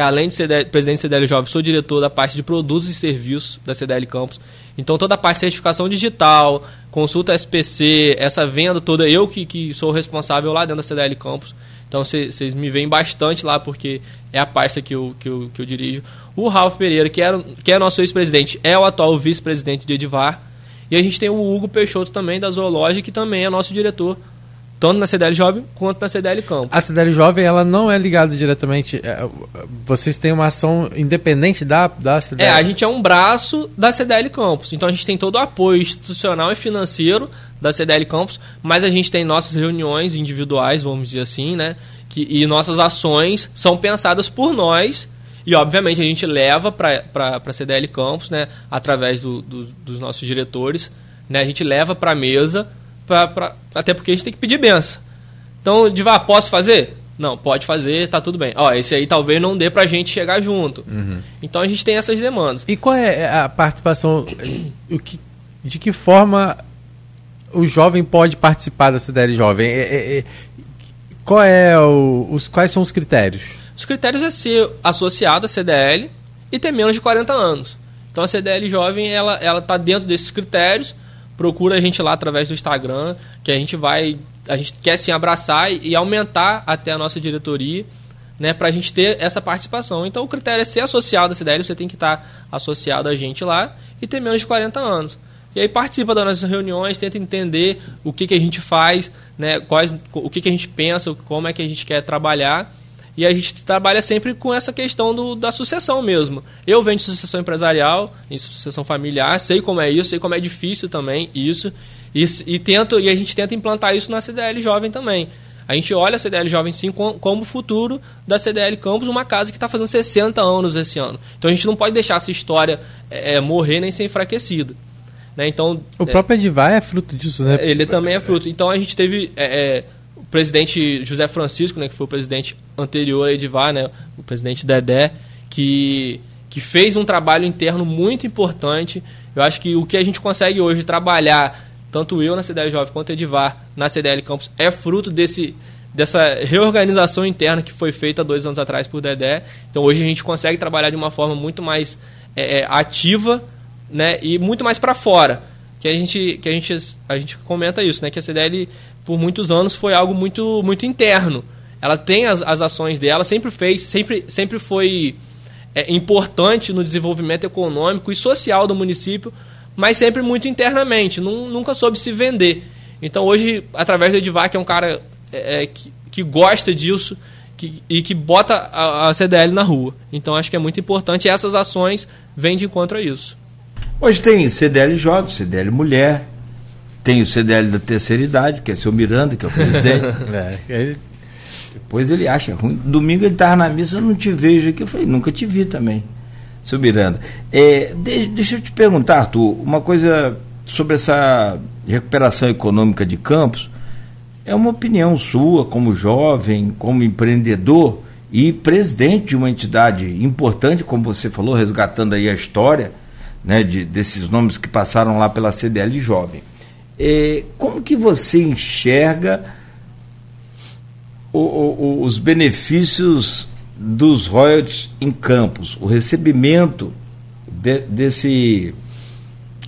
além de ser presidente da CDL Jovem, sou diretor da parte de produtos e serviços da CDL Campos. Então toda a parte de certificação digital, consulta SPC, essa venda toda, eu que sou responsável lá dentro da CDL Campos. Então vocês me veem bastante lá, porque é a pasta que eu dirijo. O Ralf Pereira, que é nosso ex-presidente, é o atual vice-presidente de Edivar. E a gente tem o Hugo Peixoto também, da Zoológica, que também é nosso diretor, tanto na CDL Jovem quanto na CDL Campos. A CDL Jovem, ela não é ligada diretamente... Vocês têm uma ação independente da CDL? A gente é um braço da CDL Campos. Então a gente tem todo o apoio institucional e financeiro da CDL Campos, mas a gente tem nossas reuniões individuais, vamos dizer assim, né? E nossas ações são pensadas por nós. E, obviamente, a gente leva para a CDL Campos, né, através dos nossos diretores, né, a gente leva para a mesa, até porque a gente tem que pedir benção. Então, posso fazer? Não, pode fazer, tá tudo bem. Esse aí talvez não dê para a gente chegar junto. Uhum. Então, a gente tem essas demandas. E qual é a participação, de que forma o jovem pode participar da CDL Jovem? Quais são os critérios? Os critérios é ser associado à CDL e ter menos de 40 anos. Então, a CDL Jovem, ela está dentro desses critérios. Procura a gente lá através do Instagram, que a gente quer se abraçar e aumentar até a nossa diretoria, né, para a gente ter essa participação. Então, o critério é ser associado à CDL, você tem que estar associado a gente lá e ter menos de 40 anos. E aí participa das nossas reuniões, tenta entender o que a gente faz, né, o que a gente pensa, como é que a gente quer trabalhar. E a gente trabalha sempre com essa questão da sucessão mesmo. Eu venho de sucessão empresarial, em sucessão familiar, sei como é isso, sei como é difícil também isso. E a gente tenta implantar isso na CDL Jovem também. A gente olha a CDL Jovem sim como o futuro da CDL Campos, uma casa que está fazendo 60 anos esse ano. Então a gente não pode deixar essa história morrer nem ser enfraquecida. Né? Então, o próprio Edivar é fruto disso, né? Ele também é fruto. Então a gente teve... O presidente José Francisco, né, que foi o presidente anterior a Edivar, né, o presidente Dedé, que fez um trabalho interno muito importante. Eu acho que o que a gente consegue hoje trabalhar, tanto eu na CDL Jovem quanto Edivar na CDL Campos, é fruto dessa reorganização interna que foi feita 2 anos atrás por Dedé. Então hoje a gente consegue trabalhar de uma forma muito mais ativa, né, e muito mais para fora. Que a gente comenta isso, né, que a CDL... por muitos anos, foi algo muito, muito interno. Ela tem as ações dela, sempre foi importante no desenvolvimento econômico e social do município, mas sempre muito internamente, nunca soube se vender. Então, hoje, através do Edivar, que é um cara que gosta disso e que bota a CDL na rua. Então, acho que é muito importante e essas ações vêm de encontro a isso. Hoje tem CDL Jovem, CDL Mulher, tem o CDL da terceira idade, que é seu Miranda, que é o presidente. Depois ele acha ruim. Domingo ele estava na missa, eu não te vejo aqui. Eu falei, nunca te vi também, seu Miranda. Deixa eu te perguntar, Arthur, uma coisa sobre essa recuperação econômica de Campos. É uma opinião sua, como jovem, como empreendedor e presidente de uma entidade importante, como você falou, resgatando aí a história, né, desses nomes que passaram lá pela CDL Jovem. Como que você enxerga os benefícios dos royalties em Campos, o recebimento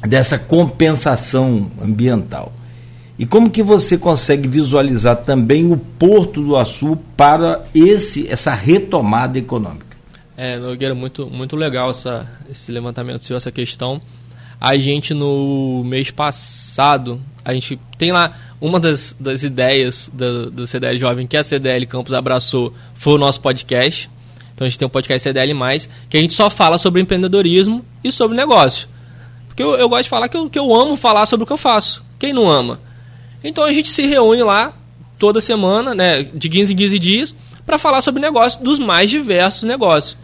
dessa compensação ambiental? E como que você consegue visualizar também o Porto do Açu para essa retomada econômica? Nogueira, muito, muito legal esse levantamento seu, essa questão. A gente, no mês passado, a gente tem lá uma das ideias do CDL Jovem que a CDL Campos abraçou, foi o nosso podcast. Então a gente tem um podcast CDL+, que a gente só fala sobre empreendedorismo e sobre negócio. Porque eu gosto de falar que eu amo falar sobre o que eu faço. Quem não ama? Então a gente se reúne lá toda semana, né, de 15 em 15 dias, para falar sobre negócio, dos mais diversos negócios.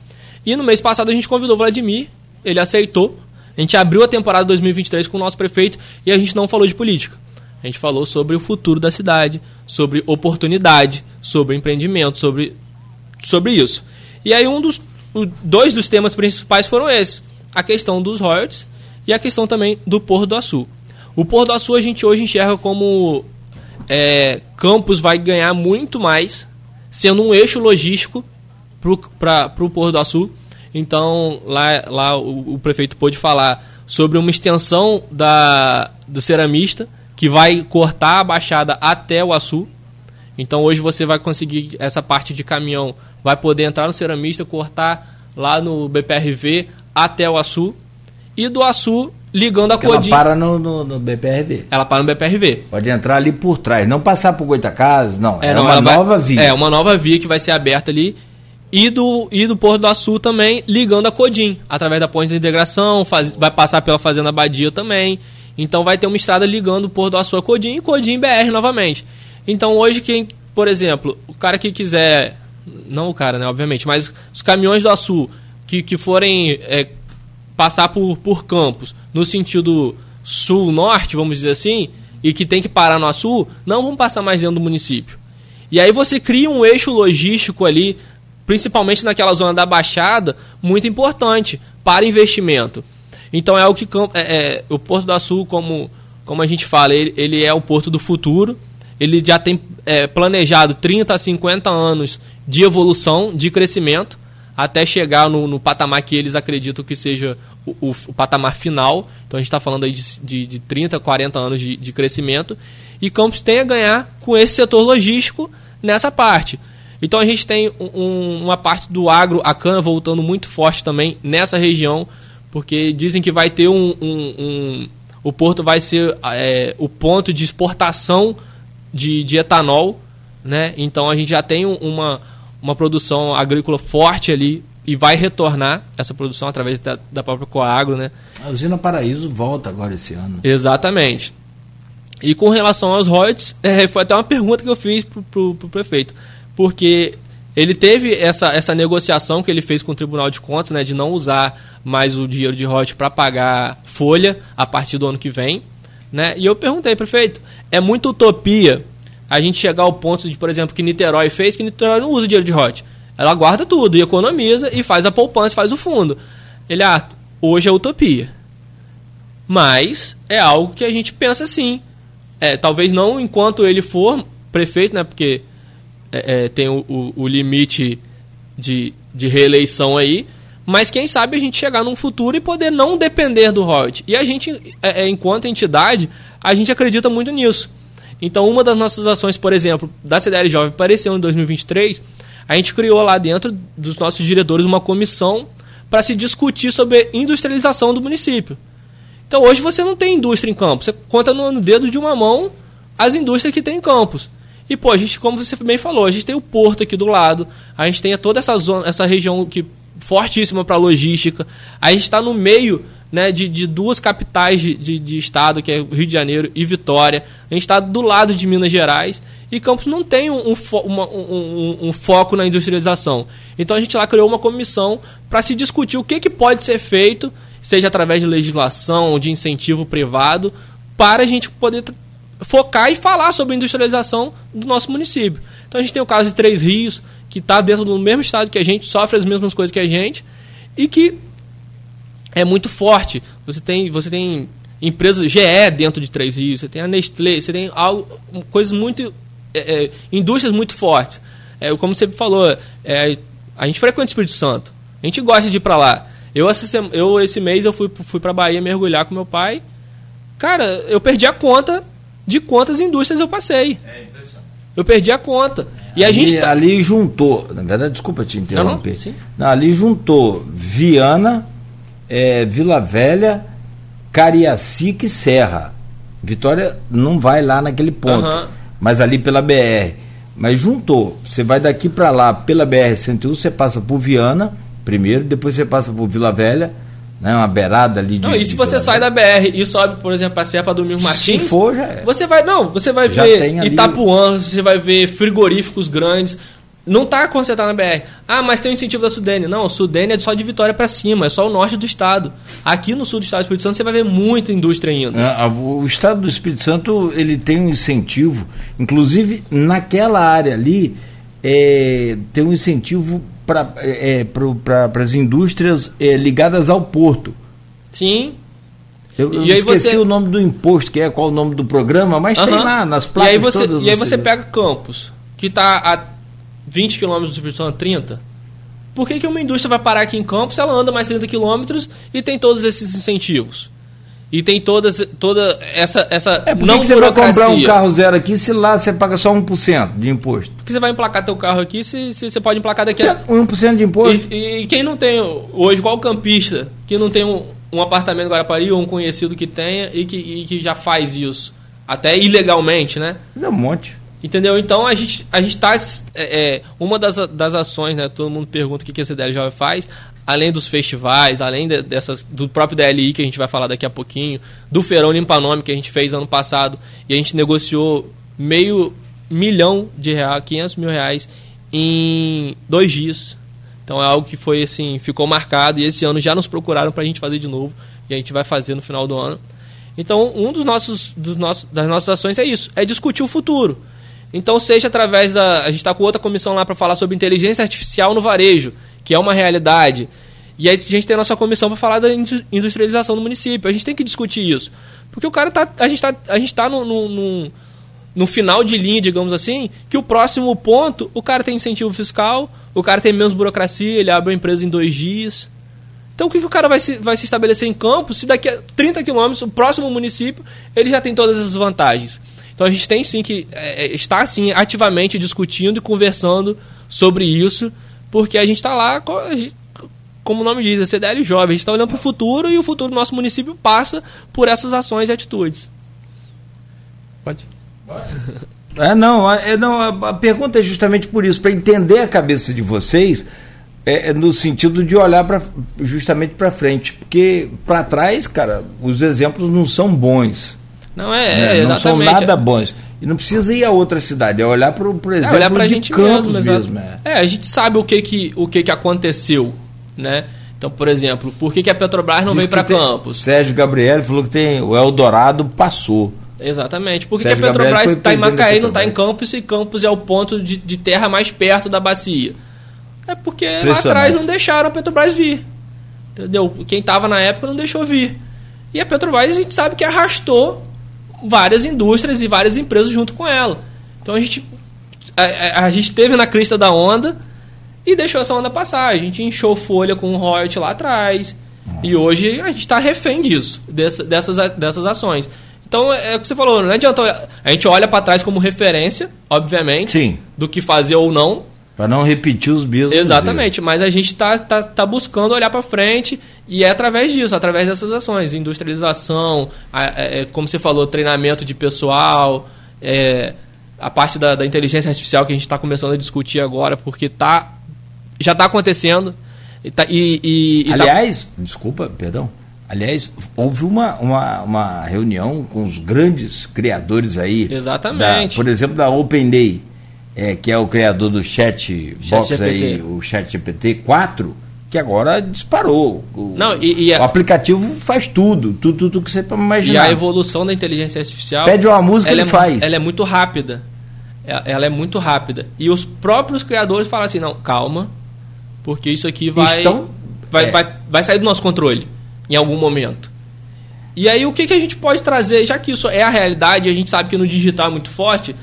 E no mês passado a gente convidou o Vladimir, ele aceitou. A gente abriu a temporada 2023 com o nosso prefeito e a gente não falou de política. A gente falou sobre o futuro da cidade, sobre oportunidade, sobre empreendimento, sobre isso. E aí dois dos temas principais foram esses. A questão dos royalties e a questão também do Porto do Açu. O Porto do Açu a gente hoje enxerga como Campos vai ganhar muito mais sendo um eixo logístico para o Porto do Açu. Então, lá o prefeito pôde falar sobre uma extensão do ceramista que vai cortar a baixada até o Açu. Então, hoje você vai conseguir essa parte de caminhão, vai poder entrar no ceramista, cortar lá no BPRV até o Açu. E do Açu, ligando a Codinha. Ela para no BPRV. Ela para no BPRV. Pode entrar ali por trás, não passar por Goitacazes, não. É uma nova via. É uma nova via que vai ser aberta ali. E do Porto do Açu também, ligando a Codim, através da ponte da integração, vai passar pela Fazenda Badia também. Então vai ter uma estrada ligando o Porto do Açu a Codim e Codim BR novamente. Então hoje quem, por exemplo, o cara que quiser, não o cara, né, obviamente, mas os caminhões do Açu que forem passar por Campos no sentido sul-norte, vamos dizer assim, e que tem que parar no Açu, não vão passar mais dentro do município. E aí você cria um eixo logístico ali, principalmente naquela zona da Baixada, muito importante para investimento. Então é o que o Porto do Açu, como a gente fala, ele é o porto do futuro. Ele já tem planejado 30 a 50 anos de evolução, de crescimento, até chegar no patamar que eles acreditam que seja o patamar final. Então a gente está falando aí de 30 a 40 anos de crescimento. E Campos tem a ganhar com esse setor logístico nessa parte. Então a gente tem uma parte do agro, a cana, voltando muito forte também nessa região, porque dizem que vai ter o porto vai ser o ponto de exportação de etanol, né? Então a gente já tem uma produção agrícola forte ali e vai retornar essa produção através da própria Coagro, né? A usina Paraíso volta agora esse ano. Exatamente. E com relação aos royalties, foi até uma pergunta que eu fiz pro prefeito, porque ele teve essa negociação que ele fez com o Tribunal de Contas, né, de não usar mais o dinheiro de royalties para pagar folha a partir do ano que vem, né? E eu perguntei, prefeito, é muita utopia a gente chegar ao ponto de, por exemplo, que Niterói fez, que Niterói não usa dinheiro de royalties. Ela guarda tudo e economiza e faz a poupança, faz o fundo. Ele, hoje é utopia. Mas é algo que a gente pensa sim. Talvez não enquanto ele for prefeito, né, porque... tem o limite de reeleição aí, mas quem sabe a gente chegar num futuro e poder não depender do royalty. E a gente, enquanto entidade, a gente acredita muito nisso. Então, uma das nossas ações, por exemplo, da CDL Jovem, apareceu em 2023, a gente criou lá dentro dos nossos diretores uma comissão para se discutir sobre industrialização do município. Então, hoje você não tem indústria em Campos, você conta no dedo de uma mão as indústrias que tem em Campos. E, a gente, como você bem falou, a gente tem o porto aqui do lado, a gente tem toda essa zona, essa região que, fortíssima para logística, a gente está no meio, né, de duas capitais de estado, que é Rio de Janeiro e Vitória, a gente está do lado de Minas Gerais, e Campos não tem um foco na industrialização. Então a gente lá criou uma comissão para se discutir o que pode ser feito, seja através de legislação, de incentivo privado, para a gente poder focar e falar sobre a industrialização do nosso município. Então a gente tem o caso de Três Rios, que está dentro do mesmo estado que a gente, sofre as mesmas coisas que a gente e que é muito forte. Você tem empresas GE dentro de Três Rios, você tem a Nestlé, você tem coisas muito... indústrias muito fortes. Como você falou, a gente frequenta o Espírito Santo, a gente gosta de ir para lá. Esse mês eu fui para a Bahia mergulhar com meu pai. Cara, eu perdi a conta de quantas indústrias eu passei. Eu perdi a conta. E a gente ali juntou, na verdade, desculpa te interromper. Não, ali juntou Viana, Vila Velha, Cariacica e Serra. Vitória não vai lá naquele ponto, mas ali pela BR. Mas juntou, você vai daqui para lá pela BR-101, você passa por Viana primeiro, depois você passa por Vila Velha, né, uma beirada ali de... Não, e se você sai da BR e sobe, por exemplo, a Serra Domingos Martins, se for, já é. Você vai já ver Itapuã, ali... você vai ver frigoríficos grandes. Não está concentrado na BR. Ah, mas tem o incentivo da Sudene. Não, Sudene é só de Vitória para cima, é só o norte do estado. Aqui no sul do estado do Espírito Santo você vai ver muita indústria indo. O estado do Espírito Santo, ele tem um incentivo, inclusive naquela área ali, tem um incentivo para as indústrias ligadas ao porto. Sim. Eu esqueci o nome do imposto, que é qual o nome do programa, mas tem lá nas placas. E aí você pega Campos, que está a 20 km do Espírito Santo, 30. Por que uma indústria vai parar aqui em Campos? Ela anda mais 30 km e tem todos esses incentivos. E tem toda essa por não burocracia. Por que você vai comprar um carro zero aqui se lá você paga só 1% de imposto? Por que você vai emplacar teu carro aqui se você pode emplacar daqui a... 1% de imposto? E quem não tem hoje, qual campista que não tem um apartamento em Guarapari ou um conhecido que tenha e que já faz isso? Até ilegalmente, né? É um monte. Entendeu? Então a gente está... uma das ações, né? Todo mundo pergunta o que esse DL Jovem faz, além dos festivais, além do próprio DLI, que a gente vai falar daqui a pouquinho, do Feirão Limpa Nome, que a gente fez ano passado, e a gente negociou R$500 mil, R$500 mil em 2 dias. Então é algo que foi assim, ficou marcado, e esse ano já nos procuraram para a gente fazer de novo, e a gente vai fazer no final do ano. Então um das nossas ações é isso, é discutir o futuro. Então, seja através da... A gente está com outra comissão lá para falar sobre inteligência artificial no varejo, que é uma realidade. E aí a gente tem a nossa comissão para falar da industrialização do município. A gente tem que discutir isso. Porque o cara tá... A gente tá no final de linha, digamos assim, que o próximo ponto, o cara tem incentivo fiscal, o cara tem menos burocracia, ele abre uma empresa em 2 dias. Então, o que o cara vai se estabelecer em campo se daqui a 30 quilômetros, o próximo município, ele já tem todas essas vantagens? Então a gente tem sim que estar sim, ativamente discutindo e conversando sobre isso, porque a gente está lá, como o nome diz, a CDL Jovem, a gente está olhando para o futuro e o futuro do nosso município passa por essas ações e atitudes. Pode. A pergunta é justamente por isso, para entender a cabeça de vocês, no sentido de olhar justamente para frente, porque para trás, cara, os exemplos não são bons. Não é, não são nada bons. E não precisa ir a outra cidade, é olhar para o exemplo olhar pra de gente Campos mesmo. A gente sabe o que aconteceu, né? Então, por exemplo, por que a Petrobras não veio para Campos? Sérgio Gabriel falou que tem o Eldorado passou. Exatamente. Por que a Petrobras está em Macaé e não está em Campos, e Campos é o ponto de terra mais perto da bacia? É porque lá atrás não deixaram a Petrobras vir. Entendeu? Quem estava na época não deixou vir. E a Petrobras a gente sabe que arrastou várias indústrias e várias empresas junto com ela. Então a gente esteve na crista da onda e deixou essa onda passar. A gente inchou folha com o royalty lá atrás. E hoje a gente está refém disso, dessas ações. Então é o que você falou, não adianta. A gente olha para trás como referência, obviamente, sim, do que fazer ou não, para não repetir os mesmos. Exatamente, mas a gente está buscando olhar para frente, e é através disso, através dessas ações, industrialização, como você falou, treinamento de pessoal, a parte da inteligência artificial que a gente está começando a discutir agora, porque já está acontecendo. Aliás, houve uma reunião com os grandes criadores aí. Exatamente. Por exemplo, da OpenAI. Que é o criador do chat box aí, o Chat GPT 4, que agora disparou. O aplicativo faz tudo que você pode imaginar. E a evolução da inteligência artificial... Pede uma música, ele faz. Ela é muito rápida. Ela é muito rápida. E os próprios criadores falam assim, não, calma, porque isso aqui vai sair do nosso controle em algum momento. E aí o que a gente pode trazer, já que isso é a realidade, a gente sabe que no digital é muito forte,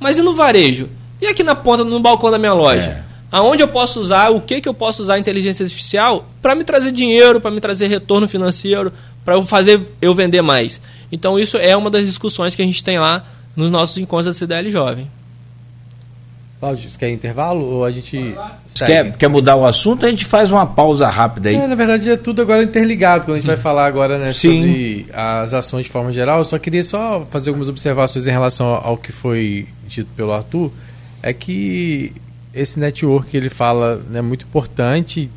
mas e no varejo? E aqui na ponta, no balcão da minha loja? Aonde eu posso usar, o que eu posso usar a inteligência artificial para me trazer dinheiro, para me trazer retorno financeiro, para fazer eu vender mais? Então isso é uma das discussões que a gente tem lá nos nossos encontros da CDL Jovem. Cláudio, você quer intervalo ou a gente... Quer mudar o assunto? A gente faz uma pausa rápida aí. Na verdade é tudo agora interligado, quando a gente vai falar agora, né, sobre as ações de forma geral. Eu só queria fazer algumas observações em relação ao que foi dito pelo Arthur. É que esse network que ele fala é, né, muito importante.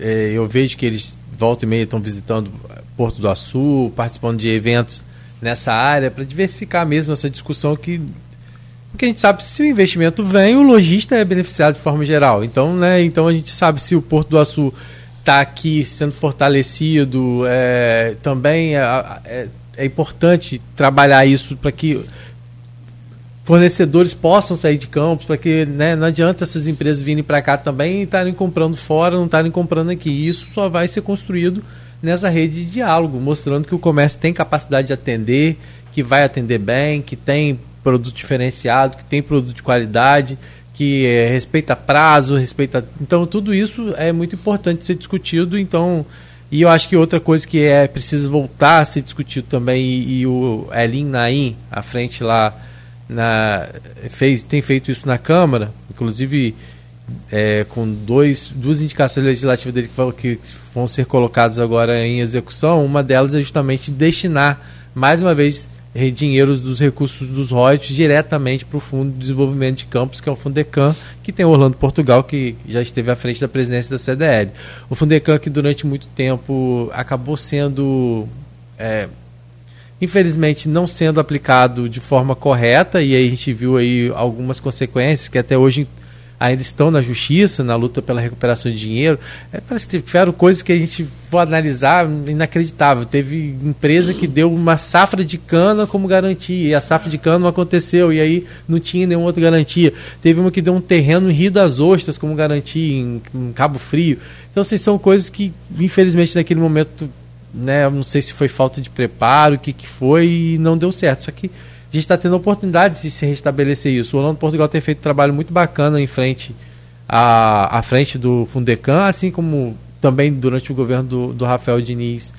Eu vejo que eles, volta e meia, estão visitando Porto do Açu, participando de eventos nessa área, para diversificar mesmo essa discussão que... Porque a gente sabe se o investimento vem, o lojista é beneficiado de forma geral. Então, né, então a gente sabe se o Porto do Açu está aqui sendo fortalecido. Também é importante trabalhar isso para que fornecedores possam sair de Campos, para que, né, não adianta essas empresas virem para cá também e estarem comprando fora, não estarem comprando aqui. E isso só vai ser construído nessa rede de diálogo, mostrando que o comércio tem capacidade de atender, que vai atender bem, que tem produto diferenciado, que tem produto de qualidade, que respeita prazo, respeita... Então, tudo isso é muito importante ser discutido. Então, e eu acho que outra coisa que é preciso voltar a ser discutido também, e o Elin Naim, à frente lá, tem feito isso na Câmara, inclusive com duas indicações legislativas dele que vão ser colocadas agora em execução. Uma delas é justamente destinar, mais uma vez, dinheiros dos recursos dos royalties diretamente para o Fundo de Desenvolvimento de Campos, que é o Fundecam, que tem Orlando Portugal, que já esteve à frente da presidência da CDL. O Fundecam, que durante muito tempo acabou sendo, infelizmente, não sendo aplicado de forma correta, e aí a gente viu aí algumas consequências que até hoje ainda estão na justiça, na luta pela recuperação de dinheiro. Parece que tiveram coisas que a gente for analisar, inacreditável. Teve empresa que deu uma safra de cana como garantia, e a safra de cana não aconteceu, e aí não tinha nenhuma outra garantia. Teve uma que deu um terreno em Rio das Ostras como garantia, em Cabo Frio. Então, assim, são coisas que, infelizmente, naquele momento, né, eu não sei se foi falta de preparo, o que foi, e não deu certo. Só que a gente está tendo a oportunidade de se restabelecer isso. O Orlando Portugal tem feito um trabalho muito bacana em frente à frente do Fundecam, assim como também durante o governo do Rafael Diniz,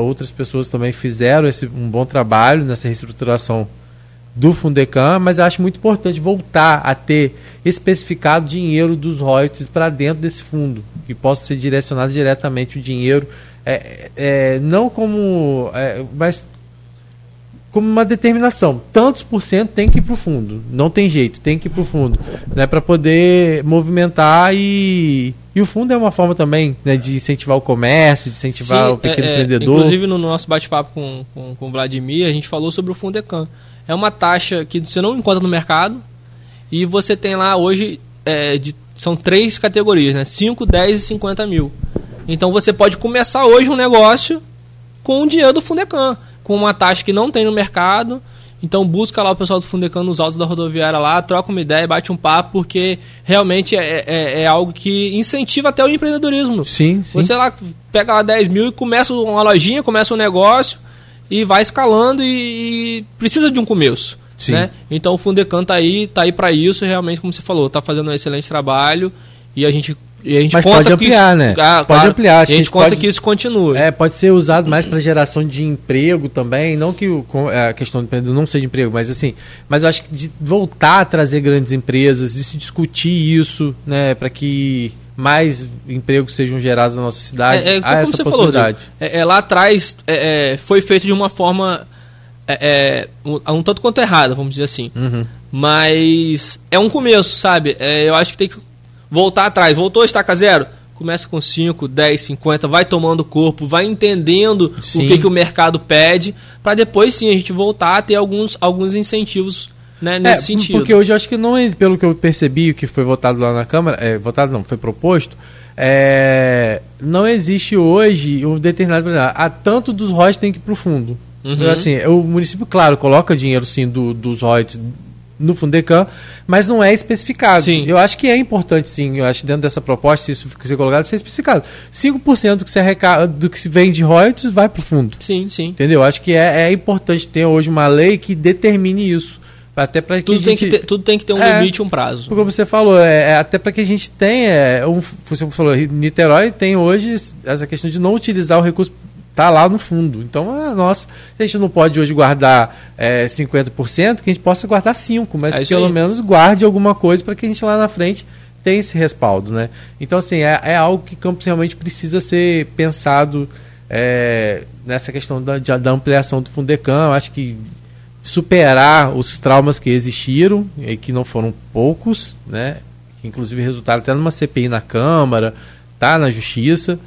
outras pessoas também fizeram um bom trabalho nessa reestruturação do Fundecam, mas acho muito importante voltar a ter especificado dinheiro dos royalties para dentro desse fundo, que possa ser direcionado diretamente o dinheiro, não como... mas como uma determinação, tantos por cento tem que ir para o fundo, não tem jeito, tem que ir para o fundo, né, para poder movimentar, e o fundo é uma forma também, né, de incentivar o comércio, de incentivar o pequeno empreendedor. Inclusive no nosso bate-papo com o Vladimir, a gente falou sobre o Fundecam. É uma taxa que você não encontra no mercado, e você tem lá hoje, são 3 categorias, né, 5, 10 e 50 mil. Então você pode começar hoje um negócio com o dinheiro do Fundecam, com uma taxa que não tem no mercado. Então busca lá o pessoal do Fundecam nos altos da rodoviária lá, troca uma ideia, bate um papo, porque realmente é algo que incentiva até o empreendedorismo. Sim. Você lá pega lá 10 mil e começa uma lojinha, começa um negócio e vai escalando, e precisa de um começo. Sim. Né? Então o Fundecam tá aí para isso, realmente, como você falou, está fazendo um excelente trabalho, e a gente... Mas pode ampliar, né? Pode ampliar. A gente conta que isso continue. Pode ser usado mais para geração de emprego também. Não que a questão do emprego não seja emprego, mas assim. Mas eu acho que de voltar a trazer grandes empresas e se discutir isso, né, para que mais empregos sejam gerados na nossa cidade. Há essa você possibilidade. Falou, lá atrás foi feito de uma forma um tanto quanto errada, vamos dizer assim. Uhum. Mas é um começo, sabe? Eu acho que tem que voltar atrás. Voltou a estaca zero? Começa com 5, 10, 50, vai tomando corpo, vai entendendo o que o mercado pede, para depois sim a gente voltar a ter alguns incentivos, né, nesse sentido. Porque hoje eu acho que não é, pelo que eu percebi, o que foi votado lá na Câmara, foi proposto, não existe hoje um determinado... Há tanto dos royalties tem que ir para o fundo. Uhum. Então, assim, o município, claro, coloca dinheiro sim dos royalties no Fundecam, mas não é especificado. Sim. Eu acho que é importante, sim. Eu acho que dentro dessa proposta, se isso ser colocado, ser especificado. 5% do que você arrecada, do que vem de royalties vai para o fundo. Sim. Entendeu? Eu acho que é importante ter hoje uma lei que determine isso. Até para que tudo tem que ter um limite e um prazo. Como você falou, até para que a gente tenha... Você falou, Niterói tem hoje essa questão de não utilizar o recurso Está lá no fundo. Então, nossa, a gente não pode hoje guardar 50%, que a gente possa guardar 5%, mas pelo menos guarde alguma coisa para que a gente lá na frente tenha esse respaldo, né? Então, assim, é algo que Campos realmente precisa ser pensado nessa questão da ampliação do Fundecam. Eu acho que superar os traumas que existiram, e que não foram poucos, né? Que inclusive resultaram até numa CPI na Câmara, tá? Na Justiça.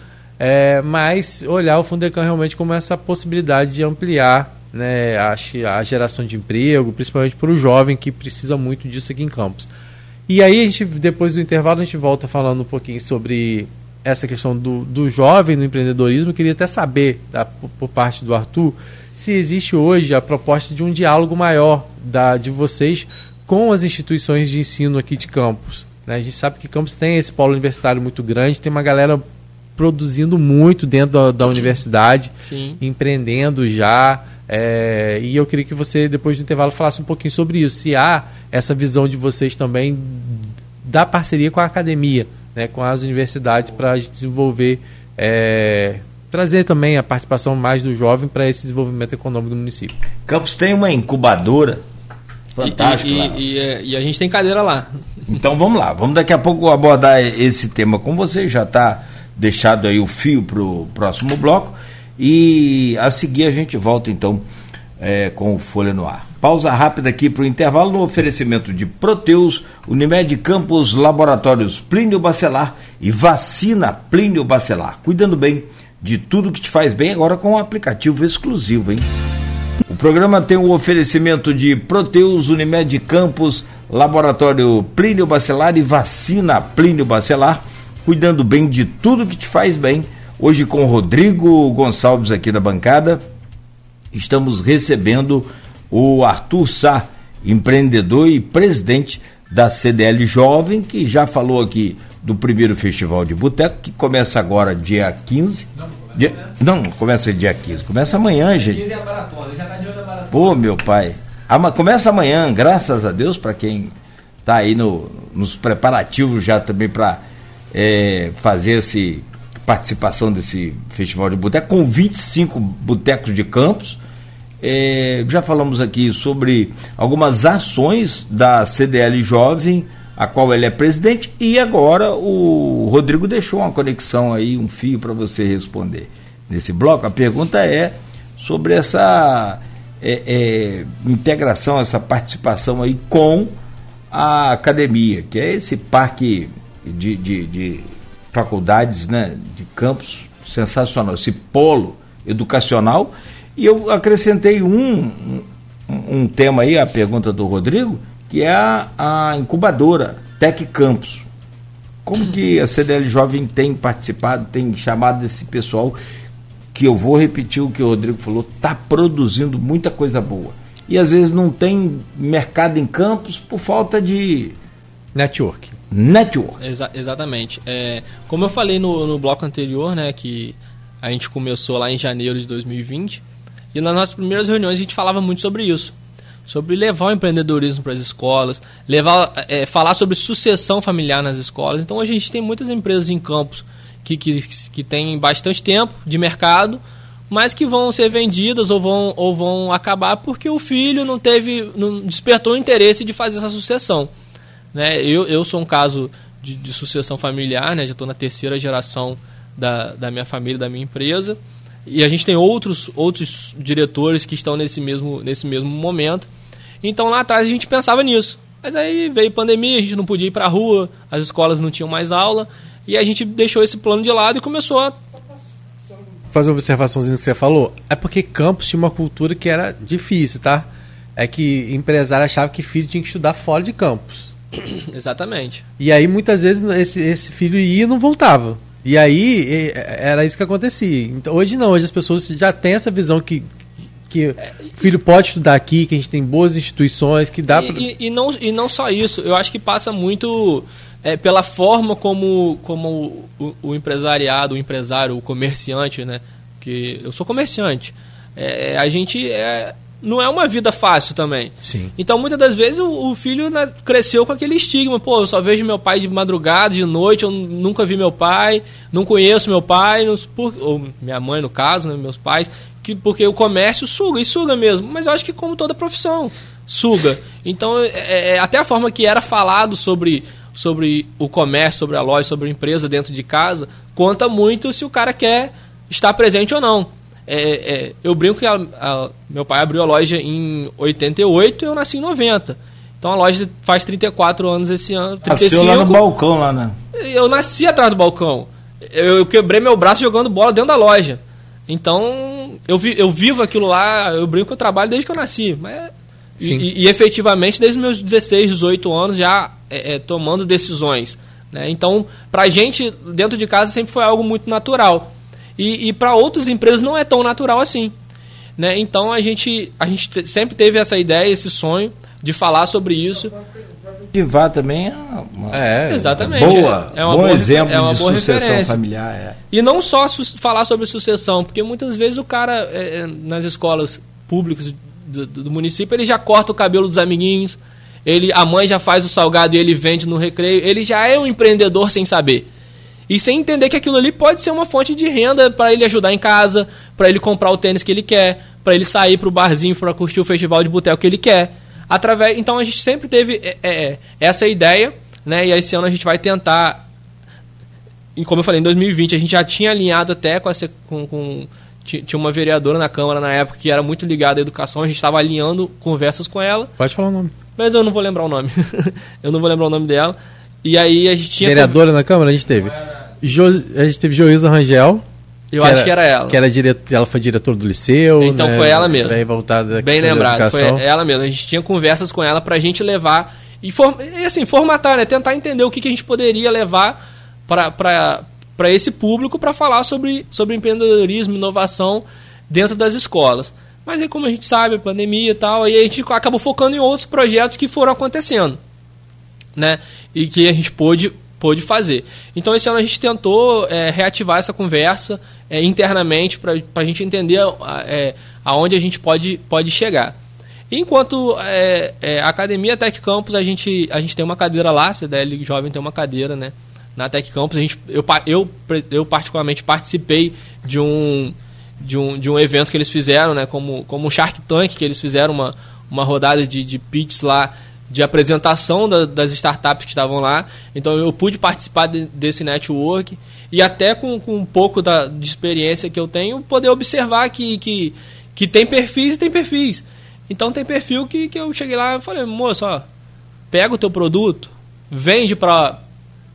Mas olhar o Fundecam realmente como essa possibilidade de ampliar, né, a geração de emprego, principalmente para o jovem que precisa muito disso aqui em Campos. E aí, a gente, depois do intervalo, a gente volta falando um pouquinho sobre essa questão do jovem no empreendedorismo. Eu queria até saber, por parte do Arthur, se existe hoje a proposta de um diálogo maior de vocês com as instituições de ensino aqui de Campos, né? A gente sabe que Campos tem esse polo universitário muito grande, tem uma galera produzindo muito dentro da universidade, sim, empreendendo já, e eu queria que você, depois do intervalo, falasse um pouquinho sobre isso, se há essa visão de vocês também da parceria com a academia, né, com as universidades, para desenvolver, trazer também a participação mais do jovem para esse desenvolvimento econômico do município. Campos tem uma incubadora fantástica e a gente tem cadeira lá. Então vamos lá, vamos daqui a pouco abordar esse tema com vocês, já está deixado aí o fio para o próximo bloco, e a seguir a gente volta então com o Folha no Ar. Pausa rápida aqui para o intervalo, no oferecimento de Proteus, Unimed Campos, Laboratórios Plínio Bacelar e Vacina Plínio Bacelar, cuidando bem de tudo que te faz bem, agora com um aplicativo exclusivo, hein? O programa tem o oferecimento de Proteus, Unimed Campos, Laboratório Plínio Bacelar e Vacina Plínio Bacelar, cuidando bem de tudo que te faz bem. Hoje, com o Rodrigo Gonçalves aqui da bancada, estamos recebendo o Arthur Sá, empreendedor e presidente da CDL Jovem, que já falou aqui do primeiro Festival de Boteco, que começa agora dia 15. Não, começa dia 15, começa amanhã, gente. 15 é a maratona, já está de olho na maratona. Pô, meu pai, começa amanhã, graças a Deus, para quem está aí nos preparativos já também para fazer participação desse Festival de Boteco, com 25 botecos de Campos. Já falamos aqui sobre algumas ações da CDL Jovem, a qual ele é presidente, e agora o Rodrigo deixou uma conexão aí, um fio para você responder. Nesse bloco, a pergunta é sobre essa integração, essa participação aí com a academia, que é esse parque de faculdades, né, de Campos, sensacional, esse polo educacional. E eu acrescentei um tema aí, a pergunta do Rodrigo, que é a incubadora Tec Campos. Como que a CDL Jovem tem participado, tem chamado esse pessoal, que eu vou repetir o que o Rodrigo falou, está produzindo muita coisa boa. E às vezes não tem mercado em Campos por falta de network. Exatamente. Como eu falei no bloco anterior, né, que a gente começou lá em janeiro de 2020, e nas nossas primeiras reuniões a gente falava muito sobre isso, sobre levar o empreendedorismo para as escolas, falar sobre sucessão familiar nas escolas. Então hoje a gente tem muitas empresas em Campos que têm bastante tempo de mercado, mas que vão ser vendidas ou vão acabar porque o filho não despertou o interesse de fazer essa sucessão. Né? Eu sou um caso de sucessão familiar, né? Já estou na terceira geração da minha família, da minha empresa, e a gente tem outros diretores que estão nesse mesmo momento. Então lá atrás a gente pensava nisso, mas aí veio pandemia, a gente não podia ir para a rua, as escolas não tinham mais aula, e a gente deixou esse plano de lado e começou a fazer uma observaçãozinha que você falou. É porque Campos tinha uma cultura que era difícil, tá? É que empresário achava que filho tinha que estudar fora de Campos. Exatamente. E aí muitas vezes esse filho ia e não voltava. E aí era isso que acontecia. Então, hoje não, hoje as pessoas já têm essa visão que filho pode estudar aqui, que a gente tem boas instituições, que dá pra... e não só isso, eu acho que passa muito pela forma como o empresariado, o empresário, o comerciante, né? Porque eu sou comerciante. A gente não é uma vida fácil também. Sim. Então, muitas das vezes, o filho, né, cresceu com aquele estigma. Pô, eu só vejo meu pai de madrugada, de noite, eu nunca vi meu pai, não conheço meu pai, ou minha mãe, no caso, né, meus pais, porque o comércio suga, e suga mesmo. Mas eu acho que como toda profissão, suga. Então, até a forma que era falado sobre o comércio, sobre a loja, sobre a empresa dentro de casa, conta muito se o cara quer estar presente ou não. Eu brinco que meu pai abriu a loja em 88 e eu nasci em 90. Então a loja faz 34 anos esse ano. 35. Nasceu lá no balcão, lá, né? Eu nasci atrás do balcão. Eu quebrei meu braço jogando bola dentro da loja. Então eu vivo aquilo lá, eu brinco que eu trabalho desde que eu nasci. Mas, e efetivamente desde meus 16, 18 anos já tomando decisões. Né? Então, pra gente, dentro de casa sempre foi algo muito natural. E para outras empresas não é tão natural assim. Né? Então a gente sempre teve essa ideia, esse sonho de falar sobre isso. Cultivar também exatamente. Bom exemplo de sucessão referência. Familiar. É. E não só falar sobre sucessão, porque muitas vezes o cara, nas escolas públicas do município, ele já corta o cabelo dos amiguinhos, a mãe já faz o salgado e ele vende no recreio, ele já é um empreendedor sem saber. E sem entender que aquilo ali pode ser uma fonte de renda para ele ajudar em casa, para ele comprar o tênis que ele quer, para ele sair para o barzinho, para curtir o festival de boteco que ele quer. Então a gente sempre teve essa ideia, né? E esse ano a gente vai tentar, e como eu falei, em 2020 a gente já tinha alinhado até com tinha uma vereadora na Câmara na época que era muito ligada à educação, a gente estava alinhando conversas com ela. Pode falar o nome. Mas eu não vou lembrar o nome. Eu não vou lembrar o nome dela. E aí a gente tinha... Vereadora na Câmara, a gente teve. A gente teve Joilza Rangel. Eu acho que era ela. Que era ela foi diretora do liceu. Então, né? Foi ela mesmo. Bem lembrado, foi ela mesmo. A gente tinha conversas com ela pra gente levar... E assim, formatar, né? Tentar entender o que a gente poderia levar pra esse público pra falar sobre empreendedorismo, inovação dentro das escolas. Mas aí, como a gente sabe, a pandemia e tal, aí a gente acabou focando em outros projetos que foram acontecendo. Né? E que a gente pôde fazer. Então esse ano a gente tentou reativar essa conversa internamente para a gente entender aonde a gente pode chegar. Enquanto a Academia Tech Campus, a gente tem uma cadeira lá, a CDL Jovem tem uma cadeira, né, na Tech Campus. Eu particularmente participei de um evento que eles fizeram, né, como um Shark Tank, que eles fizeram uma rodada de pitches lá, de apresentação das startups que estavam lá. Então eu pude participar desse network e até com um pouco de experiência que eu tenho, poder observar que tem perfis e tem perfis. Então tem perfil que eu cheguei lá e falei, moço, ó, pega o teu produto, vende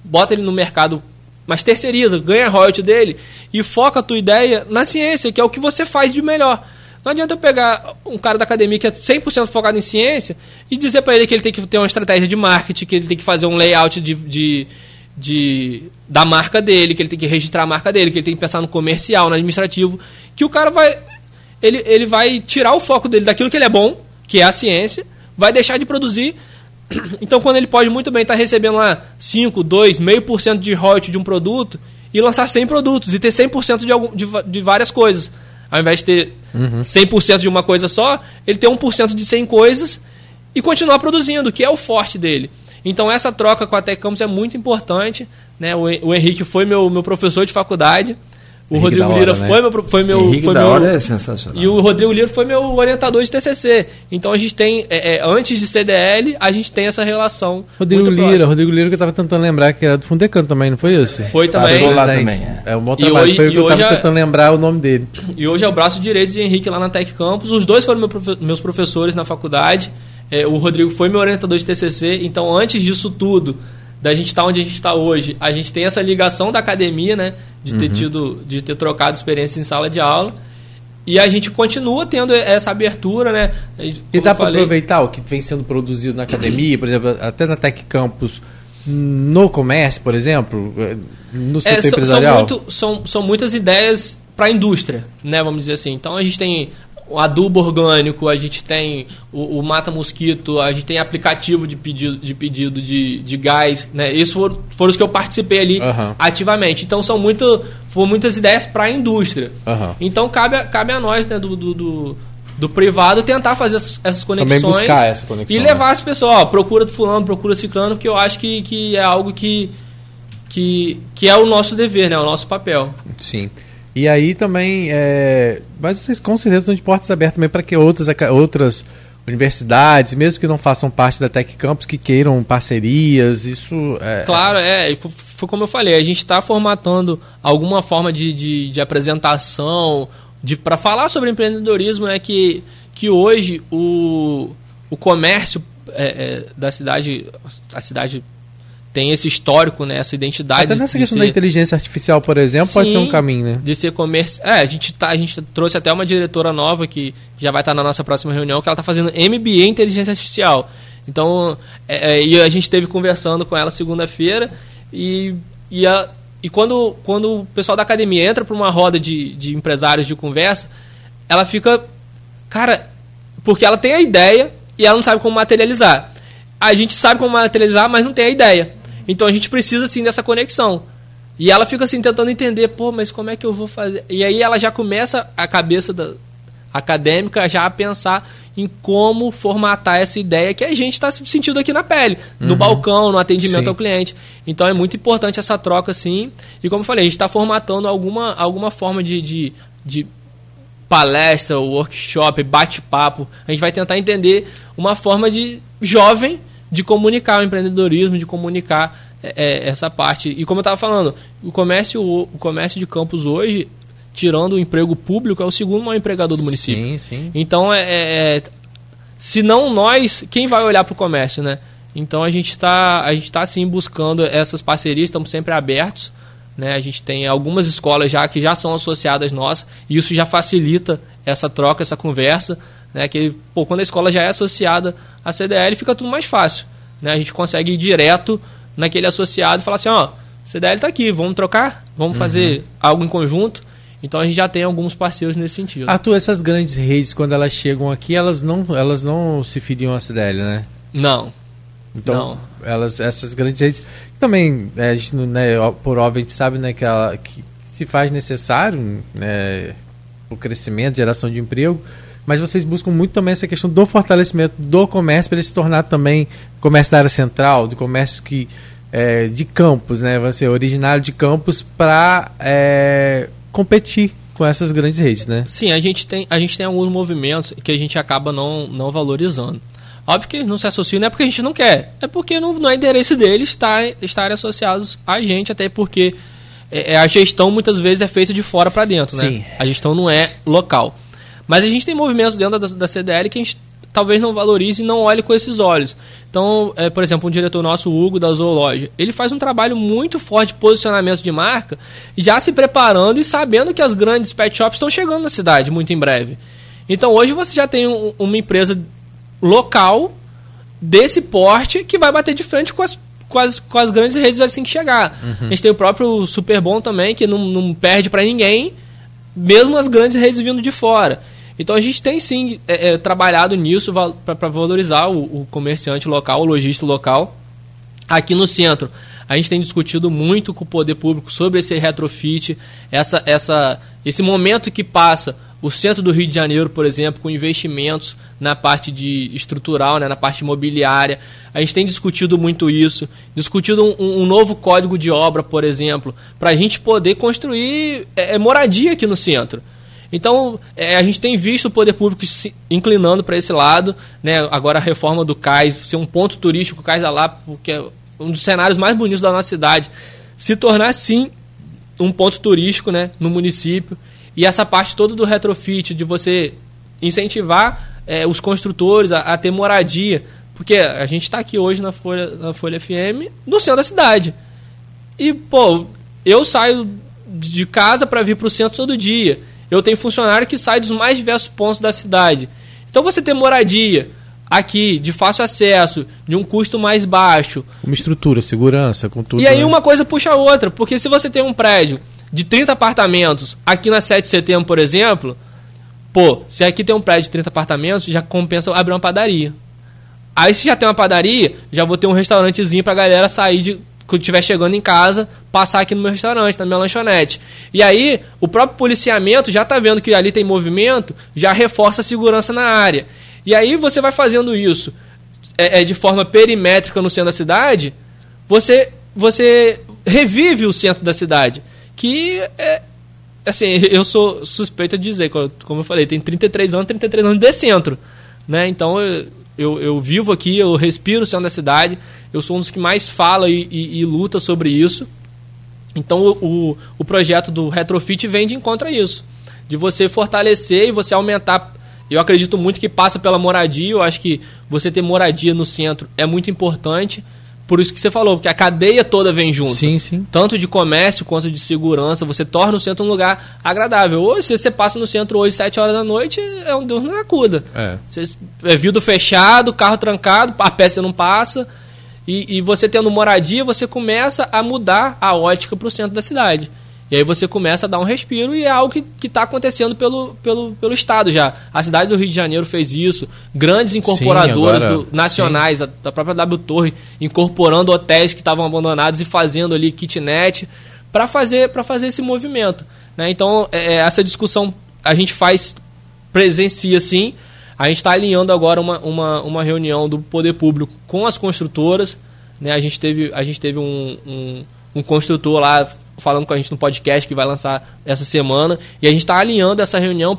bota ele no mercado, mas terceiriza, ganha royalty dele e foca a tua ideia na ciência, que é o que você faz de melhor. Não adianta eu pegar um cara da academia que é 100% focado em ciência e dizer para ele que ele tem que ter uma estratégia de marketing, que ele tem que fazer um layout da marca dele, que ele tem que registrar a marca dele, que ele tem que pensar no comercial, no administrativo, que o cara vai... Ele vai tirar o foco dele daquilo que ele é bom, que é a ciência, vai deixar de produzir. Então, quando ele pode muito bem estar recebendo lá 5, 2, 0,5% de royalties de um produto e lançar 100 produtos e ter 100% de várias coisas. Ao invés de ter 100% de uma coisa só, ele tem 1% de 100 coisas e continuar produzindo, que é o forte dele. Então essa troca com a Tech Campus é muito importante. Né? O Henrique foi meu professor de faculdade, o Rodrigo Lira é sensacional. E o Rodrigo Lira foi meu orientador de TCC. Então a gente tem, antes de CDL, a gente tem essa relação. Rodrigo Lira que eu estava tentando lembrar que era do Fundecam também, não foi isso? Foi também. Lá também. É um bom trabalho. Foi o que eu estava tentando lembrar o nome dele. E hoje é o braço direito de Henrique lá na Tech Campus. Os dois foram meus professores na faculdade. O Rodrigo foi meu orientador de TCC. Então antes disso tudo, da gente estar onde a gente está hoje, a gente tem essa ligação da academia, né? De ter trocado experiência em sala de aula. E a gente continua tendo essa abertura, né? E dá para aproveitar o que vem sendo produzido na academia, por exemplo, até na Tech Campus, no comércio, por exemplo, no setor empresarial? São muitas ideias para a indústria, né? Vamos dizer assim. Então a gente tem o adubo orgânico, a gente tem o mata-mosquito, a gente tem aplicativo de pedido de gás, né? Esses foram os que eu participei ali ativamente. Então foram muitas ideias para a indústria. Então cabe a nós, né, do privado tentar fazer essas conexões. Também buscar essa conexão. E levar as pessoas, ó, procura do fulano, procura do ciclano, que eu acho que é algo que é o nosso dever, né? O nosso papel. Sim. E aí também, mas vocês com certeza estão de portas abertas também para que outras universidades, mesmo que não façam parte da Tech Campus, que queiram parcerias, isso... Claro, foi como eu falei, a gente está formatando alguma forma de apresentação, para falar sobre empreendedorismo, né, que hoje o comércio da cidade, a cidade tem esse histórico, né, essa identidade. Até nessa questão da inteligência artificial, por exemplo, sim, pode ser um caminho, né? De ser comércio. A gente trouxe até uma diretora nova que já vai estar na nossa próxima reunião, que ela está fazendo MBA em inteligência artificial. Então, e a gente esteve conversando com ela segunda-feira e quando o pessoal da academia entra para uma roda de empresários de conversa, ela fica... Cara, porque ela tem a ideia e ela não sabe como materializar. A gente sabe como materializar, mas não tem a ideia. Então a gente precisa, assim, dessa conexão. E ela fica, assim, tentando entender, mas como é que eu vou fazer? E aí ela já começa, a cabeça acadêmica, já a pensar em como formatar essa ideia que a gente está sentindo aqui na pele, no balcão, no atendimento sim. ao cliente. Então é muito importante essa troca, assim. E como eu falei, a gente está formatando alguma forma de palestra, workshop, bate-papo. A gente vai tentar entender uma forma de jovem de comunicar o empreendedorismo, de comunicar essa parte. E como eu estava falando, o comércio de campus hoje, tirando o emprego público, é o segundo maior empregador do município. Sim, sim. Então, se não nós, quem vai olhar para o comércio, né? Então, a gente tá, sim, buscando essas parcerias, estamos sempre abertos, né? A gente tem algumas escolas já que já são associadas nossas, e isso já facilita essa troca, essa conversa, né, que quando a escola já é associada à CDL, fica tudo mais fácil, né? A gente consegue ir direto naquele associado e falar assim, ó, CDL está aqui, vamos trocar, vamos fazer algo em conjunto. Então a gente já tem alguns parceiros nesse sentido. Arthur, essas grandes redes, quando elas chegam aqui, elas não se filiam à CDL, né? Não. Então, não. Essas grandes redes também, a gente, né, por óbvio, a gente sabe, né, que se faz necessário, né, o crescimento, geração de emprego. Mas vocês buscam muito também essa questão do fortalecimento do comércio, para ele se tornar também comércio da área central, do comércio de Campos, né? Vai ser originário de Campos para competir com essas grandes redes, né? Sim, a gente tem alguns movimentos que a gente acaba não valorizando. Óbvio que eles não se associam, não é porque a gente não quer, é porque não é interesse deles estarem associados a gente, até porque a gestão muitas vezes é feita de fora para dentro, né? Sim. A gestão não é local. Mas a gente tem movimentos dentro da CDL que a gente talvez não valorize e não olhe com esses olhos. Então, por exemplo, um diretor nosso, o Hugo, da Zoologia, ele faz um trabalho muito forte de posicionamento de marca, já se preparando e sabendo que as grandes pet shops estão chegando na cidade muito em breve. Então, hoje você já tem uma empresa local desse porte que vai bater de frente com as grandes redes assim que chegar. Uhum. A gente tem o próprio Superbom também, que não perde para ninguém, mesmo as grandes redes vindo de fora. Então a gente tem sim trabalhado nisso para valorizar o comerciante local, o lojista local. Aqui no centro, a gente tem discutido muito com o poder público sobre esse retrofit, esse momento que passa o centro do Rio de Janeiro, por exemplo, com investimentos na parte de estrutural, né, na parte imobiliária. A gente tem discutido muito isso, discutido um novo código de obra, por exemplo, para a gente poder construir moradia aqui no centro. Então, a gente tem visto o poder público se inclinando para esse lado, né? Agora a reforma do Cais, ser um ponto turístico, o Cais da Lapa, que é um dos cenários mais bonitos da nossa cidade, se tornar, sim, um ponto turístico, né, no município. E essa parte toda do retrofit, de você incentivar os construtores a ter moradia, porque a gente está aqui hoje na Folha FM, no centro da cidade. E, eu saio de casa para vir para o centro todo dia. Eu tenho funcionário que sai dos mais diversos pontos da cidade. Então, você ter moradia aqui, de fácil acesso, de um custo mais baixo. Uma estrutura, segurança, com tudo. E aí, né? Uma coisa puxa a outra. Porque se você tem um prédio de 30 apartamentos aqui na 7 de setembro, por exemplo, se aqui tem um prédio de 30 apartamentos, já compensa abrir uma padaria. Aí, se já tem uma padaria, já vou ter um restaurantezinho para a galera sair de quando estiver chegando em casa, passar aqui no meu restaurante, na minha lanchonete. E aí, o próprio policiamento já está vendo que ali tem movimento, já reforça a segurança na área. E aí você vai fazendo isso de forma perimétrica no centro da cidade, você revive o centro da cidade, que é... Assim, eu sou suspeito de dizer, como eu falei, tem 33 anos de centro, né? Então eu vivo aqui, eu respiro o centro da cidade, eu sou um dos que mais fala e luta sobre isso. Então o projeto do Retrofit vem de encontro a isso, de você fortalecer e você aumentar. Eu acredito muito que passa pela moradia, eu acho que você ter moradia no centro é muito importante. Por isso que você falou, porque a cadeia toda vem junto. Sim, sim. Tanto de comércio quanto de segurança, você torna o centro um lugar agradável. Hoje, se você passa no centro hoje, 7 horas da noite, é um Deus nos acuda. É vidro fechado, carro trancado, a pé você não passa. E você tendo moradia, você começa a mudar a ótica para o centro da cidade. E aí você começa a dar um respiro, e é algo que está acontecendo pelo Estado já. A cidade do Rio de Janeiro fez isso, grandes incorporadores nacionais, da própria W Torre, incorporando hotéis que estavam abandonados e fazendo ali kitnet para fazer esse movimento. Né? Então, essa discussão a gente presencia sim. A gente está alinhando agora uma reunião do Poder Público com as construtoras. Né? A gente teve um construtor lá falando com a gente no podcast que vai lançar essa semana, e a gente está alinhando essa reunião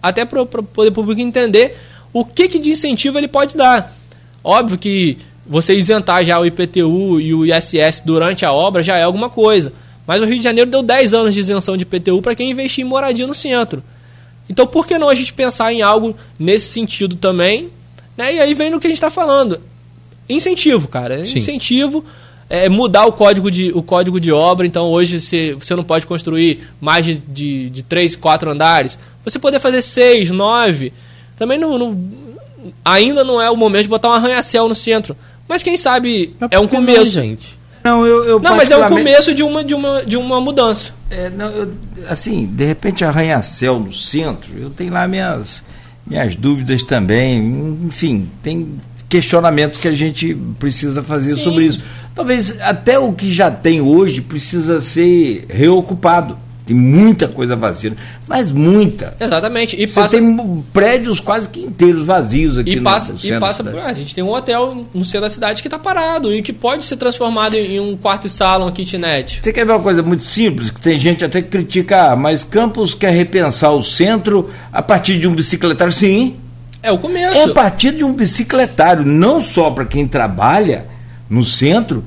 até para o poder público entender o que de incentivo ele pode dar. Óbvio que você isentar já o IPTU e o ISS durante a obra já é alguma coisa, mas o Rio de Janeiro deu 10 anos de isenção de IPTU para quem investir em moradia no centro. Então por que não a gente pensar em algo nesse sentido também? Né? E aí vem no que a gente está falando. Incentivo, cara. Sim. Incentivo. Mudar o código de obra. Então hoje você não pode construir mais de 3, 4 andares, você poder fazer 6, 9 também. Ainda não é o momento de botar um arranha-céu no centro, mas quem sabe não, é um começo, gente. Não, mas é o começo de uma mudança. Assim, de repente arranha-céu no centro, eu tenho lá minhas dúvidas também, enfim, tem questionamentos que a gente precisa fazer. Sim. Sobre isso. Talvez até o que já tem hoje precisa ser reocupado. Tem muita coisa vazia, mas muita. Exatamente. E você tem prédios quase que inteiros vazios aqui no centro. A gente tem um hotel no centro da cidade que está parado e que pode ser transformado em um quarto e sala, uma kitnet. Você quer ver uma coisa muito simples, que tem gente até que critica, mas Campos quer repensar o centro a partir de um bicicletário? Sim. É o começo. É a partir de um bicicletário, não só para quem trabalha no centro,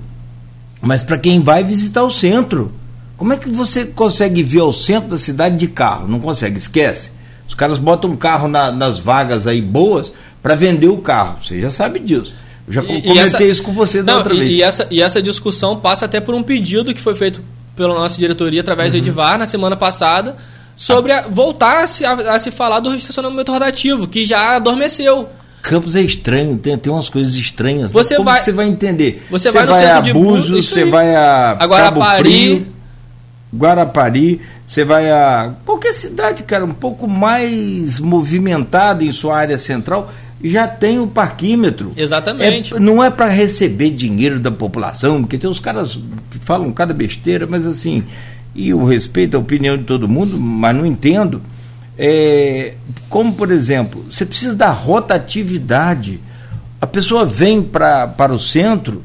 mas para quem vai visitar o centro. Como é que você consegue vir ao centro da cidade de carro? Não consegue, esquece. Os caras botam um carro nas vagas aí boas para vender o carro. Você já sabe disso. Eu já comentei isso com você outra vez. E essa discussão passa até por um pedido que foi feito pela nossa diretoria através do Edivar na semana passada, sobre voltar a se falar do estacionamento rotativo, que já adormeceu. Campos é estranho, tem umas coisas estranhas. Você vai entender? Você vai no centro de Búzios, você vai a Guarapari, você vai a qualquer cidade, cara, um pouco mais movimentada em sua área central, já tem o parquímetro. Exatamente. Não é para receber dinheiro da população, porque tem os caras que falam cada besteira, mas assim, e eu respeito a opinião de todo mundo, mas não entendo. Como, por exemplo, você precisa da rotatividade. A pessoa vem para o centro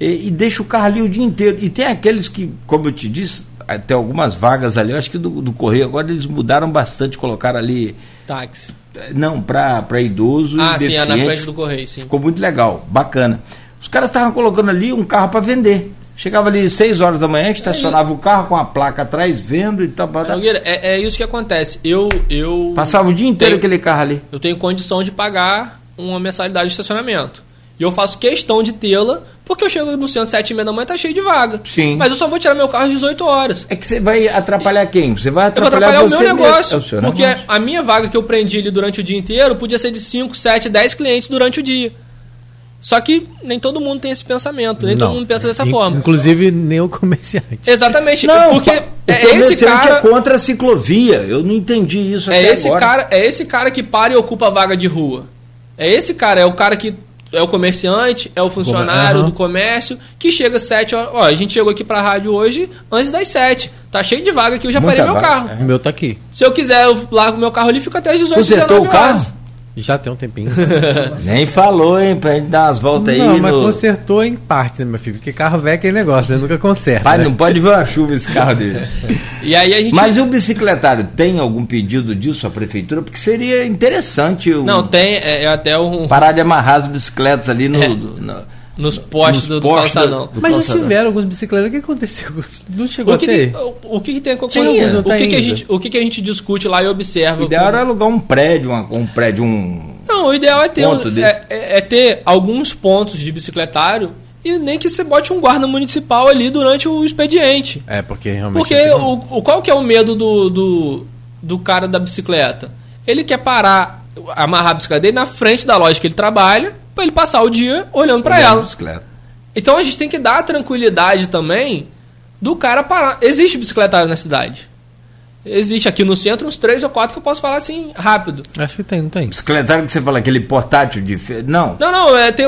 e deixa o carro ali o dia inteiro. E tem aqueles que, como eu te disse, tem algumas vagas ali, eu acho que do Correio agora eles mudaram bastante, colocaram ali... Táxi. Não, para idoso e deficiente. Sim, na frente do Correio, sim. Ficou muito legal, bacana. Os caras estavam colocando ali um carro para vender. Chegava ali 6 horas da manhã, estacionava o carro com a placa atrás, vendo e tal. É isso que acontece. Eu passava o dia inteiro aquele carro ali. Eu tenho condição de pagar uma mensalidade de estacionamento. E eu faço questão de tê-la, porque eu chego no centro 7h30 da manhã e tá cheio de vaga. Sim. Mas eu só vou tirar meu carro às 18 horas. É que você vai atrapalhar quem? Você vai atrapalhar você. Eu vou atrapalhar o meu negócio. Porque a minha vaga que eu prendi ali durante o dia inteiro podia ser de 5, 7, 10 clientes durante o dia. Só que nem todo mundo tem esse pensamento, todo mundo pensa dessa forma. Inclusive nem o comerciante. Exatamente. Não, porque esse cara é contra a ciclovia. Eu não entendi isso até agora. É esse cara que para e ocupa a vaga de rua. É esse cara, é o cara que é o comerciante, é o funcionário do comércio, que chega às 7 horas. Ó, a gente chegou aqui pra rádio hoje antes das 7. Tá cheio de vaga aqui, eu já parei meu carro. O meu tá aqui. Se eu quiser, eu largo meu carro ali e fico até as 18 horas. Consertou o carro? Já tem um tempinho. Nem falou, hein, pra gente dar umas voltas aí. Não, mas consertou em parte, né, meu filho? Porque carro velho é aquele negócio, né? Nunca conserta. Pai, né? Não pode ver uma chuva esse carro dele. E aí a gente... Mas o bicicletário tem algum pedido disso à prefeitura? Porque seria interessante... Não, tem até um... Parar de amarrar as bicicletas ali no... Nos postes do calçadão. Mas já tiveram alguns bicicletas. O que aconteceu? Não chegou até O que a gente discute lá e observa? O ideal era alugar um prédio. Não, o ideal é ter, ter alguns pontos de bicicletário. E nem que você bote um guarda municipal ali durante o expediente. É, porque realmente... Porque qual que é o medo do cara da bicicleta? Ele quer parar, amarrar a bicicleta dele na frente da loja que ele trabalha, para ele passar o dia olhando para ela. Bicicleta. Então a gente tem que dar a tranquilidade também do cara parar. Existe bicicletário na cidade. Existe aqui no centro uns 3 ou 4 que eu posso falar assim rápido. Acho que tem, não tem. Bicicletário que você fala, aquele portátil de... Não, tem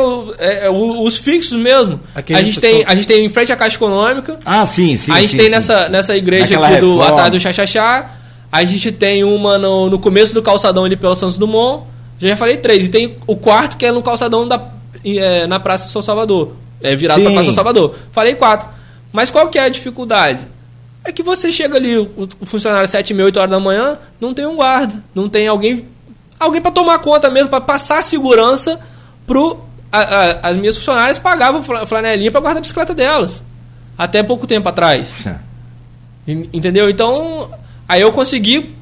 os fixos mesmo. A gente tem em frente à Caixa Econômica. Ah, sim. A gente tem nessa igreja aqui atrás do Xaxaxá. A gente tem uma no começo do calçadão ali pelo Santos Dumont. Já falei 3. E tem o quarto que é no calçadão na Praça São Salvador. É virado para a Praça São Salvador. Falei 4. Mas qual que é a dificuldade? É que você chega ali, o funcionário 7:30, 8 horas da manhã, não tem um guarda. Não tem alguém para tomar conta mesmo, para passar segurança as minhas funcionárias pagavam flanelinha para guardar a bicicleta delas. Até pouco tempo atrás. Entendeu? Então, aí eu consegui...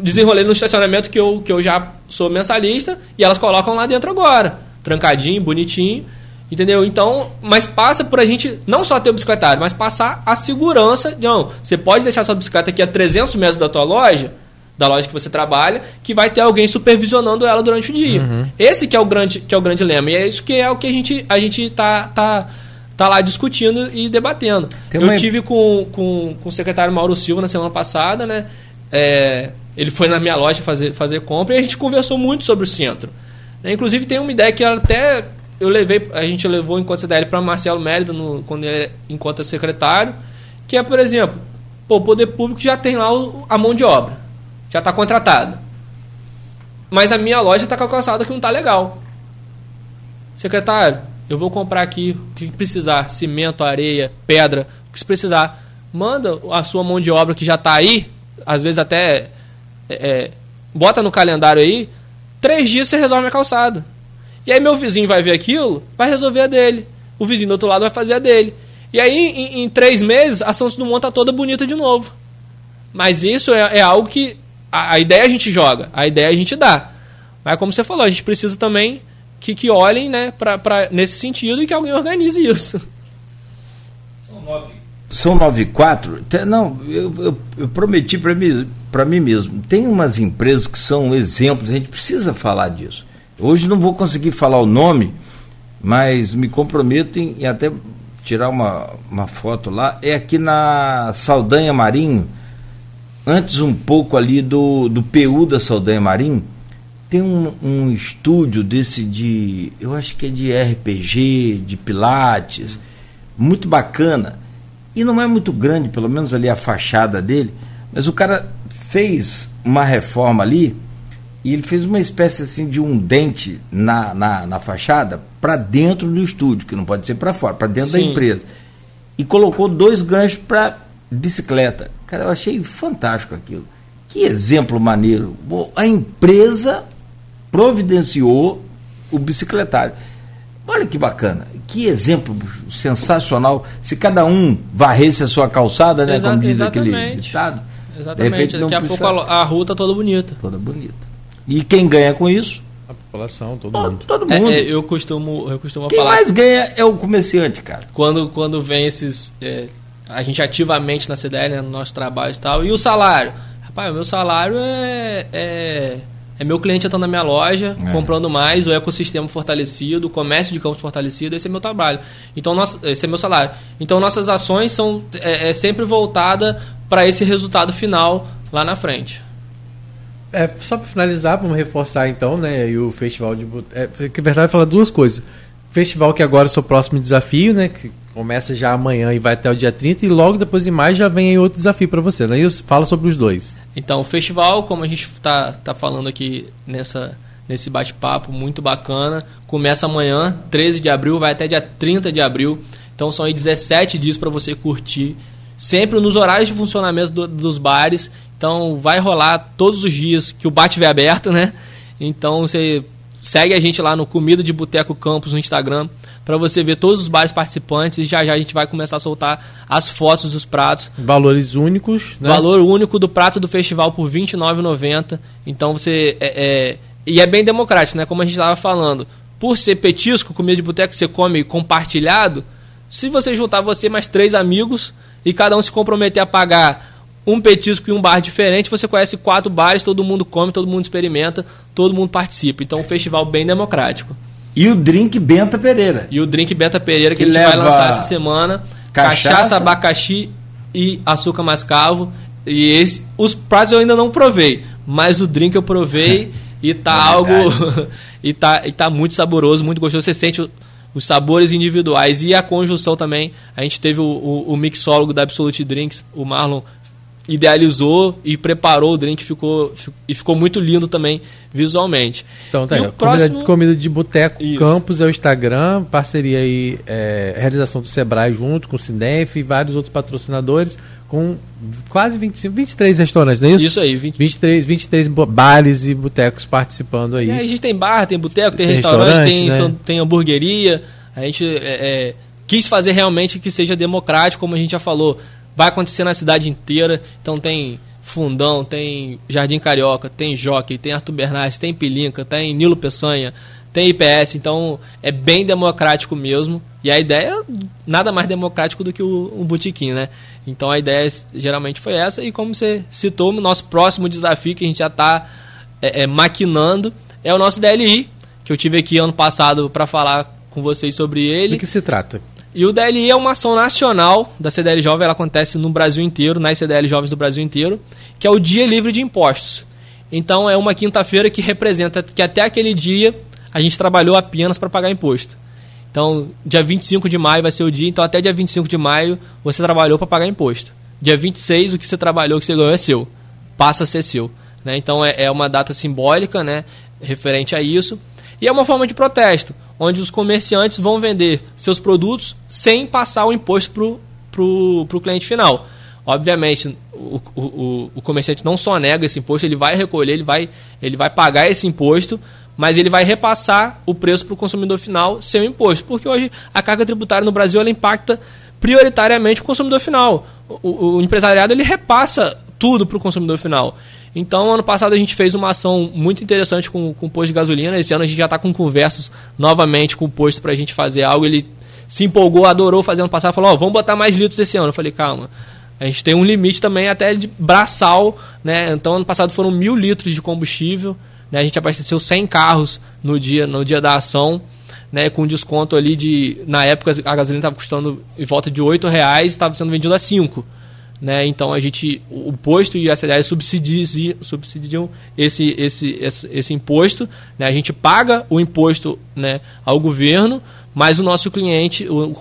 Desenrolei no estacionamento que eu já sou mensalista, e elas colocam lá dentro agora, trancadinho, bonitinho, entendeu? Então, mas passa por a gente não só ter o bicicletário, mas passar a segurança. Não, você pode deixar sua bicicleta aqui a 300 metros da tua loja, da loja que você trabalha, que vai ter alguém supervisionando ela durante o dia. Uhum. Esse que é o grande lema, e é isso que é o que a gente tá lá discutindo e debatendo. Eu tive com o secretário Mauro Silva na semana passada, né? Ele foi na minha loja fazer compra e a gente conversou muito sobre o centro. Inclusive tem uma ideia que até a gente levou enquanto CDL para Marcelo Mérida enquanto secretário, que é, por exemplo, o poder público já tem lá a mão de obra, já está contratada. Mas a minha loja está com a calçada que não está legal. Secretário, eu vou comprar aqui o que precisar, cimento, areia, pedra, o que precisar. Manda a sua mão de obra que já está aí, às vezes até... bota no calendário aí, 3 dias você resolve a calçada. E aí meu vizinho vai ver aquilo, vai resolver a dele. O vizinho do outro lado vai fazer a dele. E aí em 3 meses a Santos Dumont tá toda bonita de novo. Mas isso é algo que a ideia a gente joga, a ideia a gente dá. Mas como você falou, a gente precisa também que olhem, né, pra nesse sentido, e que alguém organize isso. São 9 e 4? Não, eu prometi para mim mesmo. Tem umas empresas que são exemplos, a gente precisa falar disso. Hoje não vou conseguir falar o nome, mas me comprometo em até tirar uma foto lá. É aqui na Saldanha Marinho, antes um pouco ali do PU da Saldanha Marinho, tem um estúdio desse de... Eu acho que é de RPG, de Pilates, muito bacana. E não é muito grande, pelo menos ali a fachada dele, mas o cara fez uma reforma ali e ele fez uma espécie assim de um dente na fachada para dentro do estúdio, que não pode ser para fora, para dentro da empresa. E colocou 2 ganchos para bicicleta. Cara, eu achei fantástico aquilo. Que exemplo maneiro. Bom, a empresa providenciou o bicicletário. Olha que bacana, que exemplo sensacional. Se cada um varresse a sua calçada, né, como diz aquele ditado. Exatamente, daqui a pouco a rua está toda bonita. Toda bonita. E quem ganha com isso? A população, todo mundo. Todo mundo. Eu costumo falar. Quem mais ganha é o comerciante, cara. Quando vem esses... a gente ativamente na CDL, né, no nosso trabalho e tal. E o salário? Rapaz, o meu salário é meu cliente entrando na minha loja, comprando mais, o ecossistema fortalecido, o comércio de campos fortalecido, esse é meu trabalho. Então, esse é meu salário. Então, nossas ações são sempre voltadas para esse resultado final lá na frente. Só para finalizar, vamos reforçar então, né? E o festival de que na verdade fala duas coisas. Festival que agora é o seu próximo desafio, né? Que começa já amanhã e vai até o dia 30, e logo depois em maio já vem aí outro desafio para você, né? E fala sobre os dois. Então, o festival, como a gente tá falando aqui nesse bate-papo muito bacana, começa amanhã, 13 de abril, vai até dia 30 de abril. Então são aí 17 dias para você curtir, sempre nos horários de funcionamento dos bares. Então vai rolar todos os dias que o bar estiver aberto, né? Então você segue a gente lá no Comida de Boteco Campos no Instagram para você ver todos os bares participantes, e já já a gente vai começar a soltar as fotos dos pratos. Valores únicos, né? Valor único do prato do festival por R$ 29,90. Então você... E é bem democrático, né? Como a gente estava falando. Por ser petisco, comida de boteco, você come compartilhado. Se você juntar você mais 3 amigos e cada um se comprometer a pagar um petisco e um bar diferente, você conhece 4 bares, todo mundo come, todo mundo experimenta, todo mundo participa. Então, um festival bem democrático. E o Drink Benta Pereira. E o Drink Benta Pereira, que a gente vai lançar essa semana. Cachaça, abacaxi e açúcar mascavo. E os pratos eu ainda não provei, mas o drink eu provei. E tá tá muito saboroso, muito gostoso. Você sente os sabores individuais e a conjunção também. A gente teve o mixólogo da Absolute Drinks, o Marlon, idealizou e preparou o drink e ficou muito lindo também visualmente. Então tá aí, Comida de Boteco Campos é o Instagram, parceria aí, realização do Sebrae junto com o Sinef e vários outros patrocinadores, com quase 23 restaurantes, não é isso? Isso aí, 23 bares e botecos participando aí. E aí a gente tem bar, tem boteco, tem restaurante, tem hamburgueria. A gente quis fazer realmente que seja democrático, como a gente já falou. Vai acontecer na cidade inteira. Então tem Fundão, tem Jardim Carioca, tem Jockey, tem Arthur Bernardes, tem Pilinca, tem Nilo Peçanha, tem IPS. Então é bem democrático mesmo. E a ideia é nada mais democrático do que um botequim, né? Então a ideia geralmente foi essa. E como você citou, o nosso próximo desafio que a gente já está maquinando é o nosso DLI, que eu tive aqui ano passado para falar com vocês sobre ele. Do que se trata? E o DLI é uma ação nacional da CDL Jovem. Ela acontece no Brasil inteiro, nas CDL Jovens do Brasil inteiro, que é o Dia Livre de Impostos. Então é uma quinta-feira que representa que até aquele dia a gente trabalhou apenas para pagar imposto. Então, dia 25 de maio vai ser o dia. Então, até dia 25 de maio, você trabalhou para pagar imposto. Dia 26, o que você trabalhou, o que você ganhou é seu. Passa a ser seu. Né? Então, é uma data simbólica, né, referente a isso. E é uma forma de protesto, onde os comerciantes vão vender seus produtos sem passar o imposto pro cliente final. Obviamente, o comerciante não só nega esse imposto, ele vai recolher, ele vai pagar esse imposto, mas ele vai repassar o preço para o consumidor final sem o imposto, porque hoje a carga tributária no Brasil ela impacta prioritariamente o consumidor final. O empresariado ele repassa tudo para o consumidor final. Então, ano passado a gente fez uma ação muito interessante com o posto de gasolina. Esse ano a gente já está com conversas novamente com o posto para a gente fazer algo. Ele se empolgou, adorou fazer ano passado, falou, vamos botar mais litros esse ano. Eu falei, calma. A gente tem um limite também até de braçal, né? Então, ano passado foram 1.000 litros de combustível. A gente abasteceu 100 carros no dia da ação, né, com desconto ali de... Na época, a gasolina estava custando em volta de R$8,00 e estava sendo vendido a R$5,00. Né? Então, o posto e a CDL subsidiam esse imposto. Né? A gente paga o imposto, né, ao governo, mas o nosso cliente, o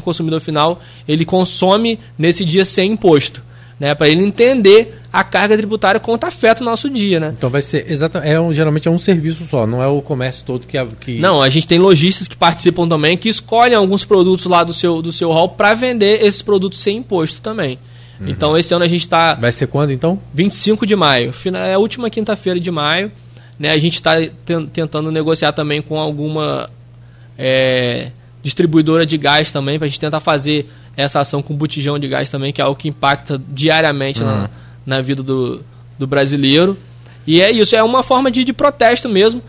consumidor final, ele consome nesse dia sem imposto. Né, para ele entender a carga tributária quanto afeta o nosso dia, né? Então vai ser exatamente, geralmente é um serviço só, não é o comércio todo que... Não, a gente tem lojistas que participam também, que escolhem alguns produtos lá do seu hall para vender esses produtos sem imposto também. Uhum. Então esse ano a gente está... Vai ser quando então? 25 de maio, é a última quinta-feira de maio, né? A gente está tentando negociar também com alguma distribuidora de gás também, para a gente tentar fazer essa ação com botijão de gás também, que é algo que impacta diariamente na vida do brasileiro. E é isso, é uma forma de protesto mesmo.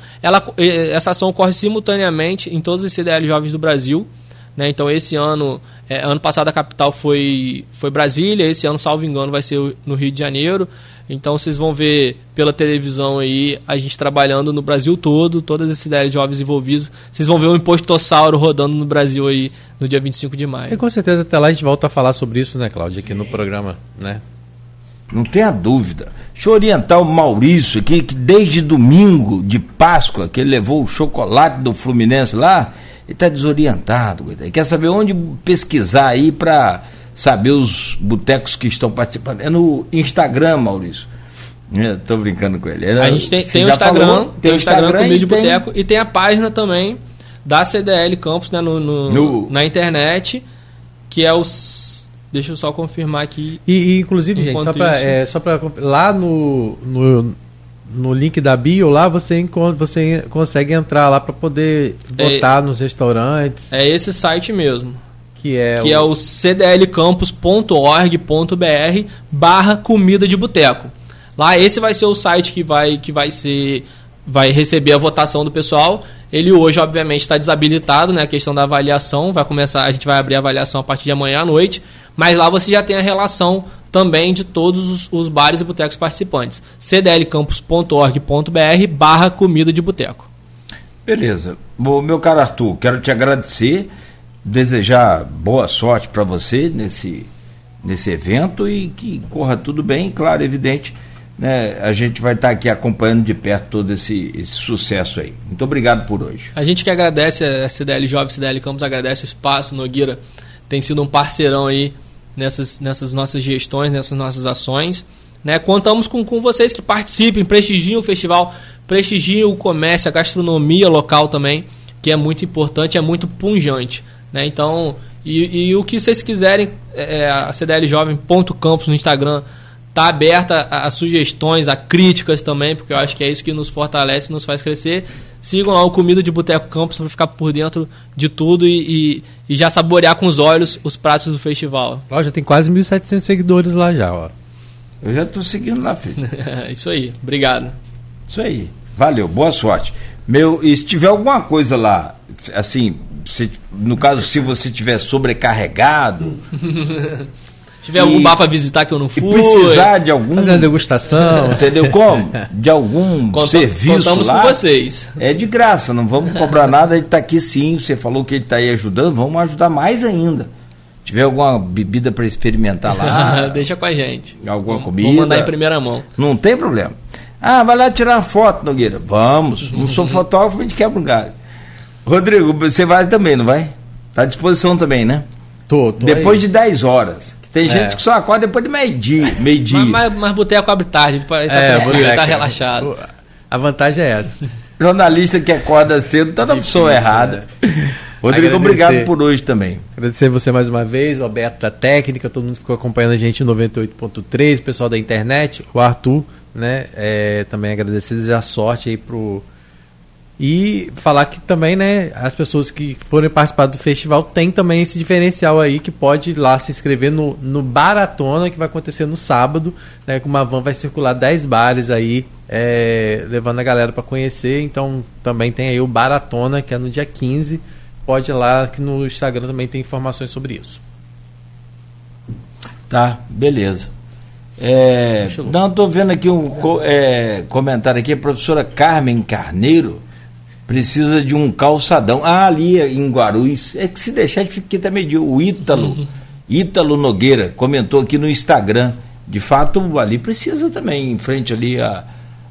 Essa ação ocorre simultaneamente em todas as CDL Jovens do Brasil. Né? Então, esse ano, ano passado a capital foi Brasília, esse ano, salvo engano, vai ser no Rio de Janeiro. Então, vocês vão ver pela televisão aí a gente trabalhando no Brasil todo, todas as cidades jovens envolvidas. Vocês vão ver o impostossauro rodando no Brasil aí no dia 25 de maio. E com certeza até lá a gente volta a falar sobre isso, né, Cláudia, aqui no programa, né? não tenha dúvida. Deixa eu orientar o Maurício aqui, que desde domingo de Páscoa, que ele levou o chocolate do Fluminense lá, ele está desorientado, ele quer saber onde pesquisar aí para saber os botecos que estão participando. É no Instagram, Maurício. Estou brincando com ele. A gente tem o Instagram, falou, tem o Instagram com o Mídia Boteco, e tem a página também da CDL Campos, né, na internet, que é os... Deixa eu só confirmar aqui. E inclusive, gente, só para lá no link da bio, lá você consegue entrar lá para poder botar nos restaurantes. É esse site mesmo. Que é o cdlcampus.org.br/comida de boteco. Lá esse vai ser o site que vai receber a votação do pessoal. Ele hoje, obviamente, está desabilitado, né? A questão da avaliação. A gente vai abrir a avaliação a partir de amanhã à noite. Mas lá você já tem a relação também de todos os bares e botecos participantes. cdlcampus.org.br/comida de boteco. Beleza. Bom, meu caro Arthur, quero te agradecer, desejar boa sorte para você nesse evento e que corra tudo bem, claro, evidente, né? A gente vai estar aqui acompanhando de perto todo esse sucesso aí. Muito obrigado por hoje. A gente que agradece, a CDL Jovem, CDL Campus agradece o espaço, Nogueira tem sido um parceirão aí nessas nossas gestões, nessas nossas ações, né? Contamos com vocês que participem, prestigiem o festival, prestigiem o comércio, a gastronomia local também, que é muito importante, é muito punjante, né? Então, e o que vocês quiserem, a cdljovem.campus no Instagram está aberta a sugestões, a críticas também, porque eu acho que é isso que nos fortalece, nos faz crescer. Sigam lá o Comida de Boteco Campos para ficar por dentro de tudo e já saborear com os olhos os pratos do festival. Ó, já tem quase 1.700 seguidores lá já, ó. Eu já estou seguindo lá, filho. Isso aí, obrigado. Isso aí, valeu, boa sorte. E se tiver alguma coisa lá, assim, se você estiver sobrecarregado... Se tiver algum bar para visitar que eu não fui. E precisar de algum... Fazer uma degustação. Entendeu como? De algum serviço contamos lá. Contamos com vocês. É de graça, não vamos cobrar nada. Ele está aqui sim, você falou que ele está aí ajudando, vamos ajudar mais ainda. Se tiver alguma bebida para experimentar lá. Deixa com a gente. Alguma comida. Vou mandar em primeira mão. Não tem problema. Ah, vai lá tirar uma foto, Nogueira. Vamos. Não sou fotógrafo, a gente quebra um galho. Rodrigo, você vai também, não vai? Está à disposição também, né? Tô depois aí. De 10 horas. Tem gente que só acorda depois de meio-dia. Mas boteco abre tarde, tá relaxado. A vantagem é essa. Jornalista que acorda cedo, tá na pessoa errada. Né? Rodrigo, obrigado por hoje também. Agradecer você mais uma vez, Alberto da técnica, todo mundo ficou acompanhando a gente em 98.3, pessoal da internet, o Arthur, né? Também agradecer, desejar sorte aí pro... E falar que também, né, as pessoas que forem participar do festival tem também esse diferencial aí, que pode ir lá se inscrever no Baratona, que vai acontecer no sábado, né, que uma van vai circular 10 bares aí, levando a galera para conhecer. Então também tem aí o Baratona, que é no dia 15, pode ir lá, que no Instagram também tem informações sobre isso. Tá, beleza. Não, estou vendo aqui um comentário aqui, a professora Carmen Carneiro precisa de um calçadão. Ah, ali em Guarulhos. É que se deixar, a gente fica aqui até meio dia. O Ítalo Nogueira comentou aqui no Instagram. De fato, ali precisa também, em frente ali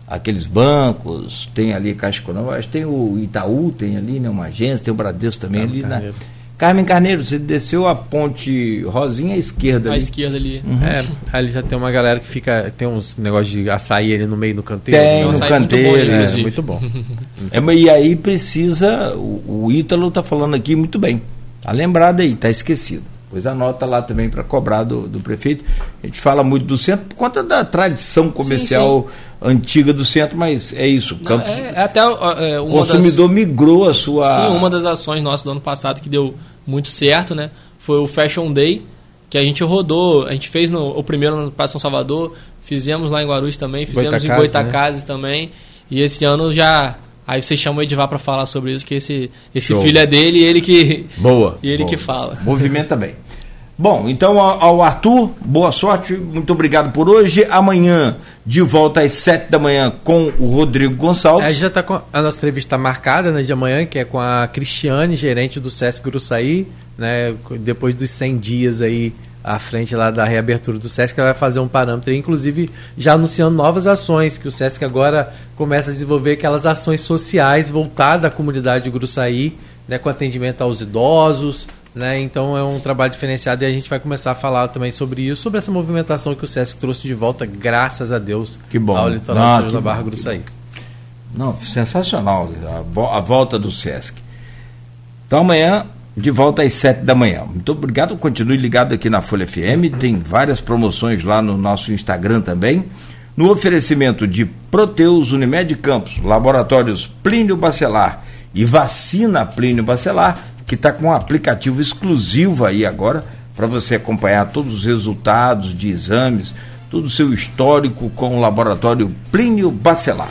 aqueles bancos, tem ali Caixa Econômica, acho que tem o Itaú, tem ali, né, uma agência, tem o Bradesco também ali. Carneiro. Né? Carmen Carneiro, você desceu a ponte Rosinha à esquerda ali. À esquerda ali. Uhum. Ali já tem uma galera que fica... Tem uns negócios de açaí ali no meio do canteiro. Tem no canteiro, é muito bom. E aí precisa... O Ítalo está falando aqui muito bem. Está lembrado aí, está esquecido. Pois anota lá também para cobrar do prefeito. A gente fala muito do centro por conta da tradição comercial... Sim. Antiga do centro, mas é isso. Campos, o consumidor migrou a sua... Sim, uma das ações nossas do ano passado que deu muito certo, né, foi o Fashion Day, que a gente rodou, a gente fez o primeiro para São Salvador, fizemos lá em Guarulhos também, fizemos em Goitacazes, né? Também, e esse ano já... Aí você chama o Edivar para falar sobre isso, que esse filho é dele e ele que... Boa. E ele boa. Que fala. Movimenta bem. Bom, então ao Arthur, boa sorte, muito obrigado por hoje. Amanhã, de volta às 7h com o Rodrigo Gonçalves. Já está com a nossa entrevista marcada, né, de amanhã, que é com a Cristiane, gerente do SESC Gruçaí, né, depois dos 100 dias aí à frente lá da reabertura do SESC, ela vai fazer um parâmetro, inclusive já anunciando novas ações, que o SESC agora começa a desenvolver aquelas ações sociais voltadas à comunidade de Gruçaí, né, com atendimento aos idosos, né? Então é um trabalho diferenciado e a gente vai começar a falar também sobre isso, sobre essa movimentação que o SESC trouxe de volta, graças a Deus, que bom, ao litoral do Sul da Barra Gruçaí. Não, sensacional a volta do SESC. Então amanhã, de volta às 7h. Muito obrigado, continue ligado aqui na Folha FM, tem várias promoções lá no nosso Instagram também, no oferecimento de Proteus, Unimed Campos, Laboratórios Plínio Bacelar e Vacina Plínio Bacelar, que está com um aplicativo exclusivo aí agora, para você acompanhar todos os resultados de exames, todo o seu histórico com o Laboratório Plínio Bacelar.